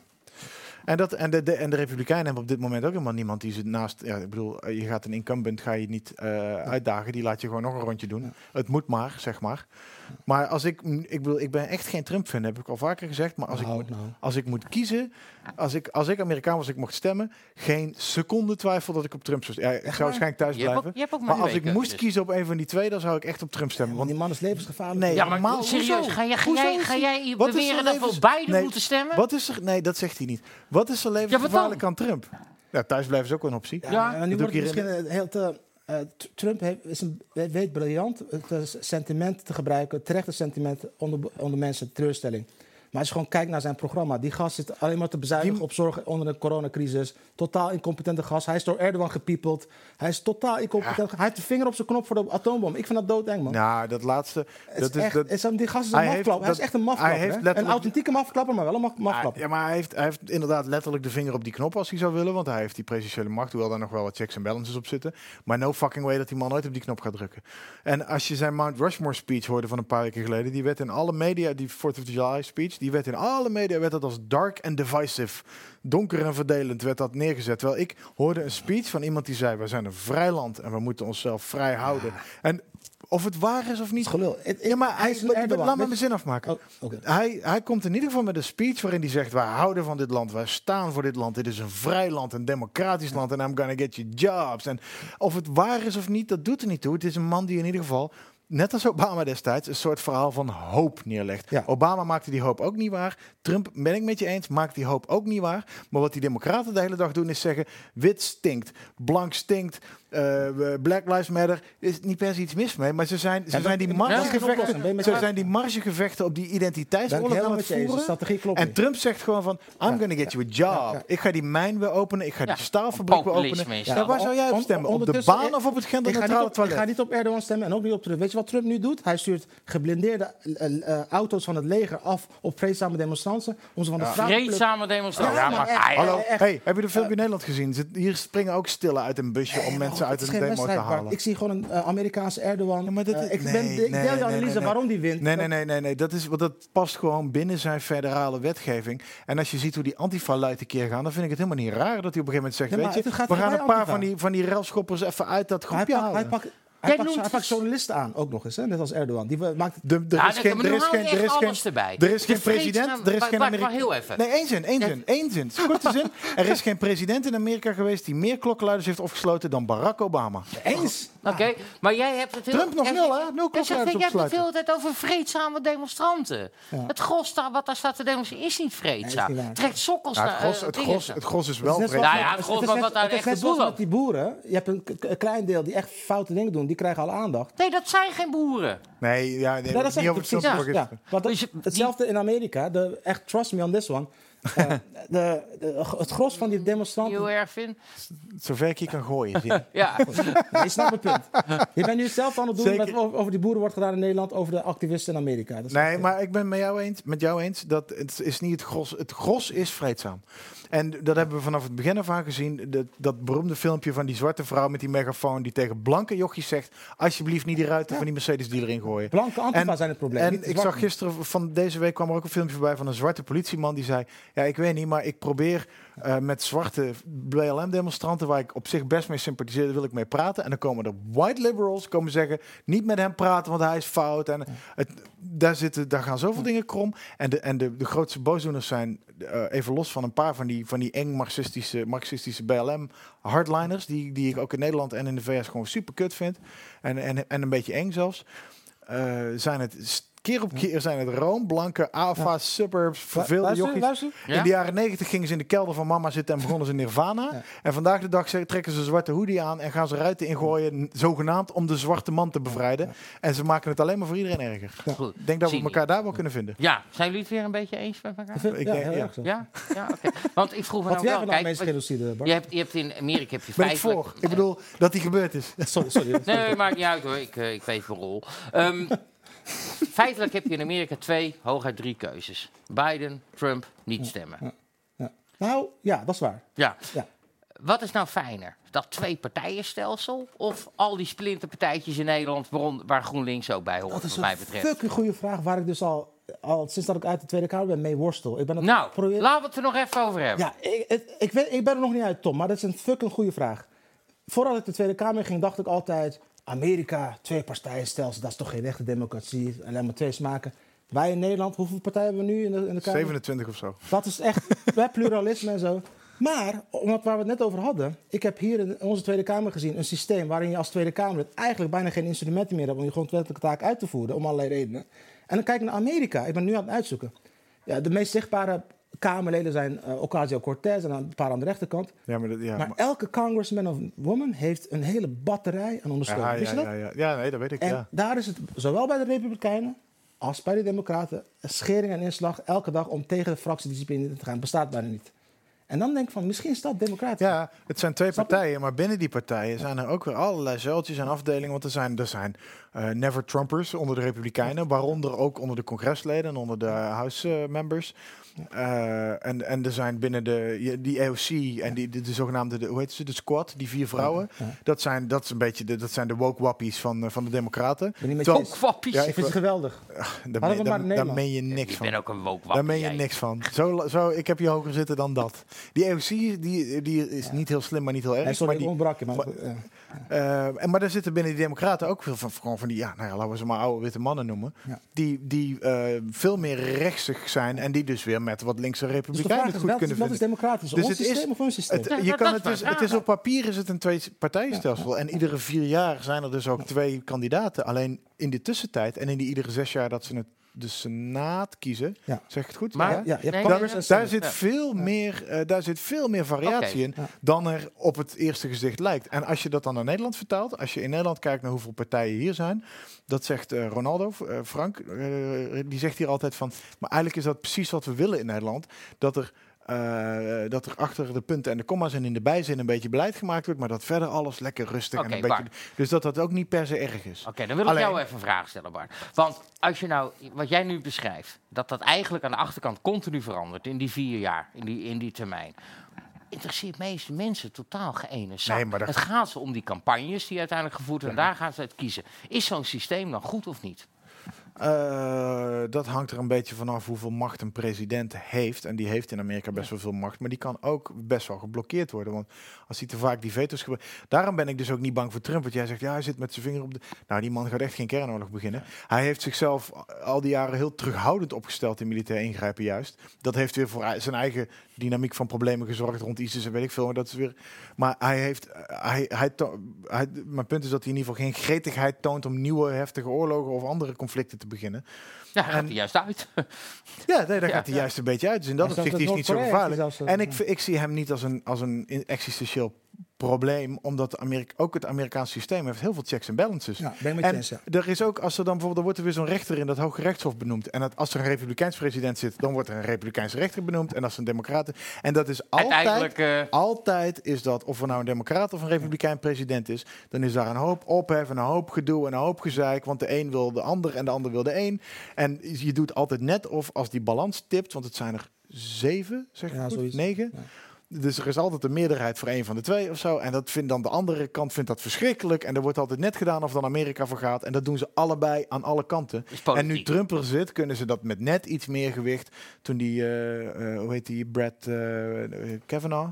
En, dat, en, de, de, en de Republikeinen hebben op dit moment ook helemaal niemand die ze naast... Ja, ik bedoel, je gaat een incumbent, ga je niet uh, uitdagen. Die laat je gewoon nog een rondje doen. Ja. Het moet maar, zeg maar. Maar als ik... Ik bedoel, ik ben echt geen Trump-fan, heb ik al vaker gezegd. Maar als, nou, ik, moet, nou. als ik moet kiezen... Als ik, als ik Amerikaan was, ik mocht stemmen... Geen seconde twijfel dat ik op Trump zou stemmen. Ja, ik zou waarschijnlijk thuis je blijven. Ook, je maar maar als ik moest dus. kiezen op een van die twee... Dan zou ik echt op Trump stemmen. Want die man is levensgevaarlijk. Nee, ja, maar normaal, serieus, ga jij, ga jij, ga jij beweren dat we beide nee, moeten stemmen? Wat is er? Nee, dat zegt hij niet. Wat is er levensgevaarlijk ja, aan Trump? Ja, thuisblijven is ook een optie. Ja, ja. En nu wordt het misschien een heel te, uh, Trump heeft, is een, weet briljant het sentiment te gebruiken, terechte sentiment onder, onder mensen, teleurstelling. Maar als je gewoon kijkt naar zijn programma, die gast zit alleen maar te bezuinigen die... op zorg onder de coronacrisis. Totaal incompetente gast. Hij is door Erdogan gepiepeld. Hij is totaal incompetent. Ja. Hij heeft de vinger op zijn knop voor de atoombom. Ik vind dat doodeng, man. Nou, dat laatste... Dat is echt, dat... is, die gast is een mafklapper. Hij is echt een mafklapper. Letterlijk... Een authentieke mafklapper, maar wel een mafklapper. Ja, maar hij heeft, hij heeft inderdaad letterlijk de vinger op die knop als hij zou willen. Want hij heeft die presidentiële macht, hoewel daar nog wel wat checks en balances op zitten. Maar no fucking way dat die man nooit op die knop gaat drukken. En als je zijn Mount Rushmore speech hoorde van een paar weken geleden... die werd in alle media, die fourth of July speech... Die werd in alle media werd dat als dark and divisive. Donker en verdelend werd dat neergezet. Terwijl ik hoorde een speech van iemand die zei... we zijn een vrij land en we moeten onszelf vrij houden. En of het waar is of niet... Gelul. Ja, maar hij, hij laat me mijn zin afmaken. Oh, okay. hij, hij komt in ieder geval met een speech waarin hij zegt... wij houden van dit land, wij staan voor dit land. Dit is een vrij land, een democratisch land... en I'm gonna get you jobs. En of het waar is of niet, dat doet er niet toe. Het is een man die in ieder geval... net als Obama destijds, een soort verhaal van hoop neerlegt. Ja. Obama maakte die hoop ook niet waar. Trump, ben ik met je eens, maakt die hoop ook niet waar. Maar wat die democraten de hele dag doen is zeggen... wit stinkt, blank stinkt, uh, Black Lives Matter. Er is niet per se iets mis mee, maar ze zijn, ze zijn, die, margegevechten, ze zijn die margegevechten... op die identiteitsoorlog aan het voeren. En Trump zegt gewoon van, I'm gonna get you a job. Ik ga die mijn weer openen, ik ga die staalfabriek weer openen. Waar zou jij op stemmen? Op de baan of op het genderneutrale toilet? Ik ga niet op Erdogan stemmen en ook niet op Trump. Weet je wat? wat Trump nu doet? Hij stuurt geblindeerde uh, uh, auto's van het leger af op vreedzame demonstranten. Om ze van de ja. vreedzame demonstranten? Ja, maar echt, hallo. Echt, hey, heb je de filmpje in Nederland gezien? Hier springen ook stillen uit een busje hey, om mensen uit een demo te halen. Ik zie gewoon een uh, Amerikaanse Erdogan. Ja, maar dat is, uh, ik nee, ben, nee, ik deel nee, de analyse nee, nee. waarom die wint. Nee, nee, nee, nee, nee. Dat, is, dat past gewoon binnen zijn federale wetgeving. En als je ziet hoe die antifa-lui tekeer gaan, dan vind ik het helemaal niet raar dat hij op een gegeven moment zegt, ja, weet je, we gaan een paar van die, van die railschoppers even uit dat groepje halen. Hij pakt, hij pakt, Hij pakt, hij pakt journalisten aan, ook nog eens, hè? Net als Erdogan. Die maakt... de, de, er is ja, geen, er is geen, er is alles geen, erbij. Er is geen president, vreedzame, er is geen Amerika... heel even. Nee, één zin, één zin, één zin. Korte zin. Er is geen president in Amerika geweest die meer klokkenluiders heeft opgesloten dan Barack Obama. Eens. Ja. Oké, okay, maar jij hebt het... Heel... Trump nog nul, hè? Nul klokkenluiders opgesloten. Je hebt het de hele tijd over vreedzame demonstranten. Ja. Het gros daar, wat daar staat te demonstreren is niet vreedzaam. Nee, trekt sokkels ja, naar... Het gros, uh, het gros is wel vreedzaam. Nou ja, het gros wat daar echt de boel loopt. Die boeren, je hebt een klein deel die echt foute dingen doen... Die krijgen alle aandacht. Nee, dat zijn geen boeren. Nee, ja, nee, nee dat is niet over het ja, ja, want dat, hetzelfde in Amerika. De, echt, trust me on this one. Uh, de, de, het gros van die demonstranten... Heel erg vind. Zover ik je kan gooien. Vind. Ja. Nee, je snapt het punt. Je bent nu zelf aan het doen met over, over die boeren wordt gedaan in Nederland... over de activisten in Amerika. Dat is nee, maar punt. Ik ben met jou eens, met jou eens dat het is niet het gros. Het gros is vreedzaam. En dat hebben we vanaf het begin af aan gezien. Dat, dat beroemde filmpje van die zwarte vrouw met die megafoon... die tegen blanke jochies zegt... alsjeblieft niet die ruiten ja. van die Mercedes die erin gooien. Blanke antifa zijn het probleem. En ik zag gisteren, van deze week kwam er ook een filmpje voorbij... van een zwarte politieman die zei... ja, ik weet niet, maar ik probeer uh, met zwarte B L M-demonstranten... waar ik op zich best mee sympathiseer, daar wil ik mee praten. En dan komen er white liberals komen zeggen... niet met hem praten, want hij is fout. En het, daar, zitten, daar gaan zoveel dingen krom. En de, en de, de grootste boosdoeners zijn... Uh, even los van een paar van die... van die eng marxistische, marxistische B L M-hardliners... Die, die ik ook in Nederland en in de V S gewoon super kut vind. En, en, en een beetje eng zelfs. Uh, zijn het keer op keer zijn het roomblanke, alfa, ja. suburbs, verveelde jochies. Ja? In de jaren negentig gingen ze in de kelder van mama zitten... en begonnen ze Nirvana. Ja. En vandaag de dag trekken ze een zwarte hoodie aan... en gaan ze ruiten ingooien, zogenaamd om de zwarte man te bevrijden. Ja. En ze maken het alleen maar voor iedereen erger. Ik ja. denk dat we elkaar daar wel kunnen vinden. Ja, zijn jullie het weer een beetje eens met elkaar? Ik ja, denk, ja. ja? ja okay. Want ik vroeg me nou wel... Wat jij nou genocide, Bart? Je hebt, je hebt in Amerika... Heb je ben ik voor? Ik bedoel, dat die gebeurd is. Sorry, sorry. Nee, maakt niet uit hoor. Ik, uh, ik weet mijn rol. Um, Feitelijk heb je in Amerika twee, hooguit drie keuzes. Biden, Trump, niet stemmen. Ja, ja, ja. Nou, ja, dat is waar. Ja. Ja. Wat is nou fijner? Dat twee-partijenstelsel of al die splinterpartijtjes in Nederland... waar GroenLinks ook bij hoort, wat mij betreft? Dat is een goede vraag waar ik dus al... Al sinds dat ik uit de Tweede Kamer ben, mee worstel. Ik ben het nou, probeer... laten we het er nog even over hebben. Ja, ik, het, ik, weet, ik ben er nog niet uit, Tom, maar dat is een fucking goede vraag. Voordat ik de Tweede Kamer ging, dacht ik altijd... Amerika, twee partijenstelsel, dat is toch geen echte democratie. Alleen maar twee smaken. Wij in Nederland, hoeveel partijen hebben we nu in de, in de Kamer? zevenentwintig of zo. Dat is echt pluralisme en zo. Maar, omdat waar we het net over hadden... Ik heb hier in onze Tweede Kamer gezien een systeem... waarin je als Tweede Kamer eigenlijk bijna geen instrumenten meer hebt... om je grondwettelijke taak uit te voeren, om allerlei redenen. En dan kijk ik naar Amerika. Ik ben nu aan het uitzoeken. Ja, de meest zichtbare Kamerleden zijn uh, Ocasio-Cortez en een paar aan de rechterkant. Ja, maar, dat, ja, maar, maar elke congressman of woman heeft een hele batterij aan ondersteuning. Ja, ja, Wist je dat? Ja, ja, ja, nee, dat weet ik. En ja. daar is het zowel bij de Republikeinen als bij de Democraten... schering en inslag elke dag om tegen de fractiediscipline te gaan. Bestaat bijna niet. En dan denk ik van, misschien is dat democratisch. Ja, het zijn twee partijen, maar binnen die partijen zijn er ook weer allerlei zuiltjes en afdelingen. Want er zijn, er zijn uh, never Trumpers onder de Republikeinen, waaronder ook onder de congresleden en onder de House uh, members. Uh, en, en er zijn binnen de die E O C en die, de, de zogenaamde, de, hoe heet ze, de squad, die vier vrouwen. Dat zijn, dat is een beetje de, dat zijn de woke wappies van, uh, van de Democraten. Woke wappies? Ja, ik vind het geweldig. Uh, daar, me, daar, daar meen je niks van. Ik ben ook een woke wappie. Daar meen je niks van. Zo, zo, ik heb je hoger zitten dan dat. Die E O C die, die is ja. niet heel slim, maar niet heel erg. En sorry, maar die, ontbrak je, maar... Maar, ja. uh, en, maar daar zitten binnen die democraten ook veel van, van, van die... Ja, nou ja, laten we ze maar oude witte mannen noemen. Ja. Die, die uh, veel meer rechtsig zijn en die dus weer met wat linkse republikeinen dus het goed wel, kunnen vinden. Dat is democratisch. Dus ons het systeem is, of hun systeem? Het, ja, je kan het, dus, het is op papier is het een twee-partijenstelsel. Ja. En iedere vier jaar zijn er dus ook ja. twee kandidaten. Alleen in de tussentijd en in die iedere zes jaar dat ze het... de Senaat kiezen, ja. zeg ik het goed? Maar, ja, ja, je hebt nee, daar, daar, zit veel ja. meer, uh, daar zit veel meer variatie okay. in dan er op het eerste gezicht lijkt. En als je dat dan naar Nederland vertaalt, als je in Nederland kijkt naar hoeveel partijen hier zijn, dat zegt uh, Ronaldo, uh, Frank, uh, die zegt hier altijd van, maar eigenlijk is dat precies wat we willen in Nederland, dat er Uh, dat er achter de punten en de comma's en in de bijzin een beetje beleid gemaakt wordt, maar dat verder alles lekker rustig okay, en een Bart. beetje. Dus dat dat ook niet per se erg is. Oké, okay, dan wil Alleen... ik jou even een vraag stellen, Bart. Want als je nou, wat jij nu beschrijft, dat dat eigenlijk aan de achterkant continu verandert in die vier jaar, in die, in die termijn. Interesseert meeste mensen totaal geen zak. Nee, maar dat... Het gaat ze om die campagnes die uiteindelijk gevoerd worden en ja. daar gaan ze uit kiezen. Is zo'n systeem dan goed of niet? Uh, dat hangt er een beetje vanaf hoeveel macht een president heeft. En die heeft in Amerika best wel veel macht. Maar die kan ook best wel geblokkeerd worden. Want als hij te vaak die veto's gebruikt... Daarom ben ik dus ook niet bang voor Trump. Want jij zegt, ja, hij zit met zijn vinger op de... Nou, die man gaat echt geen kernoorlog beginnen. Hij heeft zichzelf al die jaren heel terughoudend opgesteld in militair ingrijpen juist. Dat heeft weer voor zijn eigen dynamiek van problemen gezorgd rond ISIS en weet ik veel. Maar dat is weer... Maar hij heeft... Hij, hij to- hij, mijn punt is dat hij in ieder geval geen gretigheid toont om nieuwe heftige oorlogen of andere conflicten te beginnen. Ja, daar gaat hij juist uit. Ja, nee, daar ja, gaat hij ja. juist een beetje uit. Dus in dat opzicht is niet zo gevaarlijk. En ik, ik zie hem niet als een, als een existentieel probleem, omdat Amerika, ook het Amerikaanse systeem heeft heel veel checks en balances. Ja, ben met en eens, ja. er is ook, als er dan bijvoorbeeld, er wordt er weer zo'n rechter in dat Hoge Rechtshof benoemd. En dat, als er een Republikeins president zit, dan wordt er een Republikeins rechter benoemd. En als een Democraten. En dat is altijd, uh... altijd is dat, of er nou een Democrat of een Republikein president is, dan is daar een hoop ophef, een hoop gedoe en een hoop gezeik. Want de een wil de ander en de ander wil de een. En je doet altijd net of als die balans tipt, want het zijn er zeven, zeg ja, ik negen. Ja. Dus er is altijd een meerderheid voor één van de twee of zo. En dat vindt dan de andere kant vindt dat verschrikkelijk. En er wordt altijd net gedaan of dan Amerika voor gaat. En dat doen ze allebei aan alle kanten. En nu Trump er zit, kunnen ze dat met net iets meer gewicht. Toen die, uh, uh, hoe heet die, Brett uh, Kavanaugh?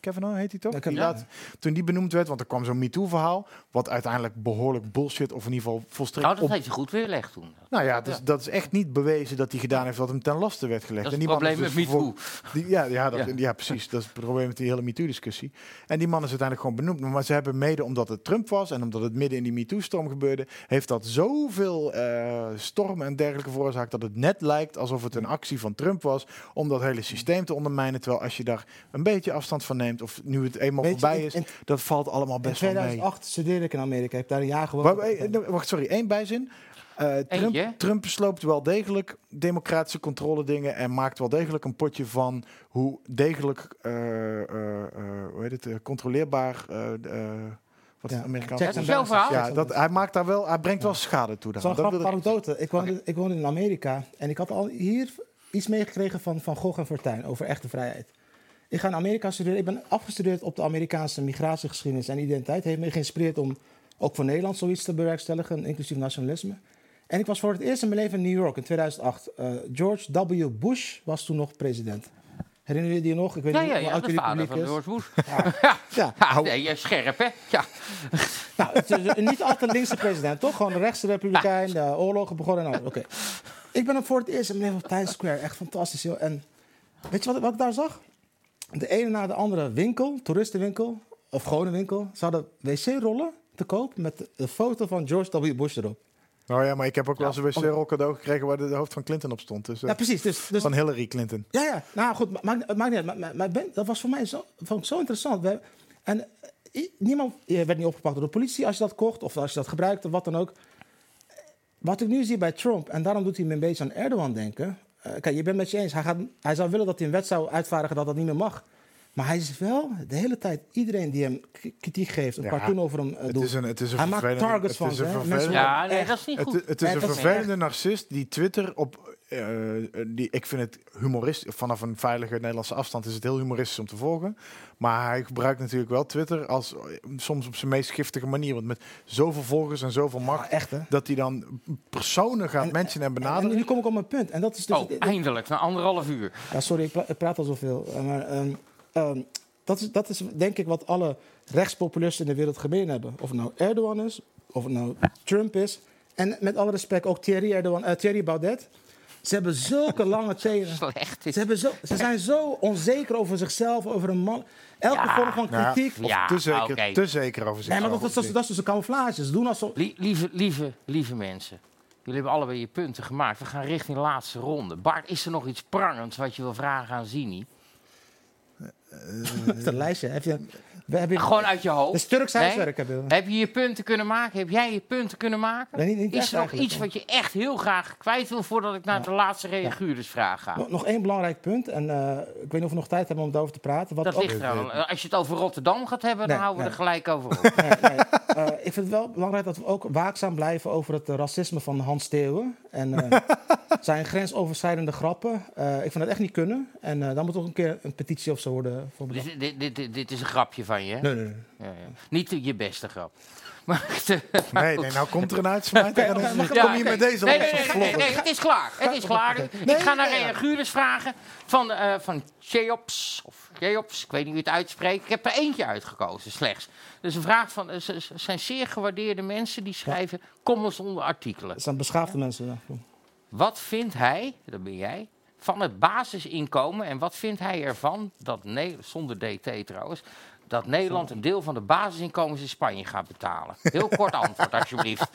Kavanaugh heet hij toch? Die laat, toen die benoemd werd, want er kwam zo'n MeToo-verhaal... wat uiteindelijk behoorlijk bullshit of in ieder geval volstrekt... Nou, dat op... heeft je goed weerlegd toen. Nou ja, dus, ja, dat is echt niet bewezen dat hij gedaan heeft wat hem ten laste werd gelegd. Dat is het en die probleem dus met MeToo. Die, ja, ja, dat, ja. ja, precies. Dat is het probleem met die hele MeToo-discussie. En die man is uiteindelijk gewoon benoemd. Maar ze hebben mede omdat het Trump was en omdat het midden in die MeToo-storm gebeurde... heeft dat zoveel uh, stormen en dergelijke veroorzaakt... dat het net lijkt alsof het een actie van Trump was... om dat hele systeem te ondermijnen. Terwijl als je daar een beetje afstand van neemt... of nu het eenmaal Weet voorbij je, in, in, is, dat valt allemaal best wel mee. In tweeduizend acht studeerde ik in Amerika, ik heb daar een jaar gewoond. Wacht, wacht, sorry, één bijzin. Uh, Trump, Trump sloopt wel degelijk democratische controle dingen... en maakt wel degelijk een potje van hoe degelijk uh, uh, uh, hoe heet het, uh, controleerbaar... Uh, uh, wat ja, Amerikaans ja, dat zelf ja, dat, hij maakt daar wel, hij brengt ja. wel schade toe. Zo'n grappige anekdote. Ik woonde okay. in Amerika en ik had al hier iets meegekregen van Van Gogh en Fortuyn... over echte vrijheid. Ik ga in Amerika studeren. Ik ben afgestudeerd op de Amerikaanse migratiegeschiedenis en identiteit. Heeft me geïnspireerd om ook voor Nederland zoiets te bewerkstelligen, inclusief nationalisme. En ik was voor het eerst in mijn leven in New York in tweeduizend acht. Uh, George W. Bush was toen nog president. Herinner je die nog? Ik weet ja, niet ja, hoe ja, oud de vader van George Bush. Ja, ja. ja. ja nee, je scherp, hè? Ja. Nou, het is niet altijd linkse president, toch? Gewoon een rechtse republikein, ja. de oorlogen begonnen. Nou, okay. Ik ben voor het eerst in mijn leven op Times Square. Echt fantastisch, joh. En weet je wat, wat ik daar zag? De ene na de andere winkel, toeristenwinkel of gewone winkel... ze hadden wc-rollen te koop met de foto van George W. Bush erop. Oh ja, maar ik heb ook wel eens een wc-rol cadeau gekregen... waar de, de hoofd van Clinton op stond. Dus, uh, ja, precies. Dus, dus, van Hillary Clinton. Ja, ja. Nou goed, maakt maak niet uit. Maar, maar, maar ben, dat was voor mij zo, vond ik zo interessant. We, en niemand je werd niet opgepakt door de politie als je dat kocht... of als je dat gebruikte, wat dan ook. Wat ik nu zie bij Trump... en daarom doet hij me een beetje aan Erdogan denken... Kijk, je bent met je eens. Hij, gaat, hij zou willen dat hij een wet zou uitvaardigen dat dat niet meer mag. Maar hij is wel de hele tijd iedereen die hem kritiek geeft, een ja, cartoon over hem uh, doet. Een, hij maakt targets van. Ja, nee, dat is niet goed. Het, het is nee, een vervelende echt. narcist die Twitter op... Uh, die, ik vind het humoristisch. Vanaf een veilige Nederlandse afstand is het heel humoristisch om te volgen. Maar hij gebruikt natuurlijk wel Twitter als soms op zijn meest giftige manier. Want met zoveel volgers en zoveel macht, ja, echt, hè? Dat hij dan personen gaat en, mensen en benaderen. En, en nu kom ik op mijn punt. En dat is dus oh, het, eindelijk, na anderhalf uur. Ja, sorry, ik, pra- ik praat al zoveel. Maar, um, um, dat, is, dat is denk ik wat alle rechtspopulisten in de wereld gemeen hebben. Of het nou Erdogan is, of het nou Trump is. En met alle respect ook Thierry, Erdogan, uh, Thierry Baudet... Ze hebben zulke lange tenen. Slecht. Ze, hebben zo, ze zijn zo onzeker over zichzelf, over een man. Elke ja, vorm van kritiek. Nou, ja, te, zeker, okay. te zeker over zichzelf. Nee, maar dat, dat, dat is dus een camouflage. Ze doen alsof... Lieve, lieve, lieve mensen. Jullie hebben allebei je punten gemaakt. We gaan richting de laatste ronde. Bart, is er nog iets prangends wat je wil vragen aan Zini? Uh, dat is een lijstje. Heb je... We hebben... Gewoon uit je hoofd. Dat is Turks huiswerk. Nee. Hebben we. Heb je je punten kunnen maken? Heb jij je punten kunnen maken? Nee, niet, niet is er nog iets wat je echt heel graag kwijt wil voordat ik naar ja. de laatste reaguurdersvraag ja. ga? Nog, nog één belangrijk punt. En uh, ik weet niet of we nog tijd hebben om daarover te praten. Wat dat ligt er aan. Als je het over Rotterdam gaat hebben, nee, dan houden nee. we er gelijk over op. Nee, nee. Uh, ik vind het wel belangrijk dat we ook waakzaam blijven over het racisme van Hans Steeuwen. En uh, zijn grensoverschrijdende grappen. Uh, ik vind dat echt niet kunnen. En uh, dan moet ook een keer een petitie of zo worden. Voor dit, dit, dit, dit is een grapje van je, hè? Nee, nee, nee. Ja, ja. Niet je beste grap. Maar de, maar nee, nee, nou komt er een uitsmijter. Ja, dan kom je ja, nee, met deze nee, nee, nee, nee, nee, nee, het is klaar. Het is klaar. Nee, ik ga naar reaguurders vragen van, uh, van Cheops. Of Cheops, ik weet niet hoe je het uitspreekt. Ik heb er eentje uitgekozen, slechts. Dus een vraag van, uh, ze zijn zeer gewaardeerde mensen die schrijven ja. comments onder artikelen. Het zijn beschaafde mensen. Ja. Wat vindt hij, dat ben jij, van het basisinkomen en wat vindt hij ervan, dat nee, zonder D T trouwens... dat Nederland een deel van de basisinkomens in Spanje gaat betalen? Heel kort antwoord, alsjeblieft.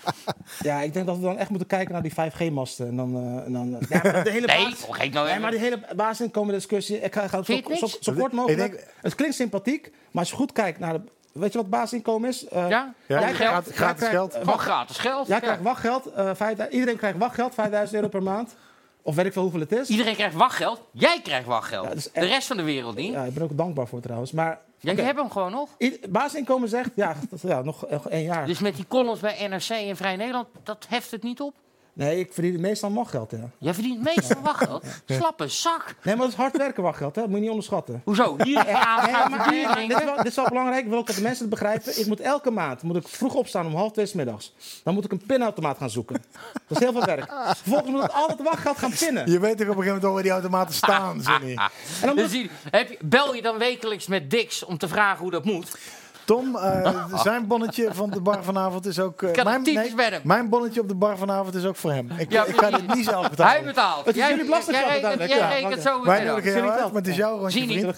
Ja, ik denk dat we dan echt moeten kijken naar die vijf G-masten. En dan, uh, en dan, ja, maar de hele nee, basis, oh, nou nee, maar die hele basisinkomendiscussie... Ik ga, ik ga het zo, zo, zo kort mogelijk... Denk, het klinkt sympathiek, maar als je goed kijkt naar... De, weet je wat basisinkomen is? Uh, ja, ja jij krijgt, gratis, gratis geld. Gewoon uh, gratis geld. Jij ja. krijgt wachtgeld. Uh, vijf, iedereen krijgt wachtgeld, vijfduizend euro per maand. Of weet ik veel hoeveel het is. Iedereen krijgt wachtgeld. Jij krijgt wachtgeld. Ja, dus echt, de rest van de wereld niet. Ja, ik ben ook dankbaar voor trouwens, maar... Ja, okay. Je hebt hem gewoon nog. I- basisinkomen zegt, ja, dat, ja nog één jaar. Dus met die columns bij N R C en Vrij Nederland, dat heft het niet op? Nee, ik verdien meestal wachtgeld, ja. Jij verdient meestal wachtgeld? Slappe zak. Nee, maar dat is hard werken wachtgeld, hè. Dat moet je niet onderschatten. Hoezo? Hier aan gaat het bier drinken. Dit is wel belangrijk, ik wil ook dat de mensen het begrijpen. Ik moet elke maand moet ik vroeg opstaan om half twee 's middags. Dan moet ik een pinautomaat gaan zoeken. Dat is heel veel werk. Vervolgens moet ik altijd wachtgeld gaan pinnen. Je weet toch op een gegeven moment al waar die automaten staan, Zinnie. En dan moet... dus die, heb je, bel je dan wekelijks met Dix om te vragen hoe dat moet? Tom, uh, zijn bonnetje van de bar vanavond is ook... Uh, mijn, nee, mijn bonnetje op de bar vanavond is ook voor hem. Ik, ja, ik ga dit niet zelf betalen. Hij betaalt. Het is jullie belastingkracht uiteindelijk. Jij rekent zo meteen. Wij doen het heel hard, maar het is jouw rondje vriend.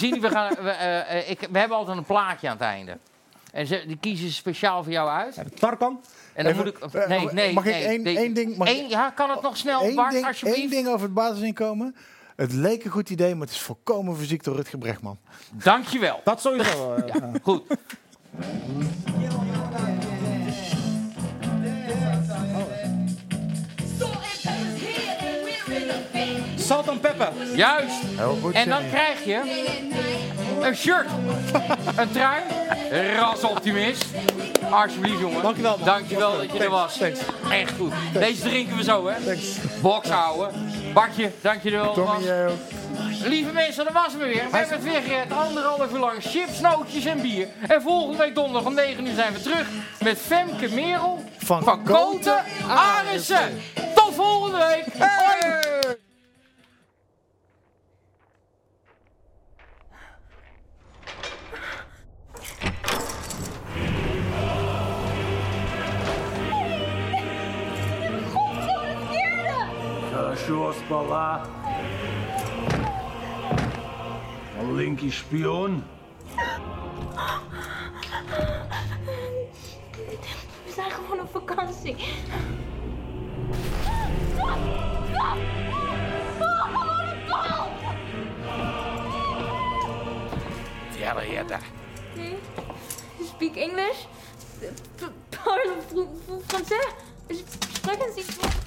Zie je, we, gaan, we, uh, ik, we hebben altijd een plaatje aan het einde. En ze, die kiezen ze speciaal voor jou uit. Ja, Tarkan. En dan even, moet ik... Nee, nee, mag nee, ik één ding... Mag één, ja, kan het nog snel, één Bart, ding, alsjeblieft? Eén ding over het basisinkomen... Het leek een goed idee, maar het is volkomen verziekt door Rutger Bregman. Dankjewel. Dat sowieso. Uh, ja, goed. Salt and pepper. Juist. Heel goed, en dan krijg je een shirt, een trui. Rasoptimist. Alsjeblieft, jongen. Dankjewel. Man. Dankjewel dat je er was. Thanks. Echt goed. Deze drinken we zo, hè? Thanks. Box houden. Bartje, dankjewel. Tommy, jij ook. Lieve mensen, dat was me weer. We hebben het weer gered. Anderhalf uur lang chips, nootjes en bier. En volgende week donderdag om negen uur zijn we terug met Femke Merel van, van Koten Arissen. Tot volgende week. Hey. Hoi. Хорошо спала. Маленький шпион. We zijn gewoon op vakantie. Stop! Stop! Stop! Gewoon een bal! Diarrhea. Speak English? Parle français? Sprechen Sie...